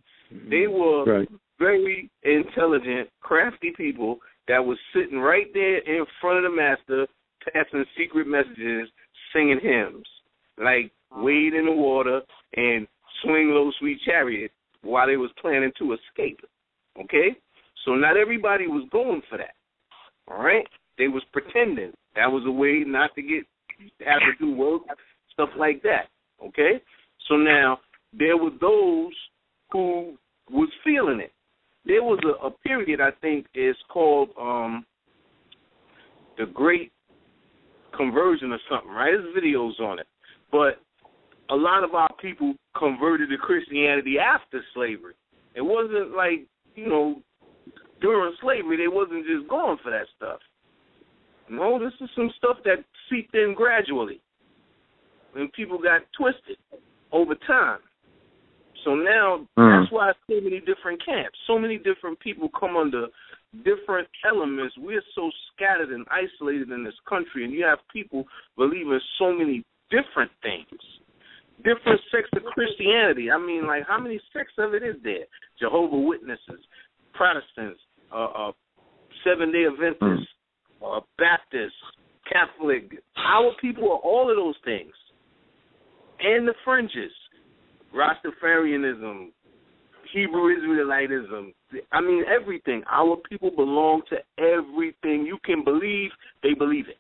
They were very intelligent, crafty people that was sitting right there in front of the master, passing secret messages, singing hymns, like wade in the water and swing low, sweet chariot, while they was planning to escape, okay? So not everybody was going for that, all right? They was pretending. That was a way not to get, have to do work, stuff like that, okay? So now there were those who was feeling it. There was a period, I think, is called the Great Conversion or something, right? There's videos on it. But a lot of our people converted to Christianity after slavery. It wasn't like, you know, during slavery, they wasn't just going for that stuff. No, this is some stuff that seeped in gradually, and people got twisted over time. So now that's why so many different camps, so many different people come under different elements. We're so scattered and isolated in this country, and you have people believing so many different things, different sects of Christianity. I mean, like, how many sects of it is there? Jehovah's Witnesses, Protestants, Seventh-day Adventists, Baptists, Catholic. Our people are all the fringes. Rastafarianism, Hebrew Israelitism, I mean everything. Our people belong to everything you can believe, they believe it.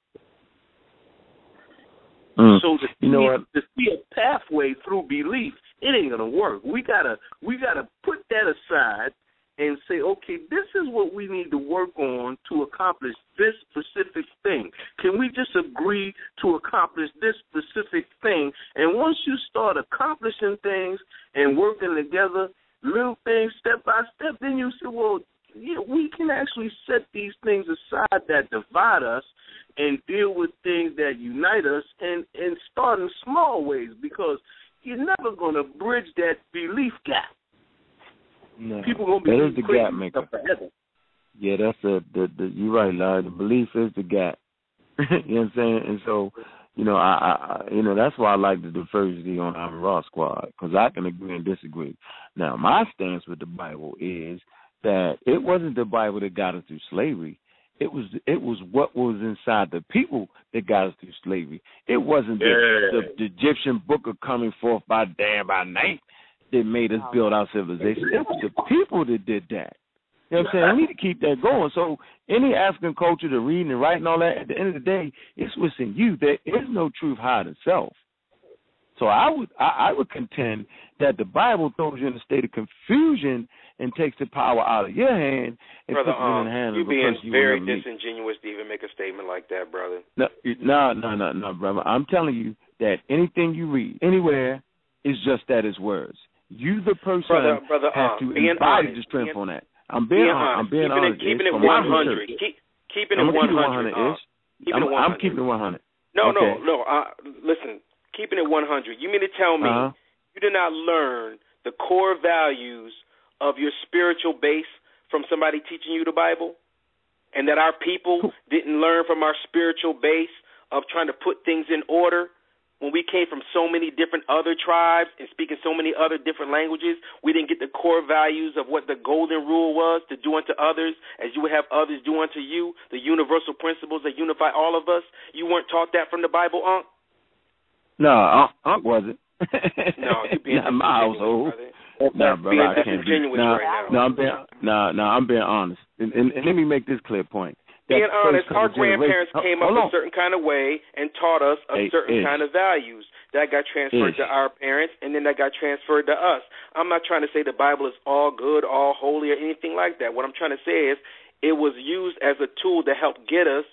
So to see a pathway through belief, it ain't gonna work. We gotta put that aside and say, okay, this is what we need to work on to accomplish this specific thing. Can we just agree to accomplish this specific thing? And once you start accomplishing things and working together, little things step by step, then you say, well, yeah, we can actually set these things aside that divide us and deal with things that unite us and start in small ways, because you're never going to bridge that belief gap. No, people gonna be that is the gap maker. Yeah, that's the you're right, Larry. The belief is the gap. You know what I'm saying? And so, I that's why I like the diversity on Amen Ra Squad, because I can agree and disagree. Now, my stance with the Bible is that it wasn't the Bible that got us through slavery. It was what was inside the people that got us through slavery. It wasn't the Egyptian book of coming forth by day and by night that made us build our civilization. It was the people that did that. You know what I'm saying? We need to keep that going. So any African culture, the reading and writing, all that, at the end of the day, it's what's in you. There is no truth higher than self. So I would contend that the Bible throws you in a state of confusion and takes the power out of your hand and brother, puts it in the hand of the person you want to meet. You're being very disingenuous to even make a statement like that, brother. No, brother. I'm telling you that anything you read anywhere is just that, as words. You, the person, brother, have to embody the strength on that. I'm being honest. I'm being honest. Keeping it 100. Keeping it 100. I'm keeping it 100. No. Listen, keeping it 100. You mean to tell me you did not learn the core values of your spiritual base from somebody teaching you the Bible, and that our people didn't learn from our spiritual base of trying to put things in order? When we came from so many different other tribes and speaking so many other different languages, we didn't get the core values of what the golden rule was, to do unto others as you would have others do unto you, the universal principles that unify all of us. You weren't taught that from the Bible, Unc? No, Unc wasn't. No, you're being not my household. No, brother, I can't be. I'm being honest. And let me make this clear point. Being honest, our grandparents came up a certain kind of way and taught us a certain kind of values that got transferred to our parents, and then that got transferred to us. I'm not trying to say the Bible is all good, all holy, or anything like that. What I'm trying to say is it was used as a tool to help get us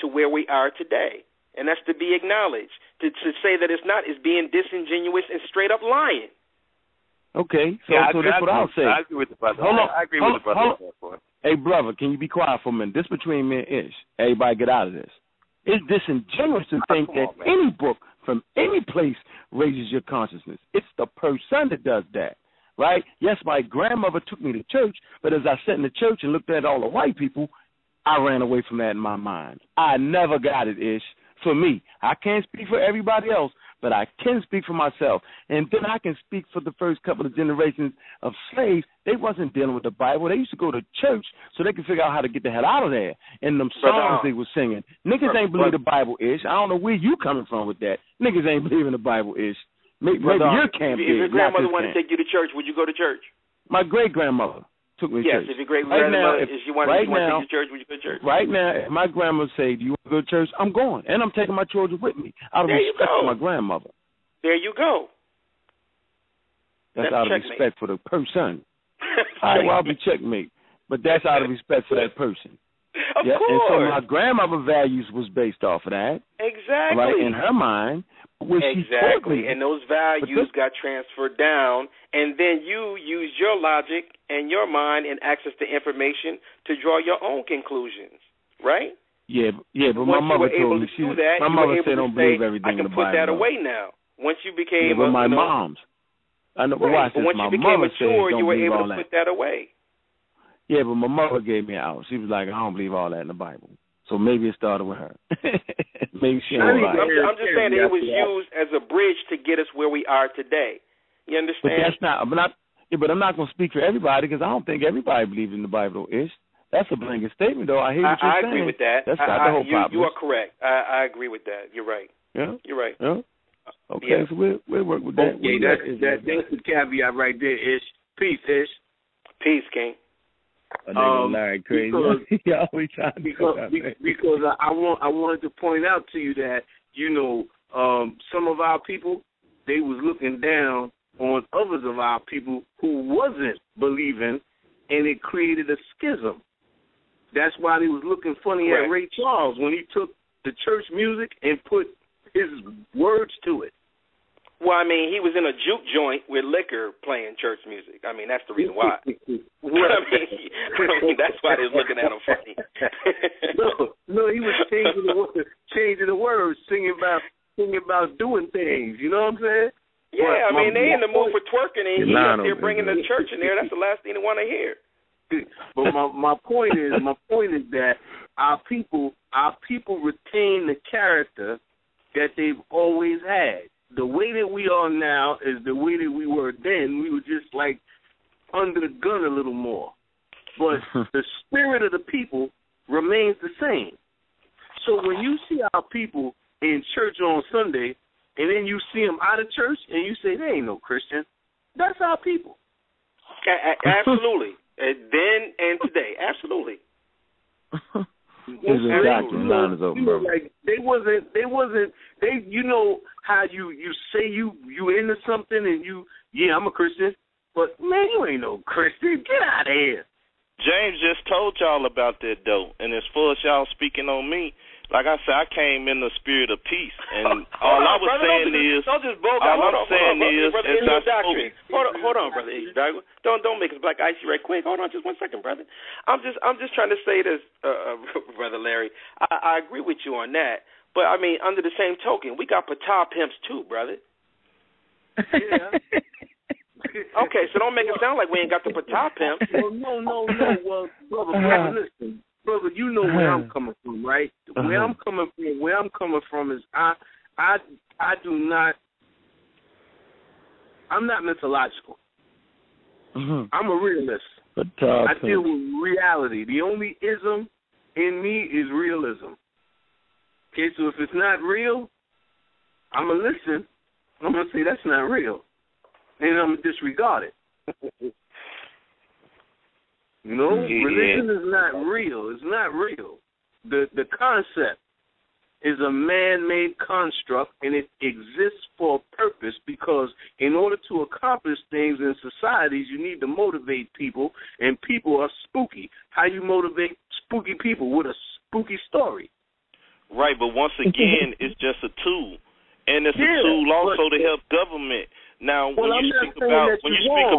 to where we are today, and that's to be acknowledged. To say that it's not is being disingenuous and straight up lying. Okay, so that's what I'll say. I agree with the brother. Hold on. Hey, brother, can you be quiet for a minute? This between me and Ish. Everybody get out of this. It's disingenuous to think that any book from any place raises your consciousness. It's the person that does that, right? Yes, my grandmother took me to church, but as I sat in the church and looked at all the white people, I ran away from that in my mind. I never got it, Ish, for me. I can't speak for everybody else, but I can speak for myself. And then I can speak for the first couple of generations of slaves. They wasn't dealing with the Bible. They used to go to church so they could figure out how to get the hell out of there. And them songs they were singing. Niggas ain't believe the Bible-ish. I don't know where you coming from with that. Niggas ain't believing the Bible-ish. Maybe your camp is. If your grandmother wanted to take you to church, would you go to church? My great-grandmother took me to church. Yes, if your great-grandmother, if she wanted to take you to church, would you go to church? Right now, if my grandma say, do you want to go to church? I'm going. And I'm taking my children with me. Out of respect for my grandmother. There you go. That's out of respect for the person. All right, well, I'll be checkmate. But that's out of respect for that person. Of course. And so my grandmother's values was based off of that. Exactly. Right, in her mind. Exactly. And those values got transferred down, and then you use your logic and your mind and access to information to draw your own conclusions, right? Yeah, but my mother told me. My mother said don't believe everything in the Bible. I can put that away now. Once you became a... my mom's. I know, right, but once you became mature, you were able to put that away. Yeah, but my mother gave me out. She was like, I don't believe all that in the Bible. So maybe it started with her. Maybe she I'm just saying that it was used as a bridge to get us where we are today. You understand? But I'm not going to speak for everybody, because I don't think everybody believes in the Bible. That's a blanket statement, though. I hear what you're saying. I agree with that. That's not the whole problem. You are correct. I agree with that. You're right. Yeah. You're right. Yeah. Okay, yeah. So we'll work with that. Okay, that's the caveat right there, Ish. Peace, Ish. Peace, King. Crazy. Because I wanted to point out to you that, some of our people, they was looking down on others of our people who wasn't believing, and it created a schism. That's why they was looking funny at Ray Charles when he took the church music and put his words to it. Well, he was in a juke joint with liquor playing church music. That's the reason why. That's why they was looking at him funny. No, he was changing the words, singing about doing things. You know what I'm saying? Yeah, they in the mood for twerking, and they're bringing the church in there. That's the last thing they want to hear. But my point is that our people retain the character that they've always had. The way that we are now is the way that we were then. We were just like under the gun a little more. But the spirit of the people remains the same. So when you see our people in church on Sunday, and then you see them out of church, and you say, they ain't no Christian, that's our people. Absolutely. Then and today. Absolutely. They wasn't how you say you into something and I'm a Christian, but man, you ain't no Christian. Get out of here. James just told y'all about that though, and as far as y'all speaking on me, like I said, I came in the spirit of peace, and all I was saying is, hold on, brother, don't make us black icy right quick. Hold on, just 1 second, brother. I'm just trying to say this, brother Larry. I agree with you on that, but under the same token, we got patah pimps too, brother. Yeah. Okay, so don't make it sound like we ain't got the patah pimps. Well, no. Well, brother, listen. Brother, you know where I'm coming from, right? Uh-huh. Where I'm coming from is I'm not mythological. Uh-huh. I'm a realist. I deal with reality. The only ism in me is realism. Okay, so if it's not real, I'm going to listen. I'm going to say that's not real. And I'm going to disregard it. Religion is not real. It's not real. The concept is a man-made construct, and it exists for a purpose because in order to accomplish things in societies, you need to motivate people, and people are spooky. How you motivate spooky people? With a spooky story. Right, but once again, it's just a tool, and it's a tool also to help government. Now, when you speak about a nation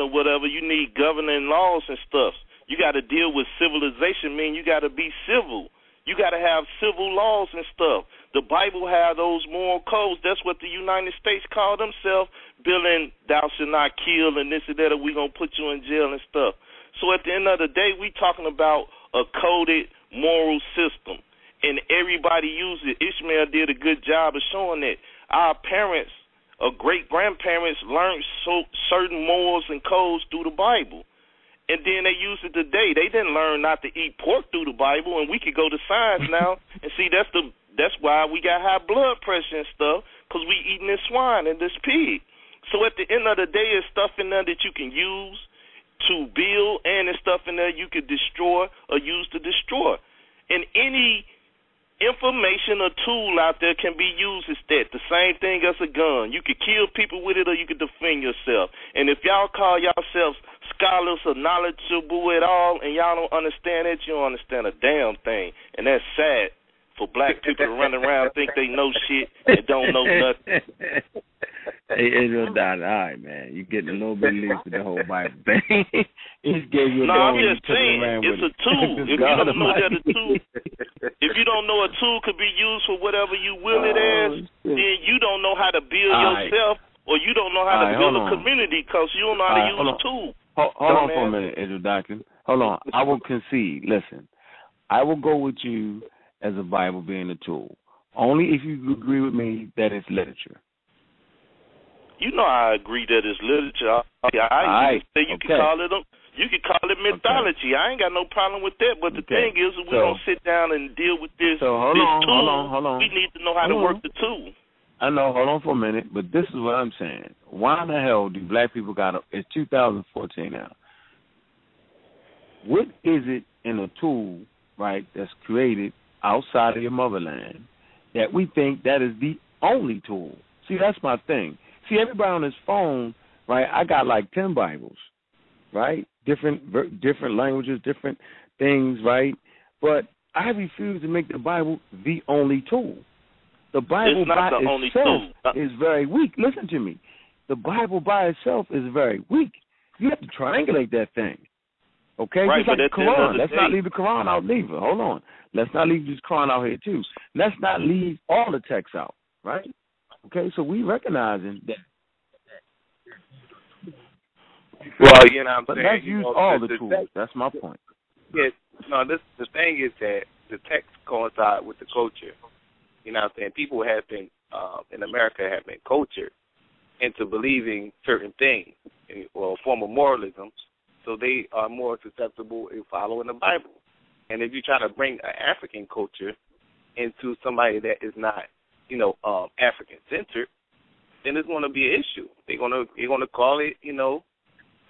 or whatever, you need governing laws and stuff. You got to deal with civilization, meaning you got to be civil. You got to have civil laws and stuff. The Bible has those moral codes. That's what the United States called themselves, building thou shalt not kill and this and that, or we're going to put you in jail and stuff. So at the end of the day, we talking about a coded moral system. And everybody used it. Ishmael did a good job of showing that our parents or great-grandparents learned certain morals and codes through the Bible. And then they use it today. They didn't learn not to eat pork through the Bible, and we could go to science now and see that's why we got high blood pressure and stuff, because we eating this swine and this pig. So at the end of the day, it's stuff in there that you can use to build, and it's stuff in there you could destroy or use to destroy. And any information or tool out there can be used as that. The same thing as a gun. You could kill people with it or you could defend yourself. And if y'all call yourselves scholars or knowledgeable at all and y'all don't understand it, you don't understand a damn thing. And that's sad for black people to run around think they know shit and don't know nothing. Hey, all right, man. You're getting a little bit loose with the whole Bible thing. I'm just saying, it's a tool. If you don't know a tool could be used for whatever you will it as, then you don't know how to build yourself or you don't know how to build a community because you don't know how to use a tool. Hold on for a minute, Andrew Doctor. Hold on. I will concede. Listen, I will go with you as a Bible being a tool. Only if you agree with me that it's literature. You know I agree that it's literature. I say you can call it a You could call it mythology. Okay. I ain't got no problem with that. But the thing is, we don't sit down and deal with this. So hold on. We need to know how to work the tool. I know. Hold on for a minute. But this is what I'm saying. Why in the hell do black people got up? It's 2014 now. What is it in a tool, right, that's created outside of your motherland that we think that is the only tool? See, that's my thing. See, everybody on this phone, right, I got like 10 Bibles, right? Different languages, different things, right? But I refuse to make the Bible the only tool. The Bible by itself is very weak. Listen to me. The Bible by itself is very weak. You have to triangulate that thing. Okay? Right, just like the Quran. Let's not leave the Quran out neither. Hold on. Let's not leave this Quran out here too. Let's not leave all the texts out, right? Okay, so we recognizing that. Well, you know what I'm saying? Let's use all the tools. That's my point. Yeah, no, the thing is that the text coincide with the culture. You know what I'm saying? People have been, in America, have been cultured into believing certain things, or a form of moralism, so they are more susceptible in following the Bible. And if you try to bring an African culture into somebody that is not, you know, African-centered, then it's going to be an issue. They're going to call it, you know,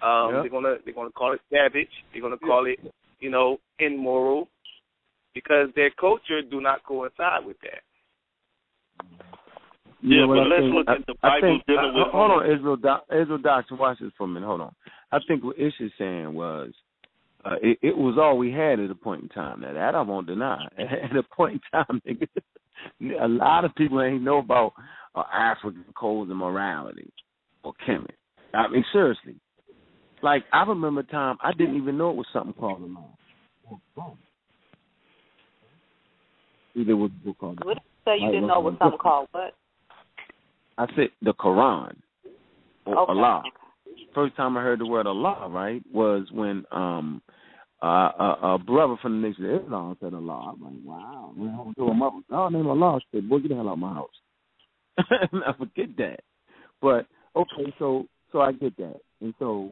they're going to call it savage. They're going to call it, you know, immoral, because their culture do not coincide with that. You know, but let's look at the Bible dealing with. Hold on, Israel Doctor, watch this for a minute. Hold on. I think what Ish is saying was, it was all we had at a point in time. Now, that I won't deny. At a point in time, nigga, a lot of people ain't know about African codes and morality or Kemet. I mean, seriously. Like, I remember a time I didn't even know it was something called a law. Either was a book called. What? So you didn't know it was something called what? I said the Quran or Allah. First time I heard the word Allah, right, was when a brother from the Nation of Islam said Allah. I'm like, wow. Oh, name Allah. I said, boy, get the hell out of my house. I forget that. But, okay, so I get that. And so,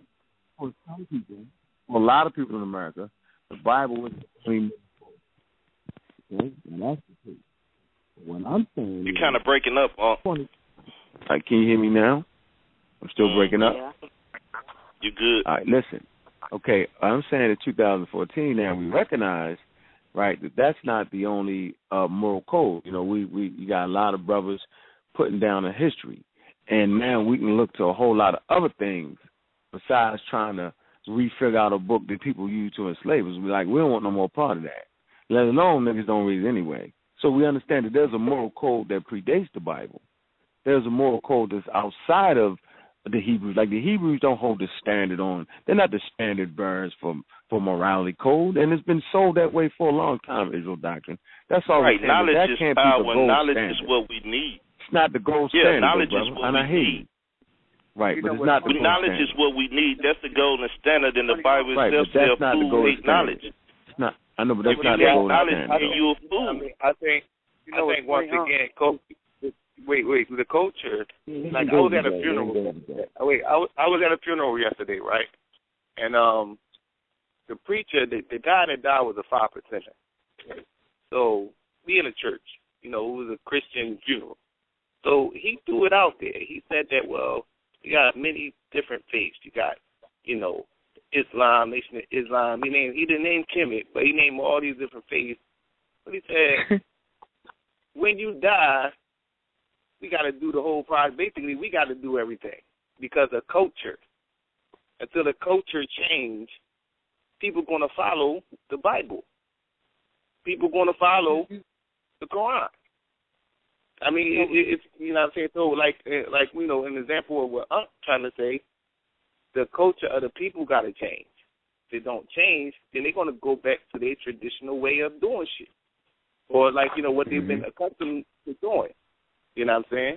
for some people, for a lot of people in America, the Bible was extremely important. Okay? And that's the case. What I'm saying is, you're kind of breaking up. Right, can you hear me now? I'm still breaking up. Yeah. You good? All right, listen. Okay, I'm saying in 2014 now we recognize, right, that that's not the only moral code. You know, you got a lot of brothers putting down a history, and now we can look to a whole lot of other things besides trying to refigure out a book that people use to enslave us. We're like, we don't want no more part of that. Let alone niggas don't read it anyway. So we understand that there's a moral code that predates the Bible. There's a moral code that's outside of the Hebrews. Like, the Hebrews don't hold the standard on. They're not the standard bearers for morality code, and it's been sold that way for a long time, Israel doctrine. That's all right. Knowledge that is can't power. Be the gold knowledge standard. Is what we need. It's not the gold standard, knowledge brother, is what and we I hate need. Right, you but it's not the gold knowledge standard. Knowledge is what we need. That's the golden standard in the Bible itself. Right, that's not the golden standard. It's not. I know, but that's not the golden standard. I think once again, Kobe. Wait, the culture, like, I was at a funeral. Wait, I was at a funeral yesterday, right? And the preacher, the guy that died was a 5%. So we in a church, you know, it was a Christian funeral. So he threw it out there. He said that, well, you got many different faiths. You got, you know, Islam, Nation of Islam. He didn't name Kemet, but he named all these different faiths. But he said, when you die, we got to do the whole project. Basically, we got to do everything because of culture. Until the culture change, people going to follow the Bible. People going to follow the Quran. I mean, it's you know what I'm saying? So, like you know, an example of what I'm trying to say, the culture of the people got to change. If they don't change, then they're going to go back to their traditional way of doing shit. Or, like, you know, what they've been accustomed to doing. You know what I'm saying?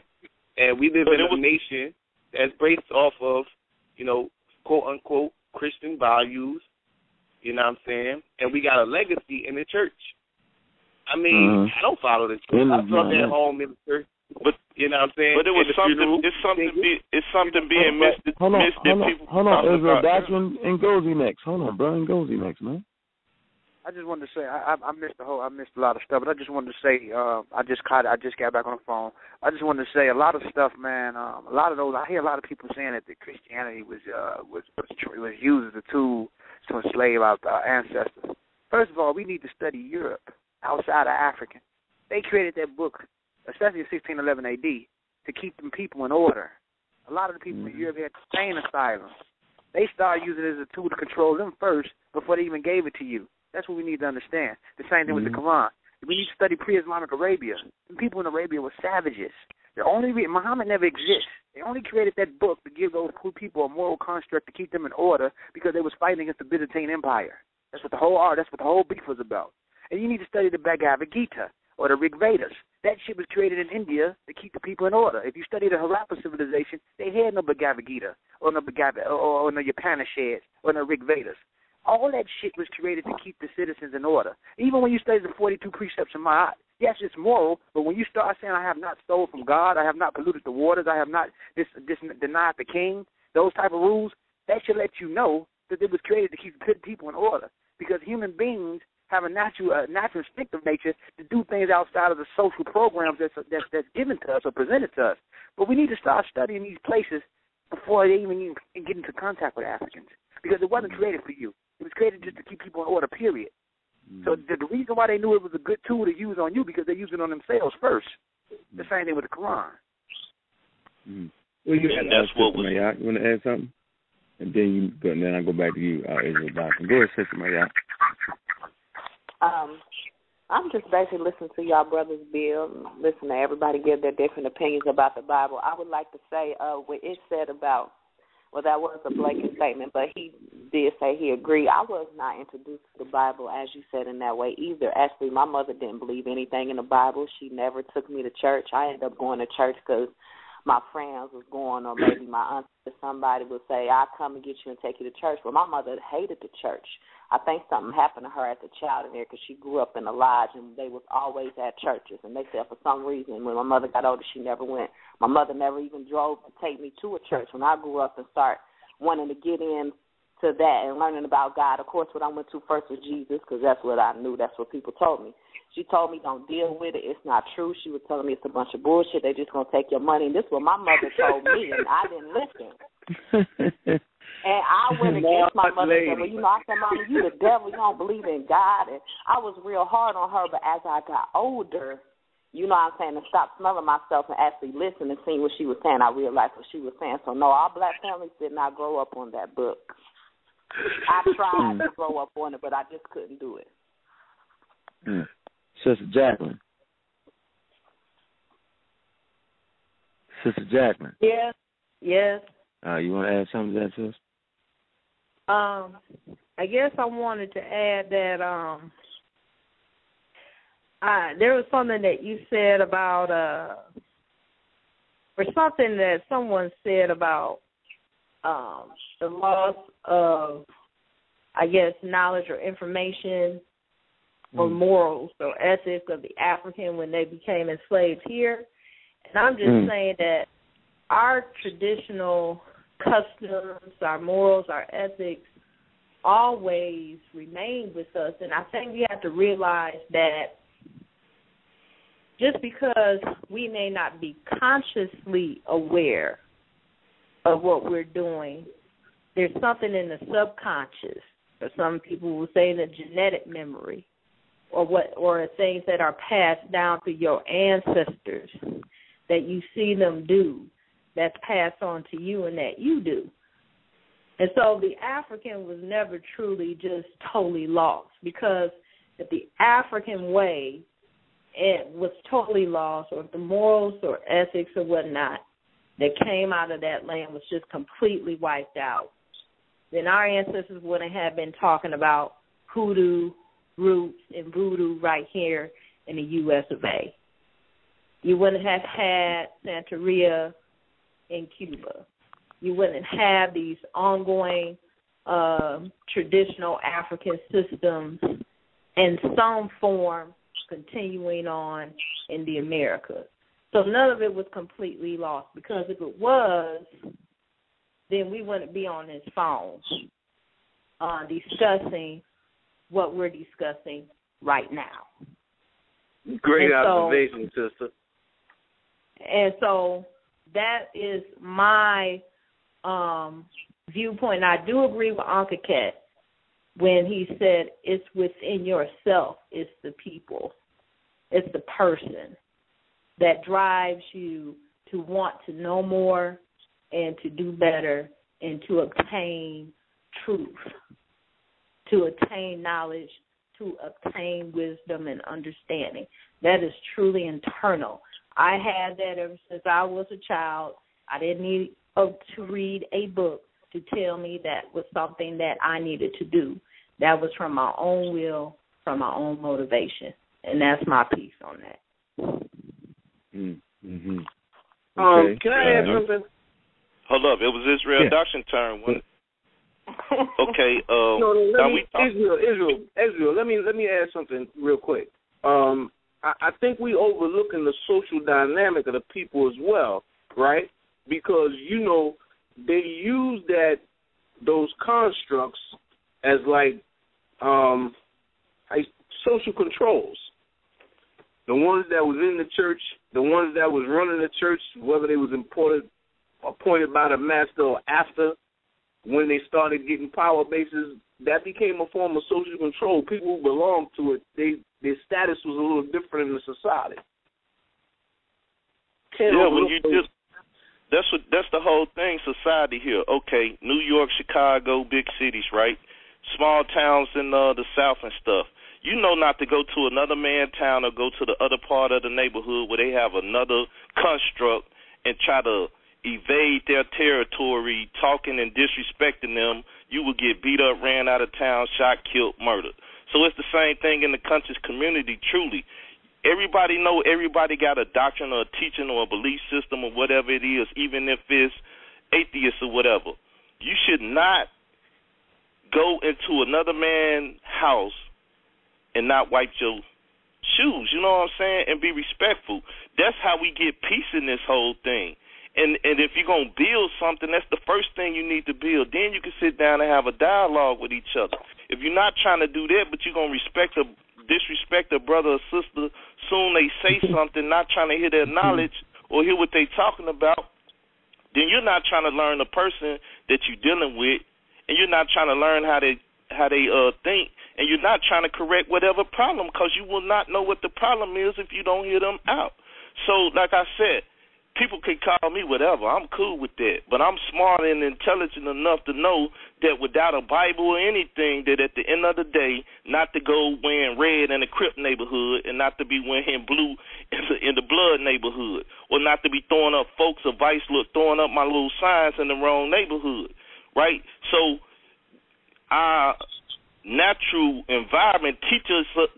And we live in a nation that's based off of, you know, quote-unquote Christian values, you know what I'm saying? And we got a legacy in the church. I mean, I don't follow the church. I was at home in the church. But you know what I'm saying? But it was something. It's something. It's something being missed. Hold on. Israel Doctrine and Ngozi next. Hold on, bro. Ngozi next, man. I just wanted to say I missed the whole. I missed a lot of stuff, but I just wanted to say I just got back on the phone. I just wanted to say a lot of stuff, man. A lot of those. I hear a lot of people saying that Christianity was used as a tool to enslave our ancestors. First of all, we need to study Europe outside of Africa. They created that book, especially in 1611 A.D., to keep them people in order. A lot of the people in Europe had insane asylums. They started using it as a tool to control them first before they even gave it to you. That's what we need to understand. The same thing with the Quran. We need to study pre-Islamic Arabia. The people in Arabia were savages. Muhammad never exists. They only created that book to give those people a moral construct to keep them in order because they was fighting against the Byzantine Empire. That's what the whole beef was about. And you need to study the Bhagavad Gita or the Rig Vedas. That shit was created in India to keep the people in order. If you study the Harappa civilization, they had no Bhagavad Gita or no Upanishads or no Rig Vedas. All that shit was created to keep the citizens in order. Even when you study the 42 precepts of Ma'at, yes, it's moral, but when you start saying, I have not stolen from God, I have not polluted the waters, I have not denied the king, those type of rules, that should let you know that it was created to keep good people in order, because human beings have a natural instinct of nature to do things outside of the social programs that's given to us or presented to us. But we need to start studying these places before they even get into contact with Africans, because it wasn't created for you. It was created just to keep people in order, period. So the reason why they knew it was a good tool to use on you, because they used it on themselves first. The same thing with the Quran. Well, you want to add something? And then I go back to you, Israel Doctor. Go ahead, Sister Maria. I'm just basically listening to y'all brothers build, listen to everybody give their different opinions about the Bible. I would like to say what it said about, well, that was a blatant statement, but he did say he agreed. I was not introduced to the Bible, as you said, in that way either. Actually, my mother didn't believe anything in the Bible. She never took me to church. I ended up going to church because my friends was going, or maybe my aunt or somebody would say, I'll come and get you and take you to church. Well, my mother hated the church. I think something happened to her as a child in there, because she grew up in a lodge, and they was always at churches. And they said for some reason, when my mother got older, she never went. My mother never even drove to take me to a church when I grew up and start wanting to get in to that and learning about God. Of course, what I went to first was Jesus, because that's what I knew. That's what people told me. She told me, don't deal with it. It's not true. She was telling me it's a bunch of bullshit. They're just going to take your money. And this is what my mother told me, and I didn't listen. And I went against my mother and said, well, I said, Mama, you the devil. You don't believe in God. And I was real hard on her, but as I got older, you know what I'm saying, to stop smelling myself and actually listen and see what she was saying, I realized what she was saying. So, no, our black families did not grow up on that book. I tried to grow up on it, but I just couldn't do it. Yeah. Sister Jacqueline. Yes. You want to add something to that, sis? I guess I wanted to add that there was something that you said about, or something that someone said about the loss of, I guess, knowledge or information or morals or ethics of the African when they became enslaved here. And I'm just saying that our traditional customs, our morals, our ethics always remain with us. And I think we have to realize that just because we may not be consciously aware of what we're doing, there's something in the subconscious, or some people will say in the genetic memory, or things that are passed down to your ancestors that you see them do, that's passed on to you and that you do. And so the African was never truly just totally lost, because if the African way it was totally lost, or if the morals or ethics or whatnot that came out of that land was just completely wiped out, then our ancestors wouldn't have been talking about hoodoo, roots, and voodoo right here in the U.S. of A. You wouldn't have had Santeria in Cuba. You wouldn't have these ongoing traditional African systems in some form continuing on in the Americas. So none of it was completely lost, because if it was, then we wouldn't be on this phone discussing what we're discussing right now. Great observation, sister. And so that is my viewpoint. I do agree with Anka Cat when he said it's within yourself, it's the people, it's the person that drives you to want to know more and to do better and to obtain truth, to attain knowledge, to obtain wisdom and understanding. That is truly internal. I had that ever since I was a child. I didn't need to read a book to tell me that was something that I needed to do. That was from my own will, from my own motivation. And that's my piece on that. Mm-hmm. Okay. Can I add something? Hold up. It was Israel Doctrine turn. Okay. Israel, let me add something real quick. I think we overlooking the social dynamic of the people as well, right? Because, you know, they use those constructs as like social controls. The ones that was in the church, the ones that was running the church, whether they was appointed by the master or after, when they started getting power bases, that became a form of social control. People who belonged to it, their status was a little different in the society. That's the whole thing, society here. Okay, New York, Chicago, big cities, right? Small towns in the South and stuff. You know not to go to another man's town or go to the other part of the neighborhood where they have another construct and try to evade their territory, talking and disrespecting them. You will get beat up, ran out of town, shot, killed, murdered. So it's the same thing in the country's community, truly. Everybody know everybody got a doctrine or a teaching or a belief system or whatever it is, even if it's atheist or whatever. You should not go into another man's house and not wipe your shoes, you know what I'm saying, and be respectful. That's how we get peace in this whole thing. And if you're going to build something, that's the first thing you need to build. Then you can sit down and have a dialogue with each other. If you're not trying to do that, but you're going to disrespect a brother or sister, soon they say something, not trying to hear their knowledge or hear what they're talking about, then you're not trying to learn the person that you're dealing with, and you're not trying to learn how they think, and you're not trying to correct whatever problem, because you will not know what the problem is if you don't hear them out. So, like I said, people can call me whatever. I'm cool with that. But I'm smart and intelligent enough to know that without a Bible or anything, that at the end of the day, not to go wearing red in the Crip neighborhood and not to be wearing blue in the Blood neighborhood, or not to be throwing up folks or vice look, throwing up my little signs in the wrong neighborhood, right? So our natural environment teaches us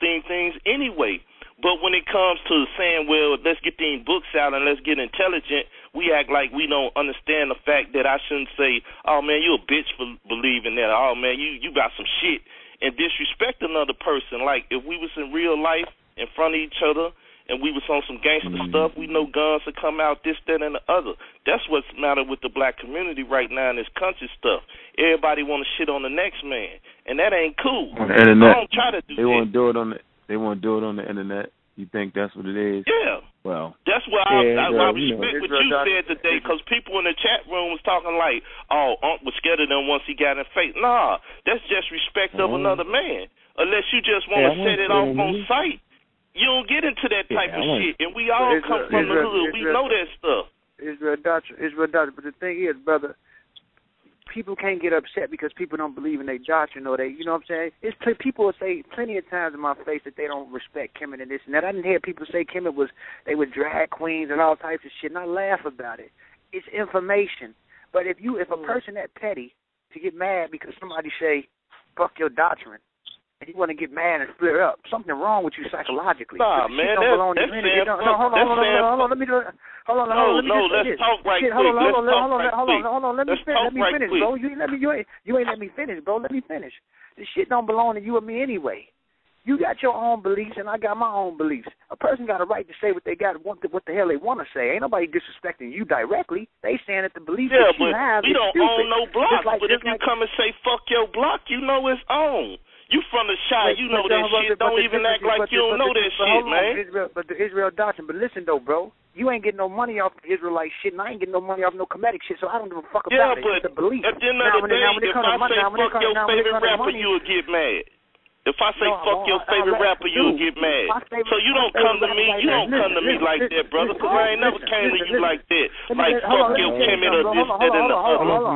these things anyway. But when it comes to saying, well, let's get these books out and let's get intelligent, we act like we don't understand the fact that I shouldn't say, oh, man, you a bitch for believing that. Oh, man, you got some shit, and disrespect another person. Like, if we was in real life in front of each other and we was on some gangster stuff, we know guns would come out, this, that, and the other. That's what's the matter with the black community right now in this country stuff. Everybody want to shit on the next man, and that ain't cool. I don't try to do that. They want to do it on the... They want to do it on the internet. You think that's what it is? Yeah. Well, that's why I respect what you said today, because people in the chat room was talking like, oh, Unc was scared of them once he got in faith. Nah, that's just respect of another man. Unless you just want to set it off on sight, you don't get into that type of shit. And we all come from the hood. We know that stuff. Israel doctrine. But the thing is, brother, people can't get upset because people don't believe in their doctrine or they, you know what I'm saying? It's people will say plenty of times in my face that they don't respect Kemet and this and that. I didn't hear people say Kemet they were drag queens and all types of shit, and I laugh about it. It's information. But if a person that petty to get mad because somebody say fuck your doctrine and you want to get mad and flare up, something wrong with you psychologically. Nah, man, that's saying fuck. Hold on, let me finish, bro. You ain't let me finish, bro. Let me finish. This shit don't belong to you or me anyway. You got your own beliefs, and I got my own beliefs. A person got a right to say what they got, what the hell they want to say. Ain't nobody disrespecting you directly. They saying that the beliefs that you have is stupid. Yeah, but we don't own no block. But if you come and say, fuck your block, you know it's own. You from the shot, you know that shit. Don't even act like you don't know that shit, man. But the Israel doctrine, but listen, though, bro. You ain't getting no money off the Israelite shit, and I ain't getting no money off no Kemetic shit, so I don't give a fuck about it. It's a belief. At the end of the day, if I say fuck your favorite rapper, you'll get mad. If I say fuck your favorite rapper, you'll get mad. So you don't come to me, like that, brother, because I ain't never came to you like that. Like fuck your Kemet or this, that, and the other. Hold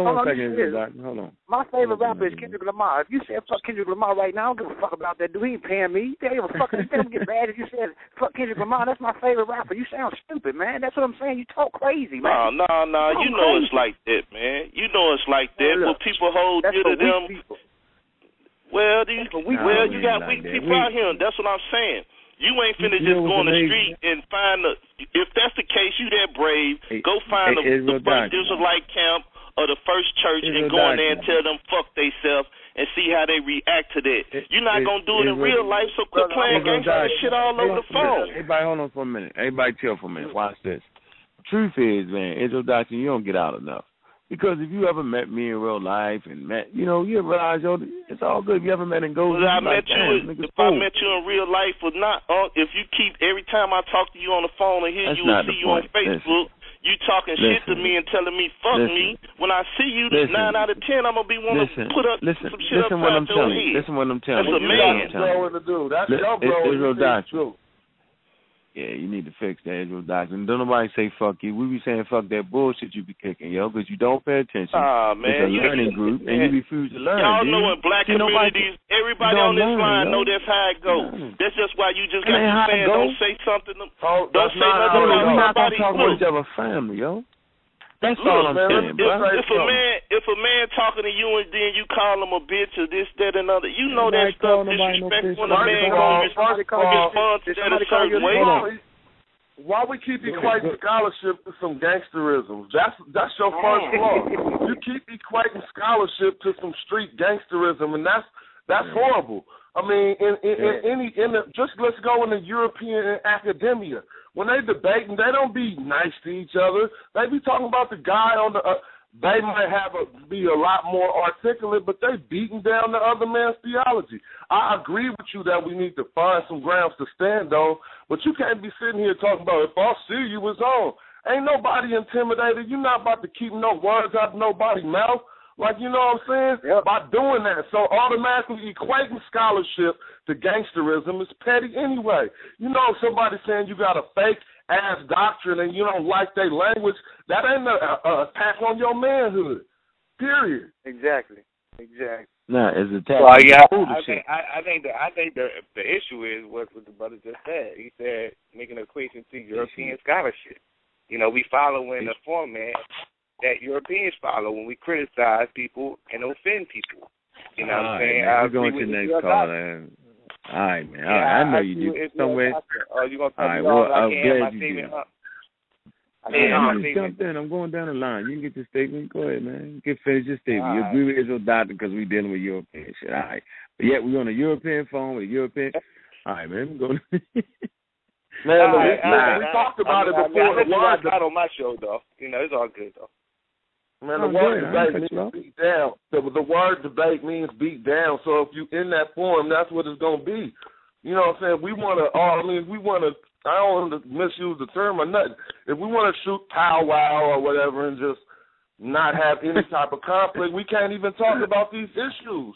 on. My favorite rapper is Kendrick Lamar. If you say fuck Kendrick Lamar right now, I don't give a fuck about that dude. He ain't paying me. They don't give a fuck. You don't get mad if you said fuck Kendrick Lamar. That's my favorite rapper. You sound stupid, man. That's what I'm saying. You talk crazy, man. No. You know it's like that, man. You know it's like that. Well, people hold you to them. Well, you got weak people out here. That's what I'm saying. You ain't finna just go on the street and find the. If that's the case, you that brave. Go find the first Israelite camp or the first church and go in there and tell them fuck theyself and see how they react to that. You're not gonna do it in real life, so quit playing gangster shit all over the phone. Everybody, hold on for a minute. Everybody, chill for a minute. Watch this. Truth is, man, Israel doctrine, you don't get out enough. Because if you ever met me in real life and met, you realize, yo, it's all good. If you ever met in Gold, I met you in real life or not, if you keep every time I talk to you on the phone or hear you and see you on Facebook. You talking shit to me and telling me fuck me. When I see you, 9 out of 10, I'm gonna be wanting to put up some shit up on your head. Listen what I'm telling you. That's a man. That's Israel doctrine. Yeah, you need to fix that Israel doctrine. Don't nobody say fuck you. We be saying fuck that bullshit you be kicking, yo, because you don't pay attention. Man, it's a learning group, and you refuse to learn. Y'all know in black communities, everybody on this line know that's how it goes. That's just why you just got to say don't say something. Don't say nothing about somebody. We're not talking about each other's family, yo. That's all I'm saying, bro. If a man talking to you and then you call him a bitch or this, that, and other, you know that stuff disrespect when a man responds to that a certain way. Why we keep equating scholarship to some gangsterism? That's your first law. You keep equating scholarship to some street gangsterism, and that's horrible. I mean, let's go into European academia. When they debating, they don't be nice to each other. They be talking about the guy on the. They might be a lot more articulate, but they beating down the other man's theology. I agree with you that we need to find some grounds to stand on, but you can't be sitting here talking about if I see you, it's on. Ain't nobody intimidated. You're not about to keep no words out of nobody's mouth. Like, you know what I'm saying? Yep. By doing that, so automatically equating scholarship to gangsterism is petty anyway. You know, somebody saying you got a fake-ass doctrine and you don't like their language, that ain't an attack on your manhood, period. Exactly. No, it's an attack on your bullshit. I think the issue is what the brother just said. He said making an equation to European scholarship. You know, we following the format that Europeans follow when we criticize people and offend people. You know what I'm saying? We're going to the next call, man. All right, man. I know you do. Somewhere. I'm glad you did. I'm going down the line. You can get your statement. Go ahead, man. Get finished your statement. You agree with Israel doctrine because we're dealing with European shit. All right. But yet we're on a European phone with a European. All right, man. Go. Man, we talked about it before. I was not on my show, though. You know, it's all good, though. Man, the word debate means beat down. The word debate means beat down. So if you in that forum, that's what it's gonna be. You know what I'm saying? I don't want to misuse the term or nothing. If we want to shoot powwow or whatever and just not have any type of conflict, we can't even talk about these issues.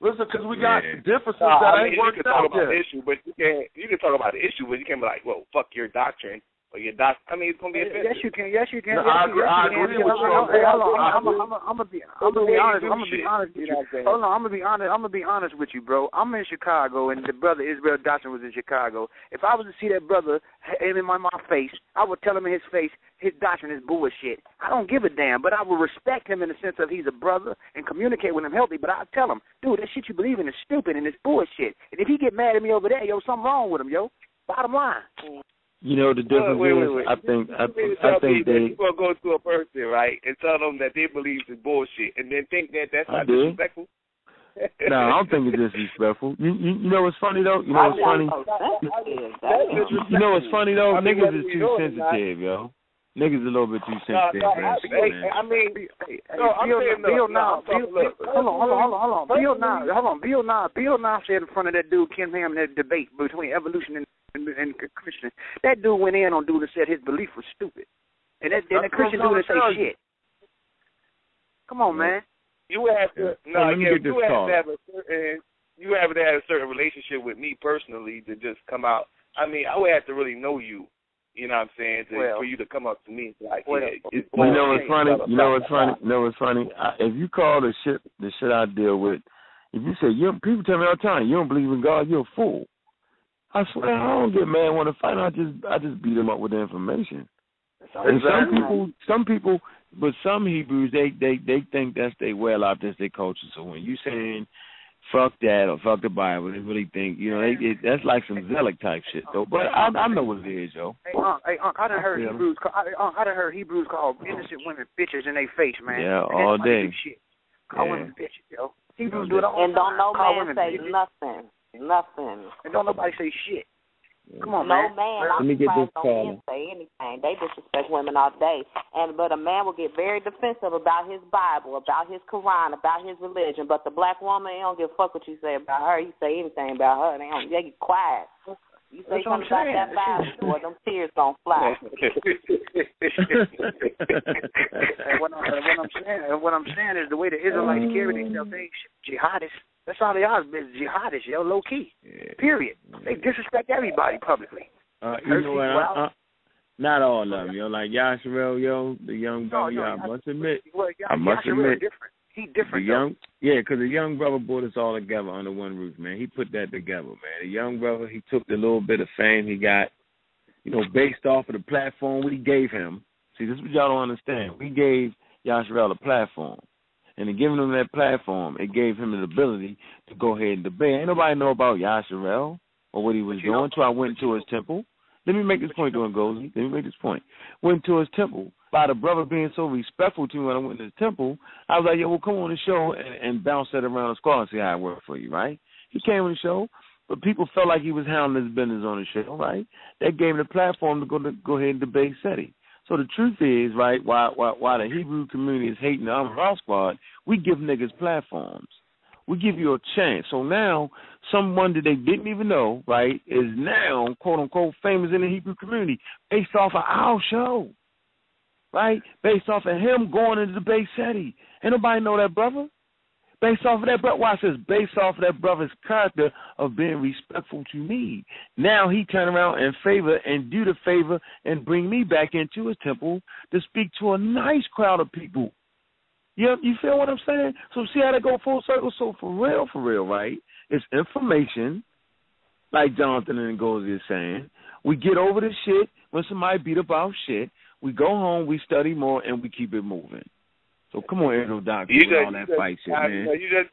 Listen, because we got differences ain't working out. You can talk about the issue, but you can talk about the issue, but you can't be like, well, fuck your doctrine. I mean, it's going to be offensive. Yes, you can. No, I'm going to be honest with you, bro. I'm in Chicago, and the brother Israel Dawson was in Chicago. If I was to see that brother in my face, I would tell him in his face, his doctrine is bullshit. I don't give a damn, but I will respect him in the sense of he's a brother and communicate with him healthy, but I'll tell him, dude, that shit you believe in is stupid and it's bullshit. And if he get mad at me over there, yo, something wrong with him, yo. Bottom line. You know the difference is, I think they people go to a person, right, and tell them that they believe is bullshit, and then think that that's not disrespectful. No, I don't think it's disrespectful. You know what's funny though? You know what's funny? You know what's funny though? Niggas is too sensitive, yo. Niggas a little bit too sensitive. Bill Nye said in front of that dude Ken Ham in that debate between evolution and Christian. That dude went in on dude and said his belief was stupid, and the Christian dude didn't say shit. Come on, man. You have to have a certain relationship with me personally to just come out. I mean, I would have to really know you. You know what I'm saying? For you to come up to me like, you know what's funny? If you call the shit I deal with, if you say people tell me all the time you don't believe in God, you're a fool. I swear I don't get mad when I fight. I just beat them up with the information. And some people, but some Hebrews they think that's their well-off, that's their culture. So when you saying fuck that or fuck the Bible, they really think, you know, that's like some zealot type shit, though. But I know what it is, yo. Hey, Unc, I done heard Hebrews call innocent women bitches in their face, man. Yeah, all day. Shit. Call women bitches, yo. Hebrews do it all. And don't no man say bitches. Nothing. And don't nobody say shit. Yeah. Come on, man. No man. Let me get this call. Say anything. They disrespect women all day, but a man will get very defensive about his Bible, about his Quran, about his religion. But the black woman, they don't give a fuck what you say about her. You say anything about her, they get quiet. You say something about that Bible, or them tears gonna fly. And what I'm saying is the way the Israelites carry themselves, they jihadists. That's all they are, jihadists, yo, low key. Yeah. Period. They disrespect everybody publicly. You know what? Not all of them, yo. Like Yashar'el, yo, the young brother. I must admit, he different. Because the young brother brought us all together under one roof, man. He put that together, man. The young brother, he took the little bit of fame he got, you know, based off of the platform we gave him. See, this is what y'all don't understand. We gave Yashar'el a platform. And in giving him that platform, it gave him the ability to go ahead and debate. Ain't nobody know about Yashar'el or what he was doing until I went to his temple. Let me make this point, Ngozi. Went to his temple. By the brother being so respectful to me when I went to his temple, I was like, yo, well, come on the show and bounce that around the squad and see how it worked for you, right? He came on the show, but people felt like he was hounding his business on the show, right? That gave him the platform to go ahead and debate SETI. So the truth is, right, why the Hebrew community is hating the Amen Ra Squad, we give niggas platforms. We give you a chance. So now someone that they didn't even know, right, is now, quote-unquote, famous in the Hebrew community based off of our show, right, based off of him going into the Bay City. Ain't nobody know that brother. Based off of that brother, watch this, based off of that brother's character of being respectful to me. Now he turn around and do the favor and bring me back into his temple to speak to a nice crowd of people. You feel what I'm saying? So see how they go full circle? So for real, right? It's information, like Jonathan and Ngozi is saying. We get over the shit when somebody beat up our shit. We go home, we study more, and we keep it moving. So come on, Israel doctrine with all that fight shit, man. You just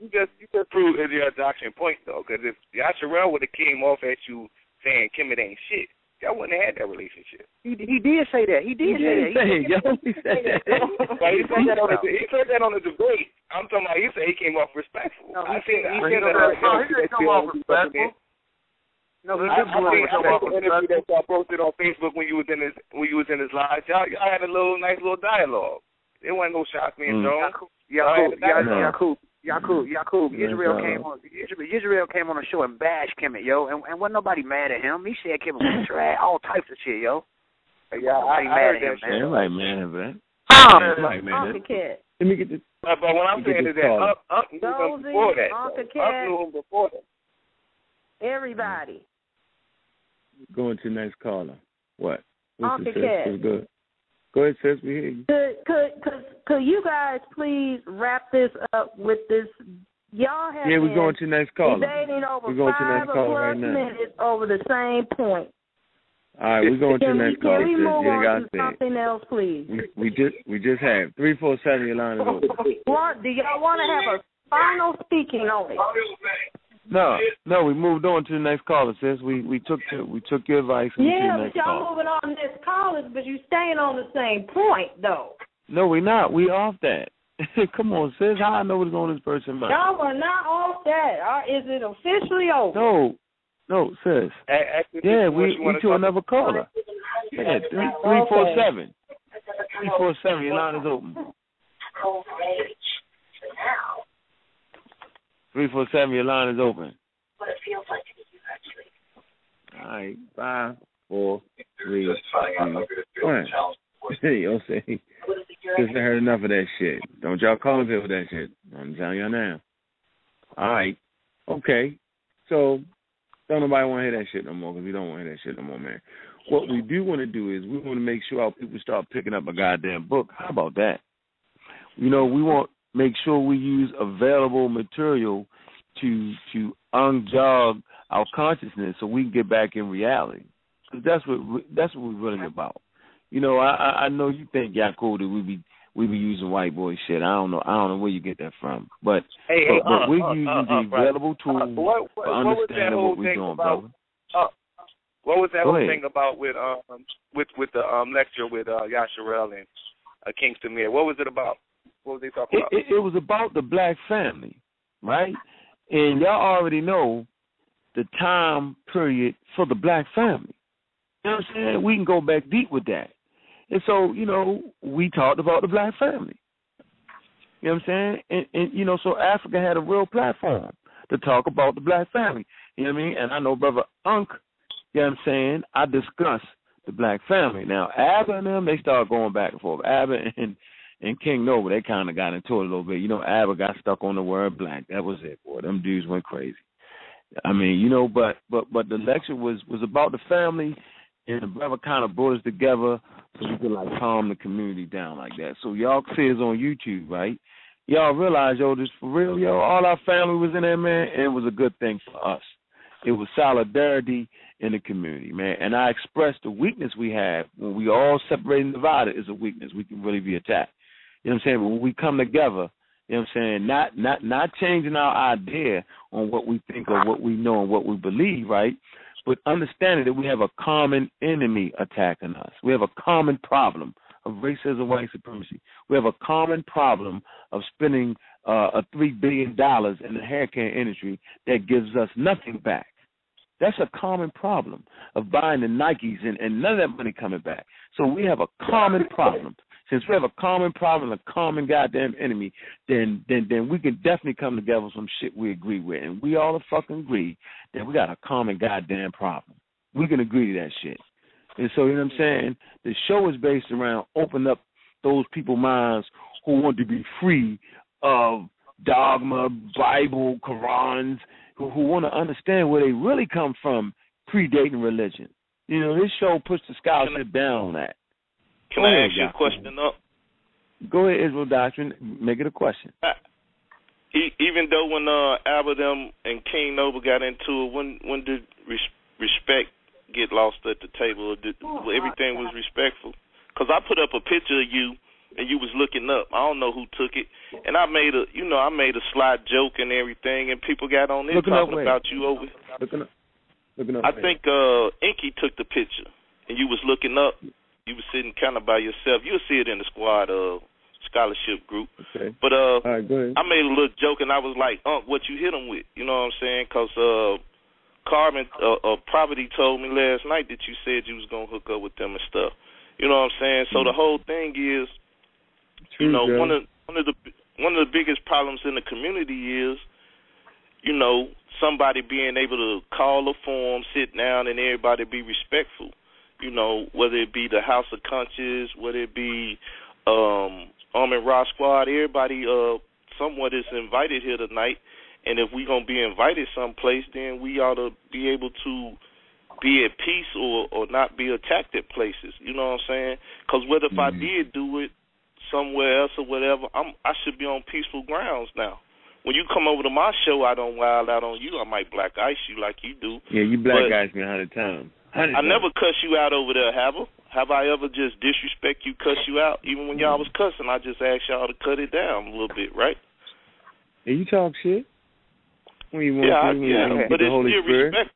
proved Israel doctrine point, though, because if Yashar'el would have came off at you saying Kemet ain't shit, y'all wouldn't have had that relationship. He did say that. He said that on the debate. I'm talking about he said he came off respectful. No, he didn't come off respectful. No, I think the interview that y'all posted on Facebook when you was in his live, y'all had a nice little dialogue. It wasn't no shots being thrown. Yakub. Israel came on the show and bashed Kemet, yo, and wasn't nobody mad at him. He said Kemet was trash, all types of shit, yo. Everybody mad at him, man. Let me get this. But what I'm saying is that Up knew him before that. Everybody. Going to the next caller. What? Uncle Cat. Good. Go ahead, sis. We hear you. Could you guys please wrap this up with this? Y'all have we're going to the next caller. We're going to the next caller right now. Minutes over the same point. All right, we're going to the next caller. Can we move on to something else, please? We just have 347. Your line is open. Do y'all want to have a final speaking on it? No, we moved on to the next caller, sis. We took your advice. But y'all moving on to the next callers, but you staying on the same point, though. No, we're not. We off that. Come on, sis. How I know what's on this person's mind? Y'all are not off that. Is it officially over? No, sis. Yeah, we to another caller. Yeah, 347. 347. Your line is open. 347. Your line is open. What it feels like to be you, actually. All right, 5, 4, 3. Go ahead. Yo, see, just heard enough of that shit. Don't y'all call me with that shit. I'm telling y'all now. All right, okay. So don't nobody want to hear that shit no more, because we don't want to hear that shit no more, man. What we do want to do is we want to make sure our people start picking up a goddamn book. How about that? You know, we want to make sure we use available material to unjog our consciousness so we can get back in reality. Because that's what we're really about. You know, I know you think, yeah, cool, that we be using white boy shit. I don't know where you get that from. But, but we're using the available tools for understanding what we're doing, brother. What was that whole thing about with the lecture with Yashar'el and Kingston Mayor? What was it about? What were they talking about? It was about the black family, right? And y'all already know the time period for the black family. You know what I'm saying? We can go back deep with that. And so, you know, we talked about the black family. You know what I'm saying? And you know, so Africa had a real platform to talk about the black family. You know what I mean? And I know Brother Unk, you know what I'm saying, I discussed the black family. Now, Abba and them, they started going back and forth. Abba and King Noble, they kind of got into it a little bit. You know, Abba got stuck on the word black. That was it, boy. Them dudes went crazy. I mean, you know, but the lecture was about the family. And the brother kind of brought us together so we could, like, calm the community down like that. So y'all see us on YouTube, right? Y'all realize, yo, this for real, yo, all our family was in there, man, and it was a good thing for us. It was solidarity in the community, man. And I expressed the weakness we have when we all separate and divided is a weakness. We can really be attacked. You know what I'm saying? But when we come together, you know what I'm saying, not changing our idea on what we think or what we know and what we believe, right? But understanding that we have a common enemy attacking us. We have a common problem of racism, white supremacy. We have a common problem of spending $3 billion in the hair care industry that gives us nothing back. That's a common problem of buying the Nikes and none of that money coming back. So we have a common problem. Since we have a common problem, a common goddamn enemy, then we can definitely come together with some shit we agree with. And we all fucking agree that we got a common goddamn problem. We can agree to that shit. And so, you know what I'm saying? The show is based around opening up those people's minds who want to be free of dogma, Bible, Qurans, who want to understand where they really come from predating religion. You know, this show puts the scholarship down on that. Can I ask you a question, though? Go ahead, Israel Doctrine. Make it a question. Even though when Albert M. and King Noble got into it, when did respect get lost at the table? Everything was respectful? Because I put up a picture of you, and you was looking up. I don't know who took it. And I made a sly joke and everything, and people got on there talking about you over. Looking up. I think Enki took the picture, and you was looking up. You were sitting kind of by yourself. You'll see it in the squad scholarship group. Okay. But right, I made a little joke, and I was like, what you hit him with? You know what I'm saying? Because Carmen Poverty told me last night that you said you was going to hook up with them and stuff. You know what I'm saying? So the whole thing is, you know, one of the biggest problems in the community is, you know, somebody being able to call a form, sit down, and everybody be respectful. You know, whether it be the House of Conscience, whether it be Amen Ra Squad, everybody somewhat is invited here tonight. And if we're going to be invited someplace, then we ought to be able to be at peace or not be attacked at places. You know what I'm saying? Because what if I did do it somewhere else or whatever, I should be on peaceful grounds now. When you come over to my show, I don't wild out on you. I might black ice you like you do. Yeah, you black ice me 100 times. I never cuss you out over there, have I? Have I ever just disrespect you, cuss you out? Even when y'all was cussing, I just asked y'all to cut it down a little bit, right? Yeah, you talk shit. But it's still respect.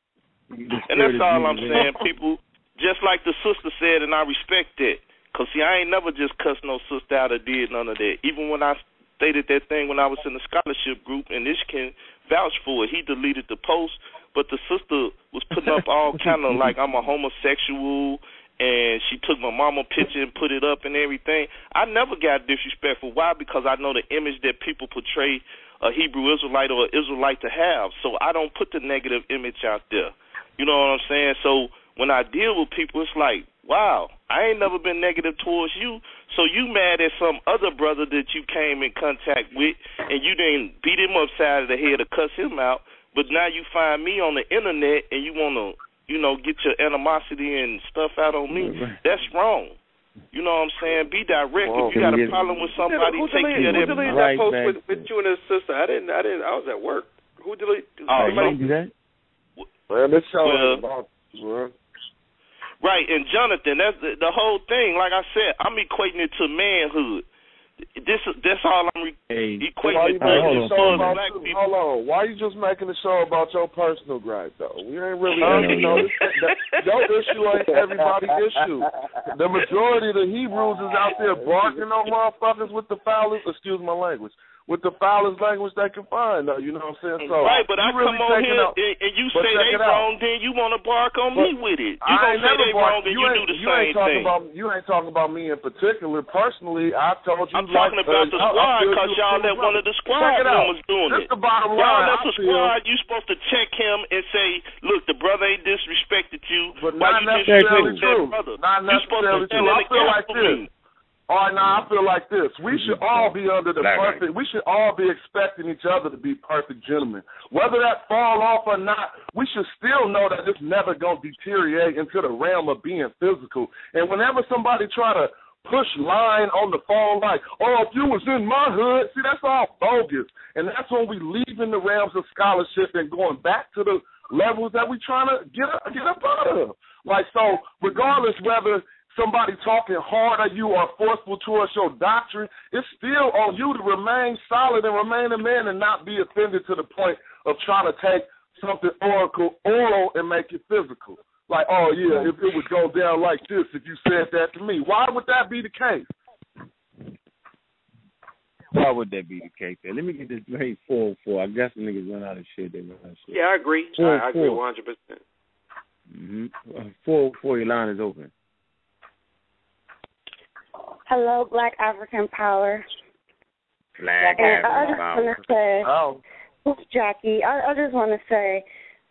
And that's all I'm saying, people. Just like the sister said, and I respect that. Because, see, I ain't never just cussed no sister out or did none of that. Even when I stated that thing when I was in the scholarship group, and this can vouch for it. He deleted the post, but the sister was putting up all kind of like, I'm a homosexual, and she took my mama picture and put it up and everything. I never got disrespectful. Why? Because I know the image that people portray a Hebrew Israelite or an Israelite to have. So I don't put the negative image out there. You know what I'm saying? So when I deal with people, it's like, wow, I ain't never been negative towards you. So you mad at some other brother that you came in contact with, and you didn't beat him upside of the head or cuss him out, but now you find me on the internet and you want to, you know, get your animosity and stuff out on me. That's wrong. You know what I'm saying? Be direct. Whoa, if you got a problem with somebody, take care of them. Who deleted that post with you and his sister? I didn't. I was at work. Who deleted? Somebody do that? Well, this show is about, man. Right, and Jonathan, that's the whole thing. Like I said, I'm equating it to manhood. That's all I'm equating it to. Hold on, why are you just making the show about your personal gripe, though? We ain't really, you know, your issue ain't everybody's issue. The majority of the Hebrews is out there barking on motherfuckers with the foulest, excuse my language, with the foulest language they can find, though, you know what I'm saying? So, right, but I really come on here and you say they wrong, then you want to bark on me with it. You gonna say they wrong and you do the same thing. You ain't talking about me in particular. Personally, I told you. I'm talking about the squad because y'all let one of the squad members doing it. That's the bottom line. Y'all let the squad. You supposed to check him and say, look, the brother ain't disrespected you. But not necessarily true. Not necessarily true. I feel like this. All right, now I feel like this. We should all be under the perfect. We should all be expecting each other to be perfect gentlemen. Whether that fall off or not, we should still know that it's never going to deteriorate into the realm of being physical. And whenever somebody try to push line on the phone like, oh, if you was in my hood, see, that's all bogus. And that's when we leave in the realms of scholarship and going back to the levels that we're trying to get up out of. Like, so regardless whether somebody talking hard at you or forceful towards your doctrine, it's still on you to remain solid and remain a man and not be offended to the point of trying to take something oral and make it physical. Like, oh, yeah, if it would go down like this if you said that to me. Why would that be the case? Why would that be the case? And let me get this lane 404. I guess the niggas run out of shit. They run out of shit. Yeah, I agree. I agree 100%. Mm-hmm. 404, your line is open. Hello, Black African Power. I just want to say,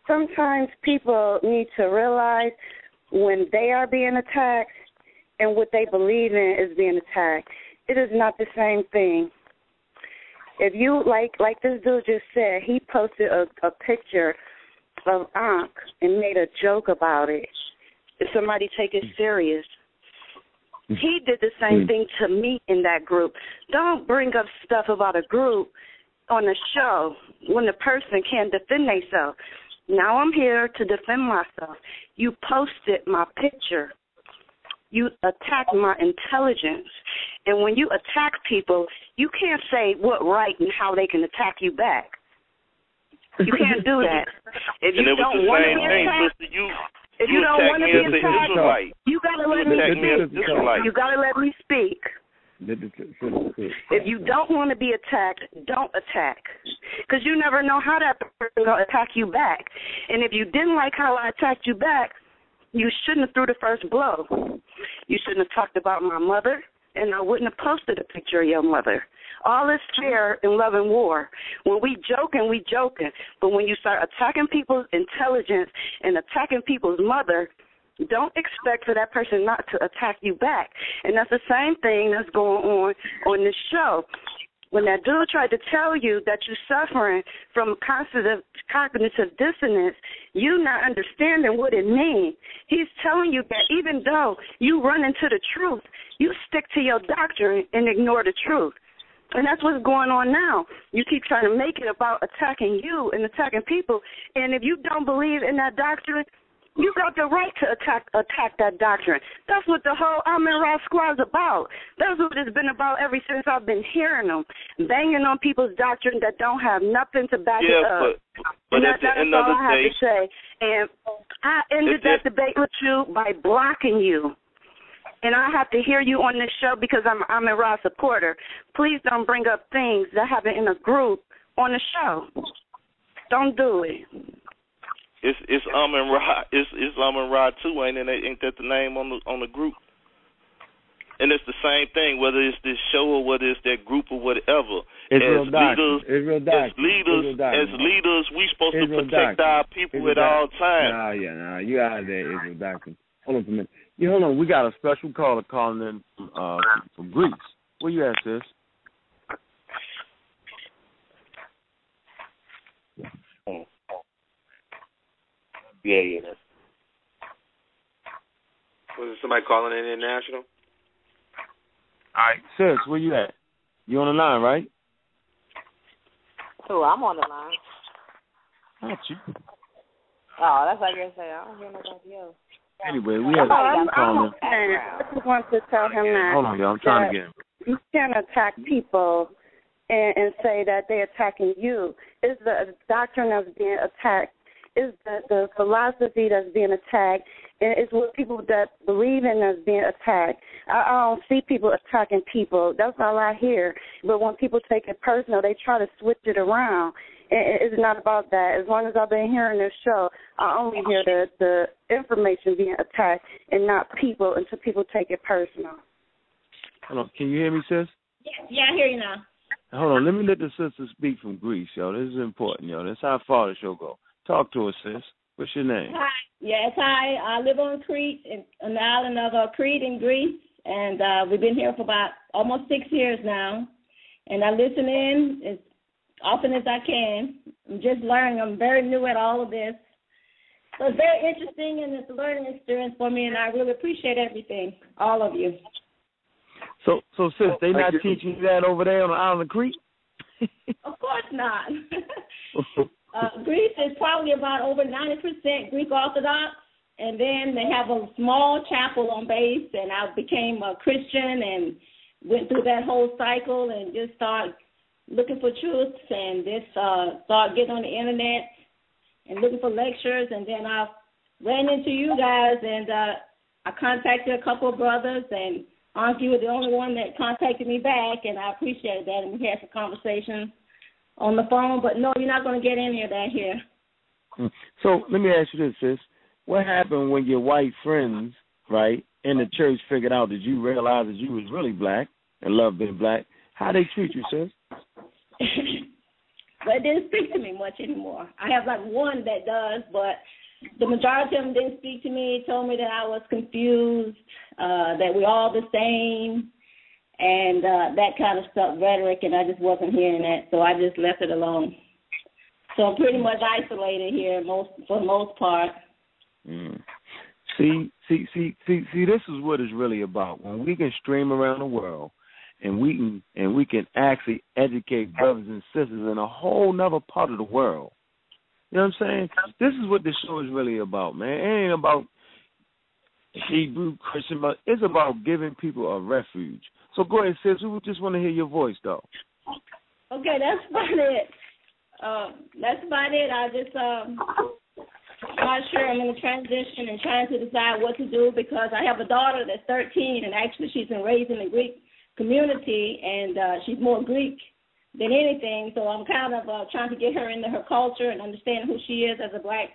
sometimes people need to realize when they are being attacked and what they believe in is being attacked. It is not the same thing. If you, like this dude just said, he posted a picture of Ankh and made a joke about it. Did somebody take it serious? He did the same thing to me in that group. Don't bring up stuff about a group on a show when the person can't defend themselves. Now I'm here to defend myself. You posted my picture. You attacked my intelligence. And when you attack people, you can't say what right and how they can attack you back. You can't do that. If you don't want to be attacked... If you don't want to be attacked, you got to let me speak. You got to let me speak. If you don't want to be attacked, don't attack. Because you never know how that person going to attack you back. And if you didn't like how I attacked you back, you shouldn't have threw the first blow. You shouldn't have talked about my mother, and I wouldn't have posted a picture of your mother. All is fair in love and war. When we joking. But when you start attacking people's intelligence and attacking people's mother, don't expect for that person not to attack you back. And that's the same thing that's going on this show. When that dude tried to tell you that you're suffering from cognitive dissonance, you not understanding what it means. He's telling you that even though you run into the truth, you stick to your doctrine and ignore the truth. And that's what's going on now. You keep trying to make it about attacking you and attacking people. And if you don't believe in that doctrine, you got the right to attack that doctrine. That's what the whole Amen Ra Squad is about. That's what it's been about ever since I've been hearing them, banging on people's doctrine that don't have nothing to back it up. But at the end of the day, and I ended that debate with you by blocking you. and I have to hear you on this show because I'm a Ra supporter. Please don't bring up things that happen in a group on the show. Don't do it. It's Amen Ra. It's Amen Ra too, ain't that the name on the group? And it's the same thing, whether it's this show or whether it's that group or whatever. As leaders, we supposed to protect our people at all times. Nah, you out of there, Israel Doctrine. Hold on for a minute. Yeah, hold on. We got a special caller calling in from Greece. Where you at, sis? Yeah, that's. Was it somebody calling in international? All right, sis, where you at? You on the line, right? Oh, I'm on the line. Not you. Oh, that's what I was saying. I don't hear nobody else. Anyway, we have a caller. I just want to tell him that. Hold on, y'all. I'm trying to get him. You can't attack people and say that they're attacking you. It's the doctrine that's being attacked. Is the philosophy that's being attacked, and it's what people that believe in that's being attacked. I don't see people attacking people. That's all I hear. But when people take it personal, they try to switch it around. It's not about that. As long as I've been hearing this show, I only hear the information being attacked and not people until people take it personal. Hold on. Can you hear me, sis? Yeah, I hear you now. Hold on. Let me let the sister speak from Greece, yo. This is important, yo. That's how far the show goes. Talk to us, sis. What's your name? Hi. Yes, hi. I live on Crete, on the island of Crete in Greece, and we've been here for about almost 6 years now. And I listen in as often as I can. I'm just learning. I'm very new at all of this. So it's very interesting, and it's a learning experience for me, and I really appreciate everything, all of you. So sis, they not teaching you that over there on the island of Crete? Of course not. Greece is probably about over 90% Greek Orthodox, and then they have a small chapel on base, and I became a Christian and went through that whole cycle and just started looking for truths and just started getting on the internet and looking for lectures, and then I ran into you guys, and I contacted a couple of brothers, and Anki was the only one that contacted me back, and I appreciated that, and we had some conversations on the phone, but no, you're not going to get any of that here. So let me ask you this, sis. What happened when your white friends, right, in the church figured out that you realized that you was really black and loved being black? How they treat you, sis? But it didn't speak to me much anymore. I have like one that does, but the majority of them didn't speak to me, told me that I was confused, that we're all the same, and that kind of stuff, rhetoric, and I just wasn't hearing that, so I just left it alone. So I'm pretty much isolated here for the most part. Mm. See, this is what it's really about. When we can stream around the world and we can actually educate brothers and sisters in a whole nother part of the world. You know what I'm saying? This is what this show is really about, man. It ain't about Hebrew, Christian, but it's about giving people a refuge. So go ahead, sis. We just want to hear your voice, though. Okay, that's about it. I just not sure. I'm in a transition and trying to decide what to do because I have a daughter that's 13, and actually she's been raised in the Greek community, and she's more Greek than anything. So I'm kind of trying to get her into her culture and understand who she is as a black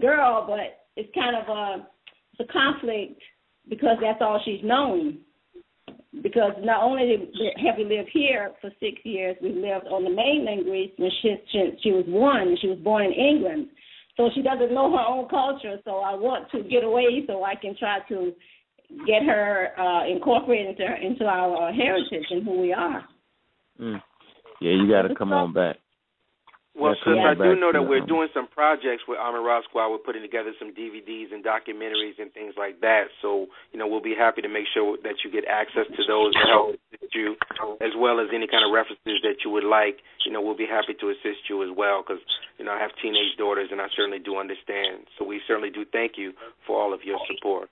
girl, but it's kind of it's a conflict because that's all she's known. Because not only have we lived here for 6 years, we lived on the mainland Greece when she was one, and she was born in England. So she doesn't know her own culture, so I want to get away so I can try to get her incorporated into our heritage and who we are. Mm. Yeah, you got to come on back. Well, sis, I do know that we're doing some projects with Amen Ra Squad. We're putting together some DVDs and documentaries and things like that. So, we'll be happy to make sure that you get access to those to help assist you, as well as any kind of references that you would like. We'll be happy to assist you as well because, I have teenage daughters and I certainly do understand. So we certainly do thank you for all of your support.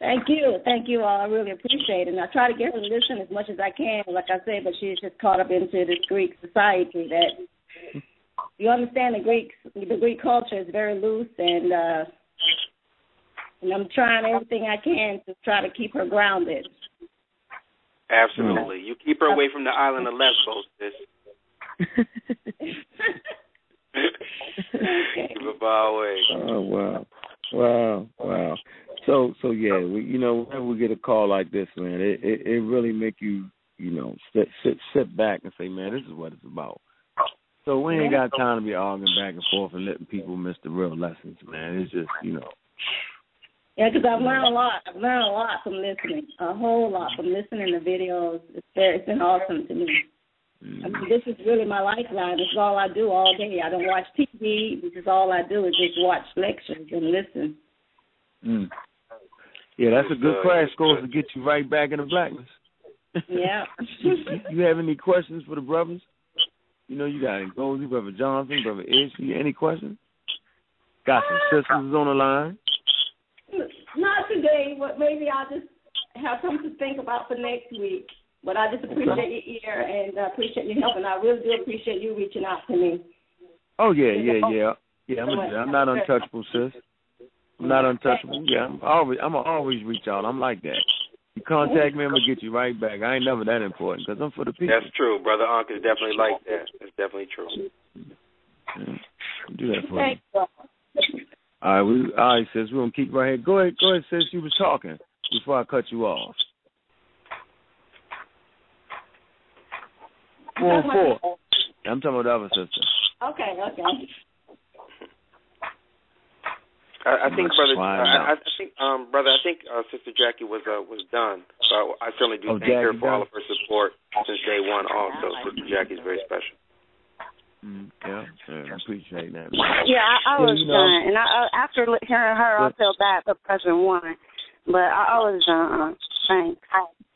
Thank you. Thank you all. I really appreciate it. And I try to get her to listen as much as I can, like I said, but she's just caught up into this Greek society that you understand the Greek culture is very loose, and And I'm trying everything I can to try to keep her grounded. Absolutely. You keep her away from the island of Lesbos, sis. Okay. Keep her far away. Oh, wow. Wow, wow. So yeah, we, you know, whenever we get a call like this, man, it really make you know, sit back and say, man, this is what it's about. So we ain't got time to be arguing back and forth and letting people miss the real lessons, man. It's just, you know. Yeah, because I've learned a lot. I've learned a lot from listening, a whole lot from listening to videos. It's been awesome to me. I mean, this is really my lifeline. This is all I do all day. I don't watch TV. This is all I do is just watch lectures and listen. Mm. Yeah, that's a good crash course to get you right back in the blackness. Yeah. You have any questions for the brothers? You know, you got Ngozi, Brother Johnson, Brother Ishi. Any questions? Got some sisters on the line. Not today, but maybe I'll just have something to think about for next week. But I just appreciate your ear and appreciate your help, and I really do appreciate you reaching out to me. Oh, yeah. I'm not untouchable, sis. I'm not untouchable. Yeah, I'm always reach out. I'm like that. You contact me, I'm going to get you right back. I ain't never that important because I'm for the people. That's true. Brother Ankh is definitely like that. That's definitely true. Yeah. I'll do that for you. All right, sis, we're going to keep right here. Go ahead, sis. You was talking before I cut you off. 4-4. I'm talking about the other sister. Okay. I think Sister Jackie was done. So I certainly do thank her for all of her support since day one. Also, Sister Jackie's very special. Yeah, I appreciate that. Yeah, I was done, and after hearing her, I feel bad for President Warren, but I was done. Thanks.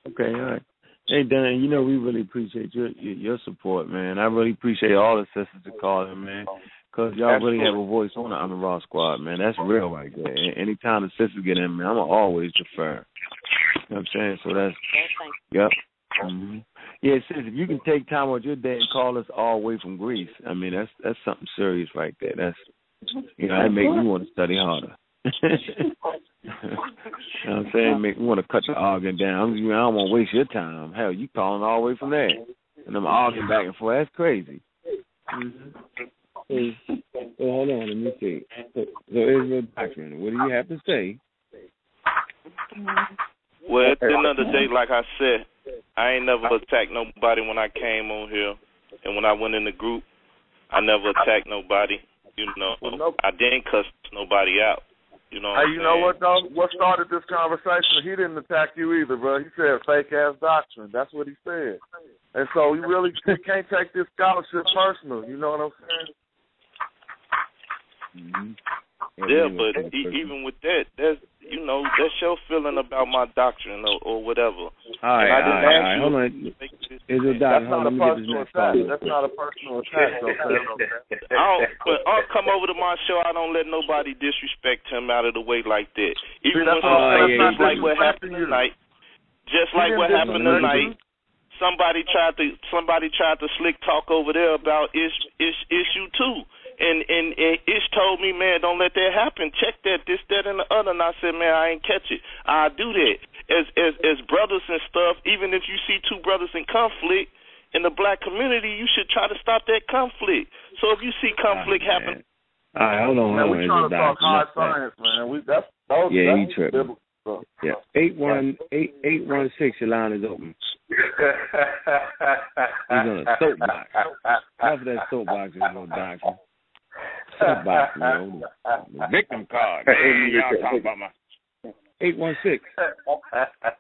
Okay, all right. Hey, Dan, you know, we really appreciate your support, man. I really appreciate all the sisters that call in, man, because y'all really have a voice on the Amen Ra Squad, man. That's real right there. Anytime the sisters get in, man, I'm always defer. You know what I'm saying? So that's, yep. Mm-hmm. Yeah, sis, if you can take time out your day and call us all the way from Greece, I mean, that's something serious right there. That's, you know, that makes me want to study harder. You know what I'm saying? Make me want to cut the arguing down. I don't want to waste your time. Hell, you calling all the way from there, and I'm arguing back and forth. That's crazy. Mm-hmm. Hey, hold on, let me see. So Israel doctrine, what do you have to say? Well, at the end of the day, like I said, I ain't never attacked nobody when I came on here, and when I went in the group, I never attacked nobody. You know, I didn't cuss nobody out. You know what, hey, you know what though? What started this conversation? He didn't attack you either, bro. He said fake ass doctrine. That's what he said. And so you really can't take this scholarship personal. You know what I'm saying? Mm-hmm. Yeah, but even with that, that's, you know, that's your feeling about my doctrine or whatever. All right. Hold on. That's not a personal attack. I'll come over to my show. I don't let nobody disrespect him out of the way like that. Even when like what happened tonight, somebody tried to slick talk over there about issue 2. And Ish told me, man, don't let that happen. Check that, this, that, and the other. And I said, man, I ain't catch it. I do that. As brothers and stuff, even if you see two brothers in conflict in the black community, you should try to stop that conflict. So if you see conflict happen. All right, hold on. Man, we're trying to talk hard science, man. He tripping. Yeah. 816, your line is open. He's on a soapbox. After that soapbox, there's no doctrine. Soapbox, man. The victim card. Y'all talking about my 816.